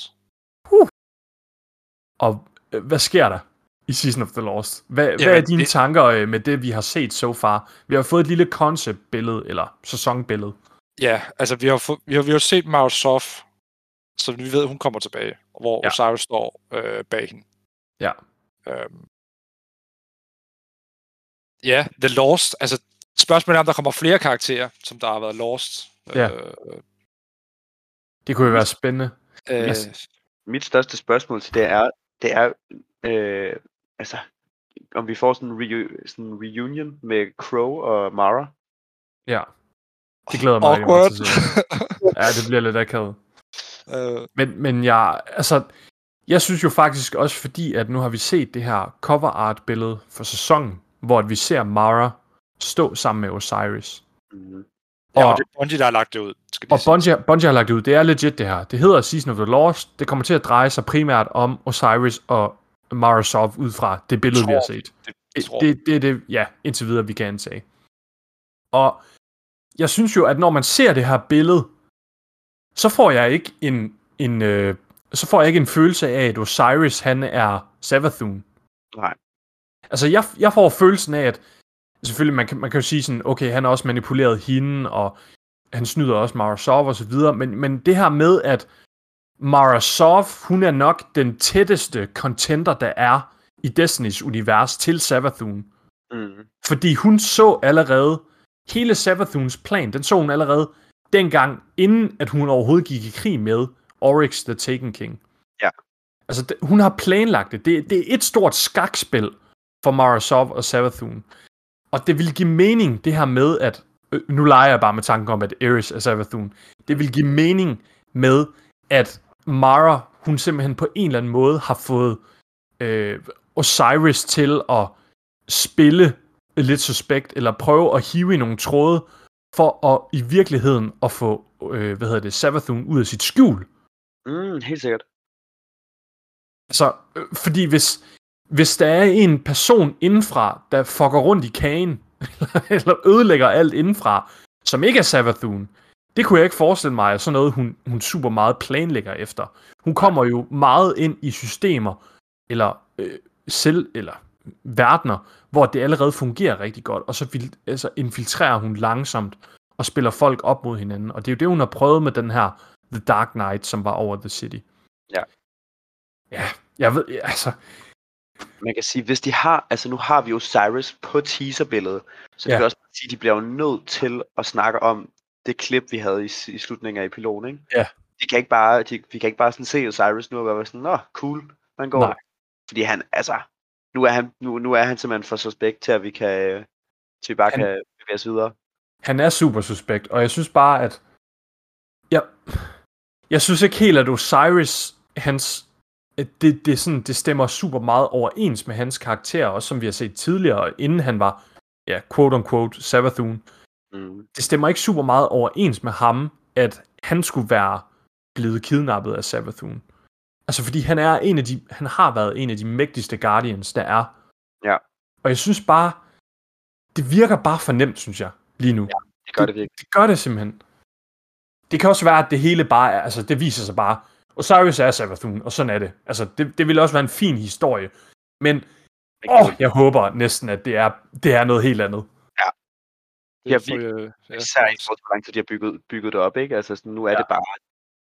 Og hvad sker der i Season of the Lost? Hvad er dine tanker med det, vi har set so far? Vi har fået et lille concept-billede, eller sæsonbillede. Ja, altså vi har set Mara Sov, så vi ved, hun kommer tilbage, hvor Osiris står bag hende. Ja. The Lost, altså spørgsmålet er, om der kommer flere karakterer, som der har været Lost. Ja. Det kunne jo være spændende. Mit største spørgsmål til det er, om vi får sådan en reunion med Crow og Mara. Ja, det glæder mig rigtig meget til. Ja, det bliver lidt akavet. Men jeg synes jo faktisk også, fordi at nu har vi set det her cover art billede for sæsonen, hvor vi ser Mara stå sammen med Osiris. Mm-hmm. Ja, og det er Bungie, der har lagt det ud. Og Bungie har lagt det ud. Det er legit, det her. Det hedder Season of the Lost. Det kommer til at dreje sig primært om Osiris og Mara Sov ud fra det billede, vi har set. Det, ja, indtil videre, vi kan sige. Og jeg synes jo, at når man ser det her billede, så får jeg ikke en følelse af, at Osiris, han er Savathûn. Nej. Altså, jeg får følelsen af, at selvfølgelig, man kan jo sige sådan, okay, han har også manipuleret hende, og han snyder også Mara Sov og så videre, men det her med, at Mara Sov, hun er nok den tætteste contender, der er i Destinys univers til Savathûn. Mm. Fordi hun så allerede hele Savathûns plan, den så hun allerede dengang, inden at hun overhovedet gik i krig med Oryx, the Taken King. Ja. Altså, hun har planlagt det. Det er et stort skakspil for Mara Sov og Savathûn. Og det vil give mening, det her med, at... Nu leger jeg bare med tanken om, at Eris er Savathûn. Det vil give mening med, at Mara, hun simpelthen på en eller anden måde har fået Osiris til at spille lidt suspekt, eller prøve at hive i nogle tråde, for at i virkeligheden at få Savathûn ud af sit skjul. Mm, helt sikkert. Så, fordi hvis der er en person indenfra, der fucker rundt i kagen, eller ødelægger alt indenfra, som ikke er Savathûn, det kunne jeg ikke forestille mig, at sådan noget, hun super meget planlægger efter. Hun kommer jo meget ind i systemer, eller verdener, hvor det allerede fungerer rigtig godt, og så infiltrerer hun langsomt, og spiller folk op mod hinanden. Og det er jo det, hun har prøvet med den her The Dark Knight, som var over The City. Ja. Ja, jeg ved, altså... Man kan sige, hvis de har... Altså, nu har vi jo Osiris på teaserbilledet, så kan vi også sige, at de bliver jo nødt til at snakke om det klip, vi havde i slutningen af epilogen, ikke? Ja. Vi kan ikke bare sådan se Osiris nu og være sådan, nå, cool, man går. Nej. Fordi han, altså... Nu er han simpelthen for suspekt til, at vi kan... Til vi bare kan bevæge os videre. Han er super suspekt, og jeg synes bare, at... Jeg synes ikke helt, at Osiris, hans... Det stemmer super meget overens med hans karakter, også som vi har set tidligere, inden han var, ja, quote-unquote, Savathûn. Mm. Det stemmer ikke super meget overens med ham, at han skulle være blevet kidnappet af Savathûn. Altså, fordi han har været en af de mægtigste Guardians, der er. Ja. Og jeg synes bare, det virker bare for nemt, synes jeg, lige nu. Ja, det gør det virkelig. Det gør det simpelthen. Det kan også være, at det hele bare er, altså, det viser sig bare, Osiris er Savathûn, og sådan er det. Altså, det ville også være en fin historie. Men, jeg håber næsten, at det er noget helt andet. Ja. Især i forhold til, hvor lang tid de har bygget det op, ikke? Altså, sådan, nu er det bare...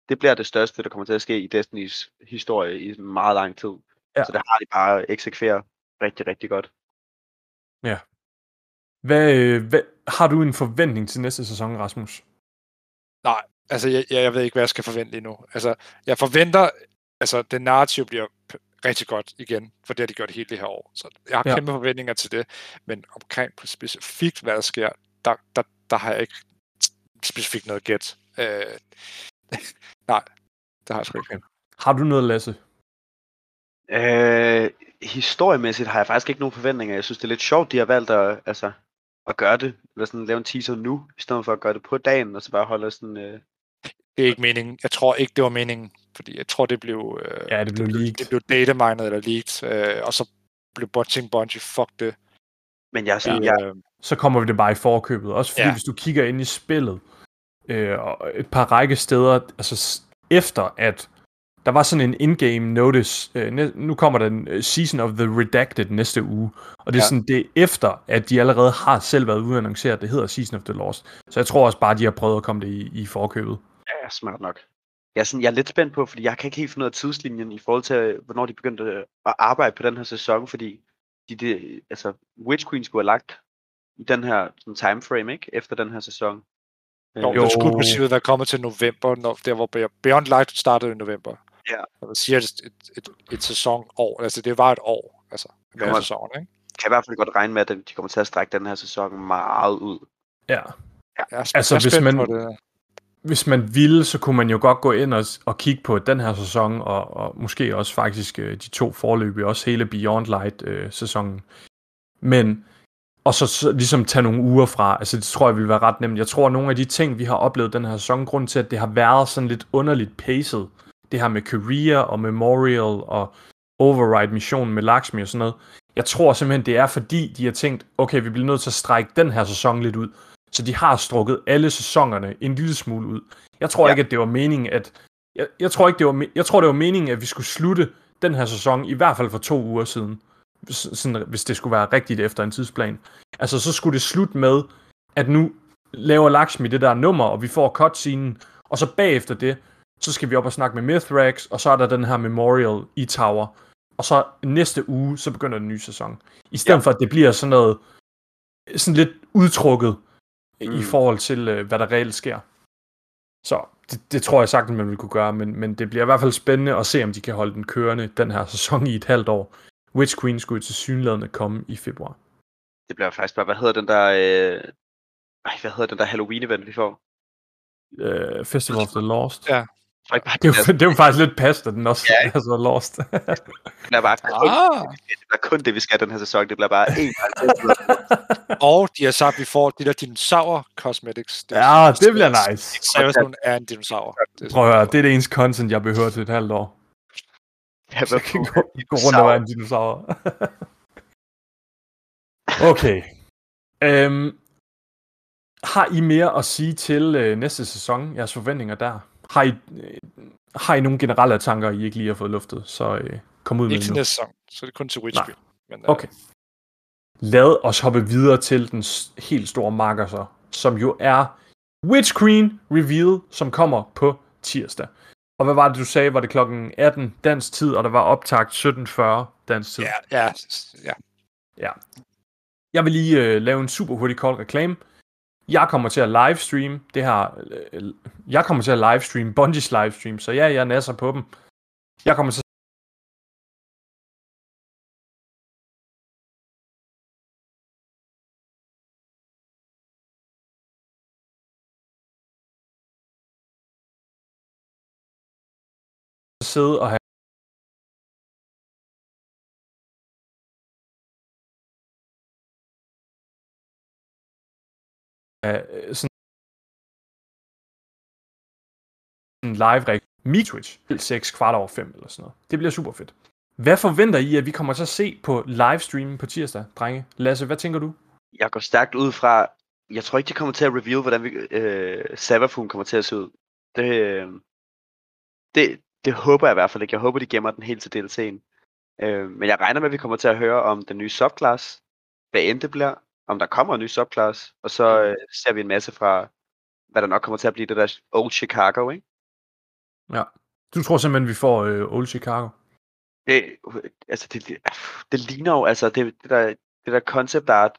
Det bliver det største, der kommer til at ske i Destinys historie i meget lang tid. Ja. Så det har de bare at eksekvere rigtig, rigtig godt. Ja. Hvad har du en forventning til næste sæson, Rasmus? Nej. Altså, jeg ved ikke, hvad jeg skal forvente lige nu. Altså, jeg forventer... Altså, det narrativ bliver rigtig godt igen, for det har de gjort hele det her år. Så jeg har kæmpe forventninger til det. Men omkring specifikt, hvad der sker, der har jeg ikke specifikt noget gæt. Nej, det har jeg sgu ikke. Har du noget, Lasse? Historiemæssigt har jeg faktisk ikke nogen forventninger. Jeg synes, det er lidt sjovt, de har valgt at gøre det. Eller sådan lave en teaser nu, i stedet for at gøre det på dagen, og så bare holde sådan... Det er ikke meningen. Jeg tror ikke, det var meningen. Fordi jeg tror, det blev... Det blev datamined eller leaked. Og så blev Bungie, fuck det. Men jeg siger... Så kommer vi det bare i forkøbet. Også fordi, hvis du kigger ind i spillet, og et par række steder, altså efter at der var sådan en in-game notice, nu kommer der en Season of the Redacted næste uge, og det er sådan, det er efter, at de allerede har selv været ude og annonceret, det hedder Season of the Lost, så jeg tror også bare, de har prøvet at komme det i forkøbet. Ja, smart nok. Jeg er lidt spændt på, fordi jeg kan ikke helt finde ud af tidslinjen i forhold til, hvornår de begyndte at arbejde på den her sæson, fordi Witch Queen skulle have lagt i den her timeframe, ikke? Efter den her sæson. Det skulle princippet være kommet til november, der hvor Beyond Light startede i november. Ja. Man siger et sæsonår, altså det var et år, altså hver sæson, ikke? Kan jeg i hvert fald godt regne med, at de kommer til at strække den her sæson meget ud. Ja. Altså hvis man ville, så kunne man jo godt gå ind og kigge på den her sæson, og måske også faktisk de to forløb, også hele Beyond Light-sæsonen. Men og så ligesom tage nogle uger fra. Altså det tror jeg ville være ret nemt. Jeg tror, at nogle af de ting, vi har oplevet den her sæson, grund til, at det har været sådan lidt underligt paced, det her med Career og Memorial og Override-missionen med Lakshmi og sådan noget, jeg tror simpelthen, det er fordi, de har tænkt, okay, vi bliver nødt til at strække den her sæson lidt ud. Så de har strukket alle sæsonerne en lille smule ud. Jeg tror ikke, at det var meningen, at... Jeg tror, det var meningen, at vi skulle slutte den her sæson, i hvert fald for 2 uger siden. Sådan, hvis det skulle være rigtigt efter en tidsplan. Altså, så skulle det slutte med, at nu laver Lakshmi det der nummer, og vi får cutscenen, og så bagefter det, så skal vi op og snakke med Mythrax, og så er der den her Memorial i Tower. Og så næste uge, så begynder den nye sæson. I stedet for, at det bliver sådan noget, sådan lidt udtrukket, i forhold til, hvad der reelt sker. Så det tror jeg sagtens, man vil kunne gøre, men det bliver i hvert fald spændende at se, om de kan holde den kørende den her sæson i et halvt år. Witch Queen skulle tilsyneladende komme i februar. Det bliver faktisk bare, hvad hedder den der, hvad hedder den der Halloween-event, vi får? Festival of the Lost. Ja. Det er jo faktisk lidt past, at den også er så lost. Det er bare kun det, vi skal den her sæson. Det bliver bare én gang. Og de har sagt, vi får de der dinosaurer cosmetics. Ja, det bliver nice. Xenophage er en dinosaur. Prøv at høre, det er det eneste content, jeg behøver til et halvt år. Så jeg kan gå rundt og være en dinosaur. Okay. Har I mere at sige til næste sæson? Jeres forventninger der? Har I nogle generelle tanker, I ikke lige har fået luftet, så kom ud med det. Ikke til næste sæson, så det er kun til Witch Queen. Men, okay. Lad os hoppe videre til den helt store marker så, som jo er Witch Queen Reveal, som kommer på tirsdag. Og hvad var det, du sagde? Var det klokken 18 dansk tid, og der var optakt 17:40 dansk tid? Ja. Jeg vil lige lave en super hurtig kold reklame. Jeg kommer til at livestream Bungies livestream, så ja, jeg nasser på dem. Jeg kommer til at sidde og have sådan en live-række MeTwitch 6 kvart over 5 eller sådan noget. Det bliver super fedt. Hvad forventer I, at vi kommer til at se på livestreamen på tirsdag, drenge? Lasse, hvad tænker du? Jeg går stærkt ud fra, jeg tror ikke, de kommer til at reveal, hvordan Savathûn kommer til at se ud. Det håber jeg i hvert fald ikke. Jeg håber, de gemmer den helt til DLC'en. Men jeg regner med, at vi kommer til at høre om den nye subclass, hvad end det bliver, om der kommer en ny subclass, og så ser vi en masse fra, hvad der nok kommer til at blive det der Old Chicago, ikke? Ja. Du tror simpelthen, vi får Old Chicago? Det ligner jo, altså det der concept art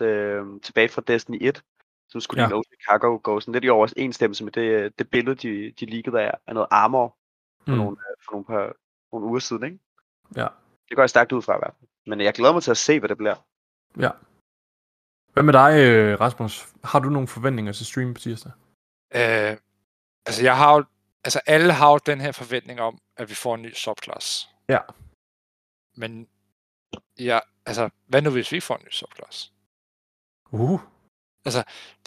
tilbage fra Destiny 1, som skulle ligne Old Chicago, går sådan lidt i overensstemmelse med det billede, de leakede af noget armor for nogle uger siden, ikke? Ja. Det går jeg stærkt ud fra i hvert fald. Men jeg glæder mig til at se, hvad det bliver. Ja. Hvad med dig, Rasmus? Har du nogle forventninger til streamen på tirsdag? Alle har jo den her forventning om, at vi får en ny subclass. Ja. Men, hvad nu hvis vi får en ny subclass?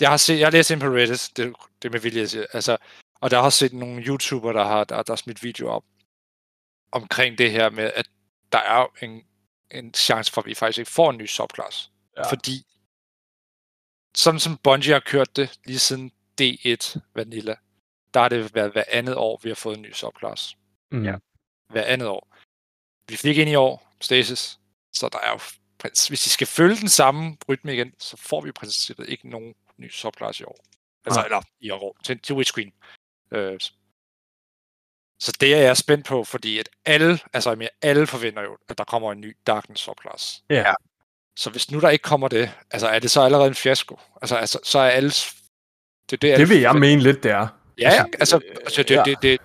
Jeg har læst ind på Reddit, det med vilje at sige, og der har set nogle YouTubere, der har smidt videoer op, omkring det her med, at der er en chance for, at vi faktisk ikke får en ny subclass. Ja. Fordi sådan som Bungie har kørt det lige siden D1 Vanilla, der har det været hver andet år, vi har fået en ny subclass. Mm. Ja. Hver andet år. Vi fik ind i år, Stasis, så der er jo, hvis de skal følge den samme rytme igen, så får vi i princippet ikke nogen ny subclass i år. I år, til Witch Queen. Så det er jeg spændt på, fordi at alle forventer jo, at der kommer en ny Darkness subclass. Ja. Så hvis nu der ikke kommer det, er det så allerede en fiasko? Så er alles... Det vil jeg mene lidt, det er. Ja,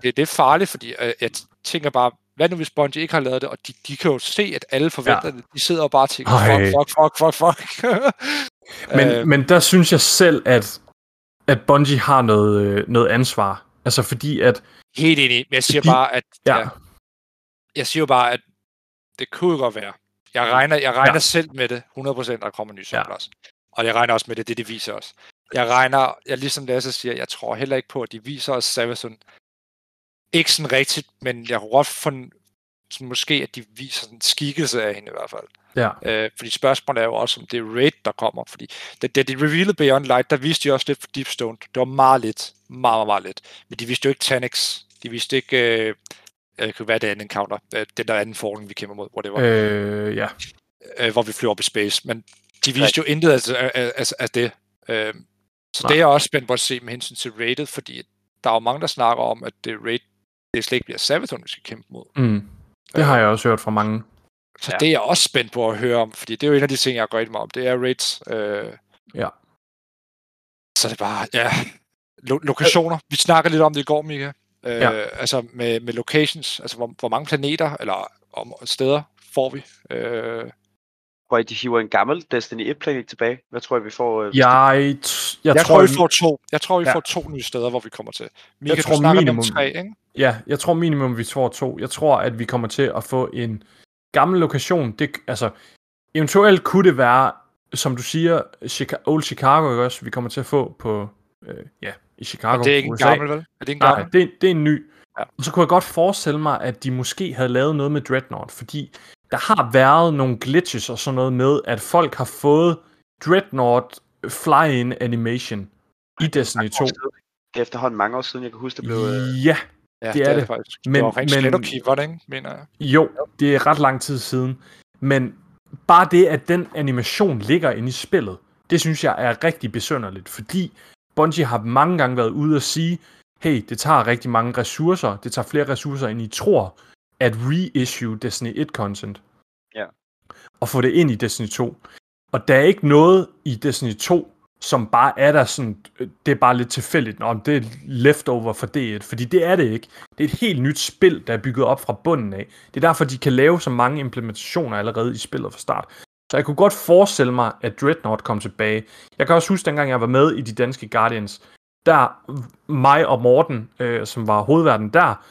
det er farligt, fordi jeg tænker bare, hvad nu hvis Bungie ikke har lavet det, og de kan jo se, at alle forventer det. De sidder og bare tænker, fuck. Men der synes jeg selv, at Bungie har noget ansvar. Altså fordi at... Helt enig, men jeg siger bare, at... Ja. Jeg siger jo bare, at det kunne godt være. Jeg regner selv med det, 100%, der kommer en ny subclass. Og jeg regner også med, det viser os. Jeg ligesom Lasse siger, jeg tror heller ikke på, at de viser os Savathûn. Ikke sådan rigtigt, men jeg råber for sådan måske, at de viser en skikkelse af hende i hvert fald. Ja. Fordi spørgsmålet er jo også, om det er raid, der kommer. Fordi da de revealede Beyond Light, der viste de også lidt for Deepstone. Det var meget lidt. Meget lidt. Men de viste jo ikke Tanix. De viste ikke... hvad er det andet encounter? Den der anden forholdning, vi kæmper mod, hvor det var. Ja. Hvor vi flyver op i space. Men de viste jo intet af det. Så det er jeg også spændt på at se med hensyn til rated, fordi der er jo mange, der snakker om, at det raid, det slet ikke bliver Savathûn, vi skal kæmpe mod. Mm. Det har jeg også hørt fra mange. Så det er jeg også spændt på at høre om, fordi det er jo en af de ting, jeg går rigtig meget om. Det er raids. Ja. Så det er bare, lokationer. Vi snakkede lidt om det i går, Mika. Altså med locations, altså hvor mange planeter, eller steder får vi. Hvor de hiver en gammel Destiny 1-planet tilbage. Hvad tror jeg, vi får? Jeg tror, vi får to. Jeg tror, vi får to nye steder, hvor vi kommer til. Mika, jeg tror minimum 3, ikke? Ja, jeg tror minimum, vi får 2. Jeg tror, at vi kommer til at få en gammel lokation. Det, altså, eventuelt kunne det være, som du siger, Old Chicago også, vi kommer til at få på... i Chicago. Men det er ikke en gammel, vel? Er det en gammel? Nej, det er en ny. Ja. Og så kunne jeg godt forestille mig, at de måske havde lavet noget med Dreadnought, fordi der har været nogle glitches og sådan noget med, at folk har fået Dreadnought fly-in animation i Destiny 2. Det er efterhånden mange år siden, jeg kan huske, det blev... Ja, det er det. Men, det var rent Shadowkeep, var det ikke, mener jeg? Jo, det er ret lang tid siden. Men bare det, at den animation ligger inde i spillet, det synes jeg er rigtig besynderligt, fordi Bungie har mange gange været ude og sige, hey, det tager rigtig mange ressourcer, det tager flere ressourcer, end I tror, at reissue Destiny 1-content. Ja. Og få det ind i Destiny 2. Og der er ikke noget i Destiny 2, som bare er der sådan, det er bare lidt tilfældigt, om det er leftover for D1, fordi det er det ikke. Det er et helt nyt spil, der er bygget op fra bunden af. Det er derfor, de kan lave så mange implementationer allerede i spillet fra start. Så jeg kunne godt forestille mig, at Dreadnought kom tilbage. Jeg kan også huske, dengang jeg var med i de danske Guardians, der mig og Morten, som var hovedværten der,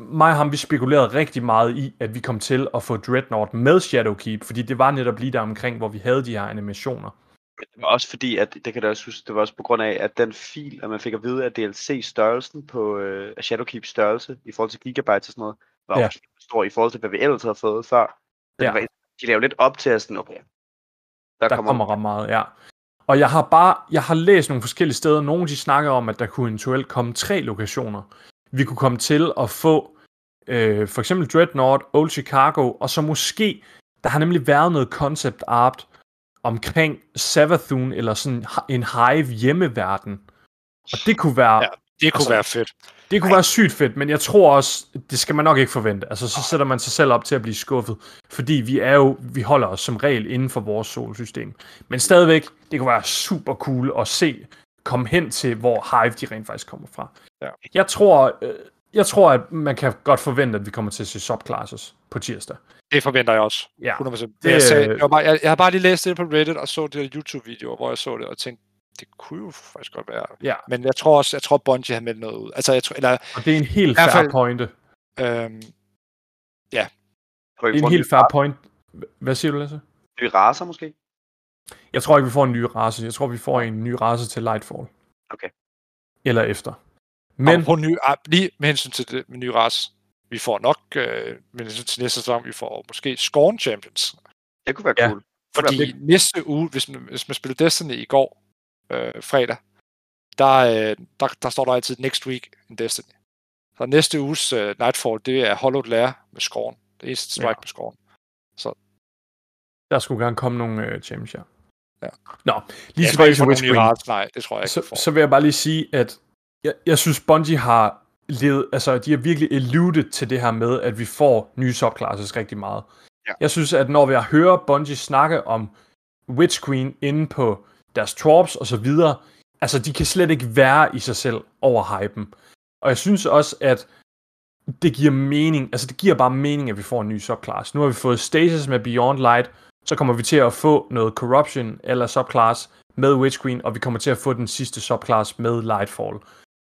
mig og ham, vi spekulerede rigtig meget i, at vi kom til at få Dreadnought med Shadowkeep, fordi det var netop lige der omkring, hvor vi havde de her animationer. Det var også fordi, at det kan jeg også huske, det var også på grund af, at den fil, at man fik at vide, at DLC-størrelsen på Shadowkeeps størrelse i forhold til gigabytes og sådan noget, var også stor i forhold til, hvad vi ellers havde fået før. De laver lidt op til at sådan, okay, der kommer ret meget, ja. Og jeg har læst nogle forskellige steder, nogle de snakker om, at der kunne eventuelt komme 3 lokationer. Vi kunne komme til at få for eksempel Dreadnought, Old Chicago, og så måske, der har nemlig været noget concept art omkring Savathûn, eller sådan en hive hjemmeverden. Og det kunne være... Ja. Det kunne være fedt. Det kunne være sygt fedt, men jeg tror også, det skal man nok ikke forvente. Altså, så sætter man sig selv op til at blive skuffet, fordi vi holder os som regel inden for vores solsystem. Men stadigvæk, det kunne være super cool at se, komme hen til, hvor Hive de rent faktisk kommer fra. Ja. Jeg tror, at man kan godt forvente, at vi kommer til at se subclasses på tirsdag. Det forventer jeg også. Ja. 100%. Jeg har bare lige læst det på Reddit, og så det YouTube-videoer, hvor jeg så det, og tænkte, det kunne jo faktisk godt være. Ja. Men jeg tror Bungie har meldt noget ud. Altså, og det er en helt fair pointe. Ja. Det er en helt fair point. Hvad siger du, Lasse? Nye racer måske? Jeg tror ikke, vi får en ny race. Jeg tror, vi får en ny race til Lightfall. Okay. Eller efter. Men... lige med hensyn til det med ny race. Vi får nok, med hensyn til næste sæson, vi får måske Scorn Champions. Det kunne være cool. Fordi næste uge, hvis man spiller Destiny i går, fredag, der står der altid next week in Destiny. Så næste uges Nightfall, det er Hollowed Lair med Scorn. Det er et strike med Scorn. Så der skulle gerne komme nogle champs, ja. Nå, lige tilbage til Witch Queen. Nej, det tror jeg ikke. Så vil jeg bare lige sige, at jeg synes Bungie har levet, altså de har virkelig eluded til det her med, at vi får nye subclasses rigtig meget. Ja. Jeg synes, at når vi hører Bungie snakke om Witch Queen inde på deres tropes og så videre, altså de kan slet ikke være i sig selv over hypen. Og jeg synes også, at det giver mening, altså det giver bare mening, at vi får en ny subclass. Nu har vi fået Stasis med Beyond Light, så kommer vi til at få noget Corruption eller subclass med Witch Queen, og vi kommer til at få den sidste subclass med Lightfall.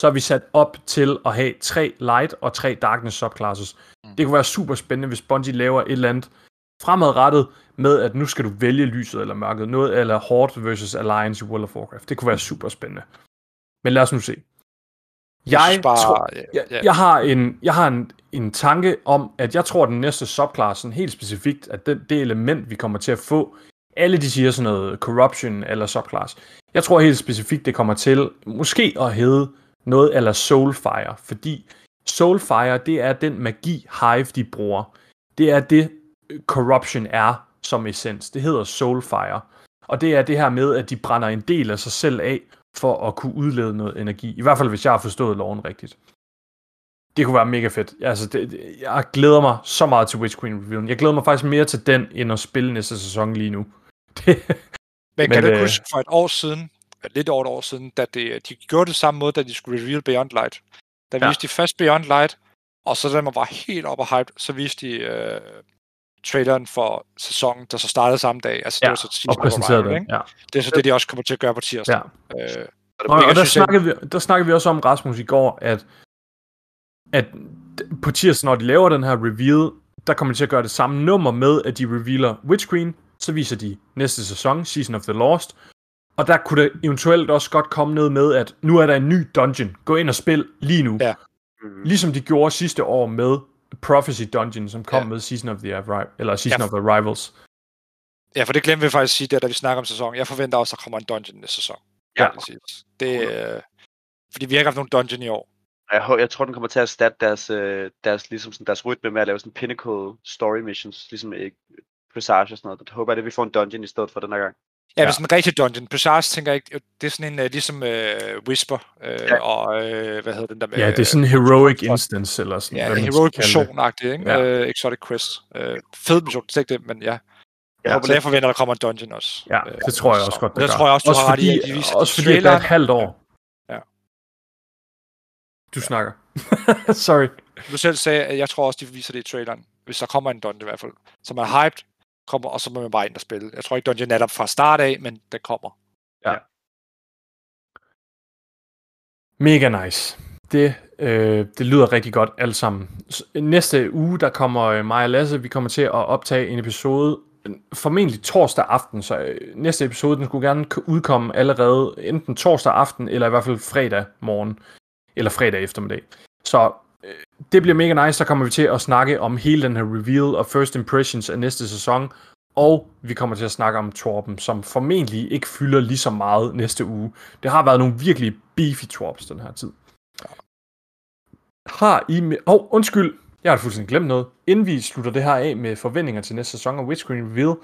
Så er vi sat op til at have 3 Light og 3 Darkness subclasses. Det kunne være super spændende, hvis Bungie laver et eller andet fremadrettet med, at nu skal du vælge lyset eller mørket. Noget eller Horde versus Alliance i World of Warcraft. Det kunne være super spændende. Men lad os nu se. Jeg har en tanke om, at jeg tror, at den næste subklassen helt specifikt, at det element, vi kommer til at få, alle de siger sådan noget corruption eller subclass. Jeg tror helt specifikt, det kommer til måske at hedde noget eller Soulfire, fordi Soulfire, det er den magi Hive, de bruger. Det er det, corruption er som essens. Det hedder Soulfire. Og det er det her med, at de brænder en del af sig selv af, for at kunne udlede noget energi. I hvert fald, hvis jeg har forstået loven rigtigt. Det kunne være mega fedt. Altså, jeg glæder mig så meget til Witch Queen Revealen. Jeg glæder mig faktisk mere til den, end at spille næste sæson lige nu. Men kan du huske for et år siden, lidt over et år siden, da de gjorde det samme måde, da de skulle reveal Beyond Light. Der viste de først Beyond Light, og så da man var helt op og hyped, så viste de traileren for sæsonen, der så startede samme dag. Altså, det var så og præsenterede det. Ja. Det er så det, de også kommer til at gøre på tirsdag. Ja. Der snakkede vi også om, Rasmus, i går, at på tirsdag, når de laver den her reveal, der kommer de til at gøre det samme nummer med, at de revealer Witch Queen, så viser de næste sæson, Season of the Lost, og der kunne det eventuelt også godt komme noget med, at nu er der en ny dungeon, gå ind og spil lige nu. Ja. Ligesom de gjorde sidste år med Prophecy Dungeon, som kom med Season of the Rivals. Ja, for det glemte vi faktisk at sige, da vi snakker om sæsonen. Jeg forventer også, at der kommer en dungeon næste sæson. Ja. Det, fordi vi har ikke haft nogen dungeon i år. Jeg tror, den kommer til at erstatte deres, ligesom sådan, deres rytme med at lave sådan pinnacle story missions, ligesom Presage og sådan noget. Jeg håber, at vi får en dungeon i stedet for den her gang. Ja, hvis en rigtig dungeon. Presage tænker jeg ikke, det er sådan en ligesom Whisper, og hvad hedder den der med? Ja, det er sådan en heroic instance eller sådan. Ja, en heroic person-agtig, ikke? Ja. Exotic quest. Fed mission, det er ikke det, men ja. Jeg håber, jeg forventer, at der kommer en dungeon også. Ja, det tror jeg også godt, det gør. Det tror jeg også, du har ret i. Også fordi det er et halvt år. Ja. Du snakker. Sorry. Du selv sagde, at jeg tror også, de viser det i traileren. Hvis der kommer en dungeon i hvert fald. Så man er hyped. Kommer, og så må man bare ind og spille. Jeg tror ikke, Dungeon er der fra start af, men det kommer. Ja. Mega nice. Det lyder rigtig godt alt sammen. Næste uge, der kommer mig og Lasse, vi kommer til at optage en episode, formentlig torsdag aften, så næste episode, den skulle gerne udkomme allerede, enten torsdag aften, eller i hvert fald fredag morgen, eller fredag eftermiddag. Så det bliver mega nice, der kommer vi til at snakke om hele den her reveal og first impressions af næste sæson, og vi kommer til at snakke om Torben, som formentlig ikke fylder lige så meget næste uge. Det har været nogle virkelig beefy Torps den her tid. Har I med... undskyld, jeg har fuldstændig glemt noget. Inden vi slutter det her af med forventninger til næste sæson og Witch Queen Reveal,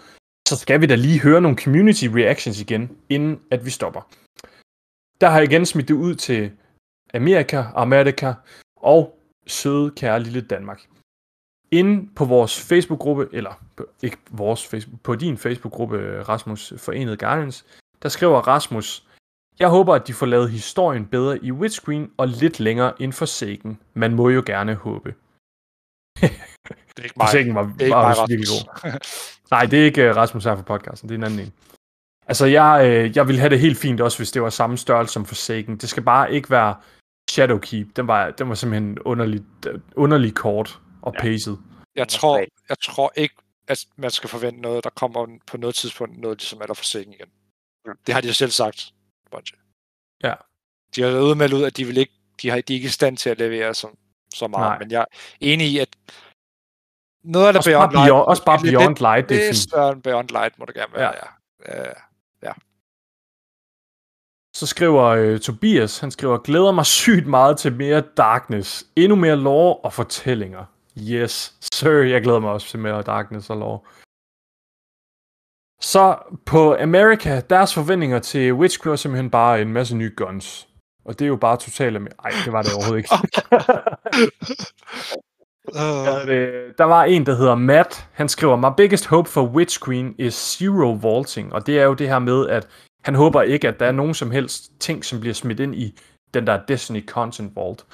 så skal vi da lige høre nogle community reactions igen, inden at vi stopper. Der har jeg igen smidt det ud til Amerika og søde, kære lille Danmark. Inde på vores Facebook-gruppe, eller ikke vores Facebook, på din Facebook-gruppe, Rasmus Forenet Guardians, der skriver Rasmus, jeg håber, at de får lavet historien bedre i Witch Queen og lidt længere end Forsaken. Man må jo gerne håbe. Det er ikke mig. Forsaken var også virkelig god. Nej, det er ikke Rasmus her fra podcasten, det er en anden en. Altså, jeg ville have det helt fint også, hvis det var samme størrelse som Forsaken. Det skal bare ikke være... Shadowkeep, den var simpelthen underlig kort og paced. Jeg tror ikke, at man skal forvente noget, der kommer på noget tidspunkt, noget ligesom er der Forsaken igen. Ja. Det har de jo selv sagt, Bungie. Ja. De har udmeldt ud, at de vil ikke, de er ikke i stand til at levere så meget, men jeg er enig i, at noget af det Beyond Light, det er større end Beyond Light, må det gerne være, ja. Så skriver Tobias, han skriver, glæder mig sygt meget til mere darkness, endnu mere lore og fortællinger. Yes, sir, jeg glæder mig også til mere darkness og lore. Så på America, deres forventninger til Witch Queen simpelthen bare en masse nye guns. Og det er jo bare totalt... Ej, det var det overhovedet ikke. Der var en, der hedder Matt, han skriver, my biggest hope for Witch Queen is zero vaulting. Og det er jo det her med, at han håber ikke, at der er nogen som helst ting, som bliver smidt ind i den der Destiny Content Vault.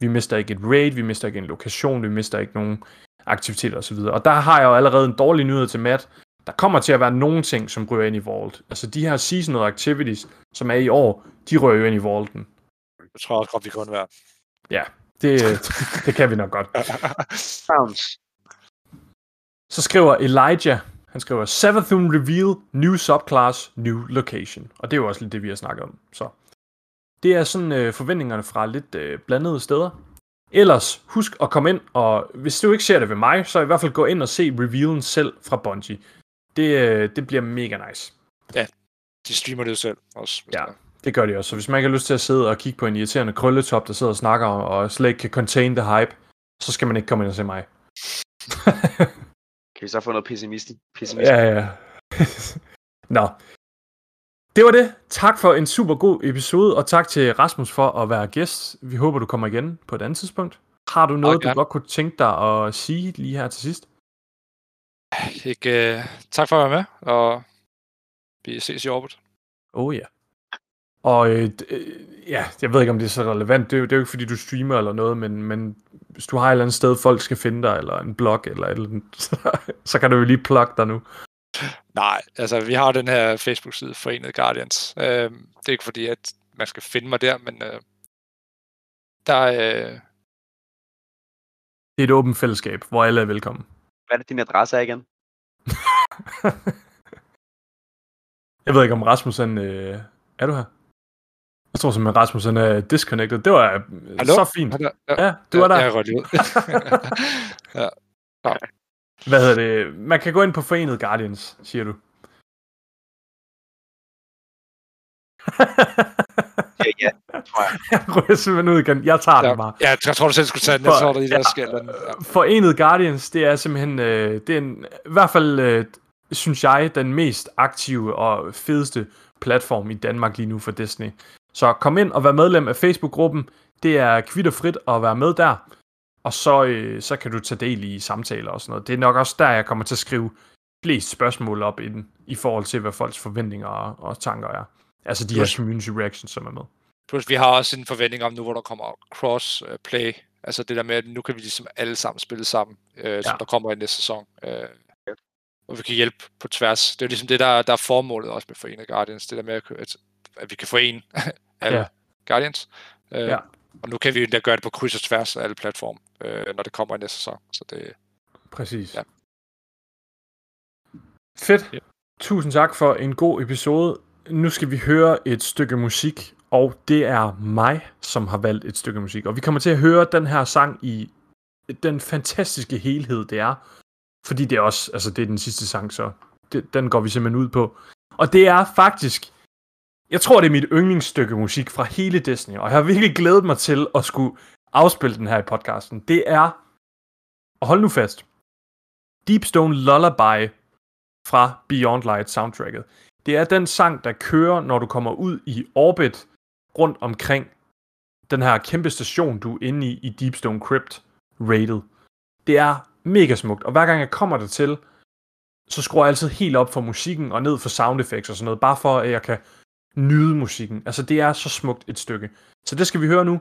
Vi mister ikke et raid, vi mister ikke en lokation, vi mister ikke nogen aktiviteter osv. Og der har jeg jo allerede en dårlig nyhed til Matt. Der kommer til at være nogen ting, som rører ind i Vault. Altså de her seasonal activities, som er i år, de rører jo ind i Vaulten. Jeg tror også godt, vi kunne være. Ja, det kan vi nok godt. Sounds. Så skriver Elijah, han skriver, Savathûn reveal, new subclass, new location. Og det er jo også lidt det, vi har snakket om. Så det er sådan forventningerne fra lidt blandede steder. Ellers, husk at komme ind, og hvis du ikke ser det ved mig, så i hvert fald gå ind og se revealen selv fra Bungie. Det bliver mega nice. Ja, de streamer det selv også. Ja, det gør de også. Så hvis man ikke har lyst til at sidde og kigge på en irriterende krølletop, der sidder og snakker om, og slet ikke kan contain the hype, så skal man ikke komme ind og se mig. Kan vi så få noget pessimistisk? Ja. Nå. Det var det. Tak for en super god episode, og tak til Rasmus for at være gæst. Vi håber, du kommer igen på et andet tidspunkt. Har du noget, du godt kunne tænke dig at sige lige her til sidst? Tak for at være med, og vi ses i orbit. Oh ja. Yeah. Og jeg ved ikke, om det er så relevant. Det er jo ikke, fordi du streamer eller noget, men hvis du har et eller andet sted, folk skal finde dig, eller en blog, eller et eller andet, så kan du jo lige plukke dig nu. Nej, altså vi har den her Facebook-side, Forenet Guardians. Det er ikke fordi, at man skal finde mig der, men det er et åbent fællesskab, hvor alle er velkommen. Hvad er det, din adresse er igen? Jeg ved ikke, om Rasmus er du her? Jeg tror simpelthen, Rasmus er disconnected. Det var så fint. Hallo? Ja, du er der. Jeg er rødt ud. Ja. Hvad hedder det? Man kan gå ind på Forenet Guardians, siger du. Ja, tror jeg. Jeg ryger simpelthen ud igen. Jeg tager den bare. Ja, jeg tror, du selv skulle tage den. Jeg tror, der er der skælderne. Forenet Guardians, det er simpelthen... det er i hvert fald, synes jeg, den mest aktive og fedeste platform i Danmark lige nu for Disney. Så kom ind og vær medlem af Facebook-gruppen. Det er kvitterfrit at være med der. Og så kan du tage del i samtaler og sådan noget. Det er nok også der, jeg kommer til at skrive flest spørgsmål op i forhold til, hvad folks forventninger og tanker er. Altså de her community reactions, som er med. Plus, vi har også en forventning om nu, hvor der kommer cross-play. Altså det der med, at nu kan vi ligesom alle sammen spille sammen, som der kommer i næste sæson. Og vi kan hjælpe på tværs. Det er jo ligesom det, der er formålet også med Forenet Guardians. Det der med, at vi kan forene alle Guardians. Og nu kan vi endda gøre det på kryds og tværs af alle platforme, når det kommer i næste sæson. Så det... Præcis. Ja. Fedt. Ja. Tusind tak for en god episode. Nu skal vi høre et stykke musik, og det er mig, som har valgt et stykke musik. Og vi kommer til at høre den her sang i den fantastiske helhed, det er. Fordi det er også, altså det er den sidste sang, så den går vi simpelthen ud på. Og det er faktisk... Jeg tror, det er mit yndlingsstykke musik fra hele Disney, og jeg har virkelig glædet mig til at skulle afspille den her i podcasten. Det er, og hold nu fast, Deepstone Lullaby fra Beyond Light soundtracket. Det er den sang, der kører, når du kommer ud i orbit rundt omkring den her kæmpe station, du er inde i Deepstone Crypt rated. Det er mega smukt, og hver gang jeg kommer dertil, så skruer jeg altid helt op for musikken og ned for sound effects og sådan noget, bare for at jeg kan nyde musikken. Altså, det er så smukt et stykke. Så det skal vi høre nu.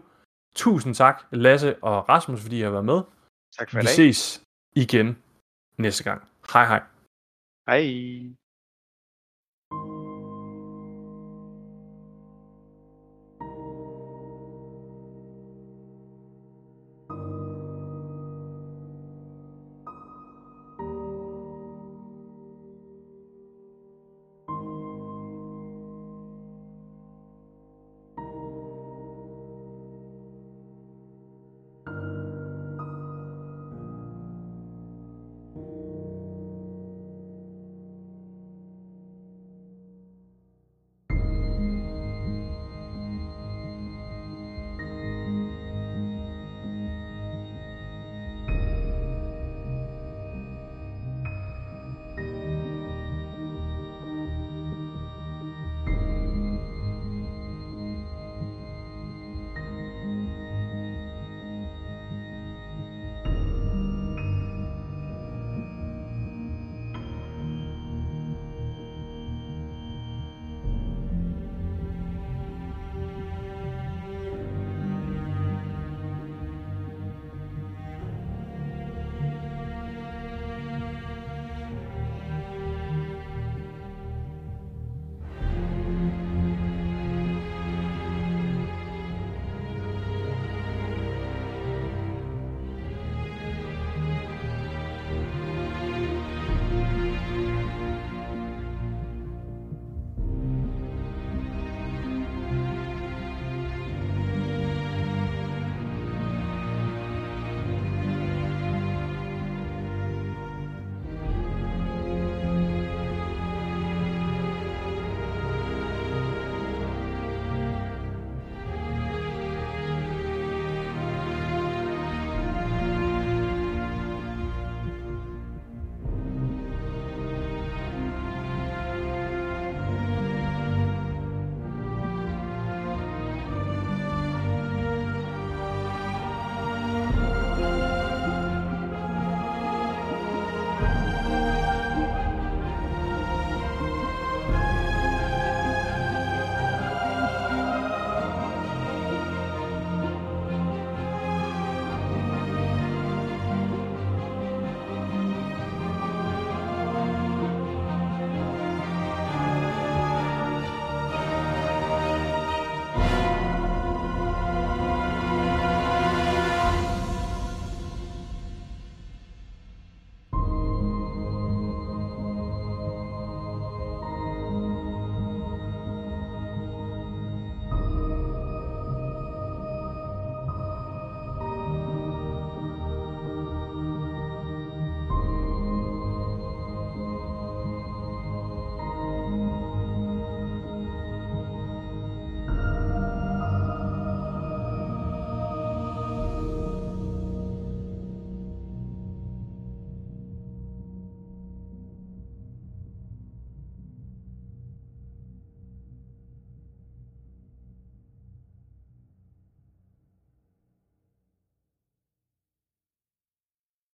Tusind tak, Lasse og Rasmus, fordi I har været med. Tak for i dag. Vi ses igen næste gang. Hej hej. Hej.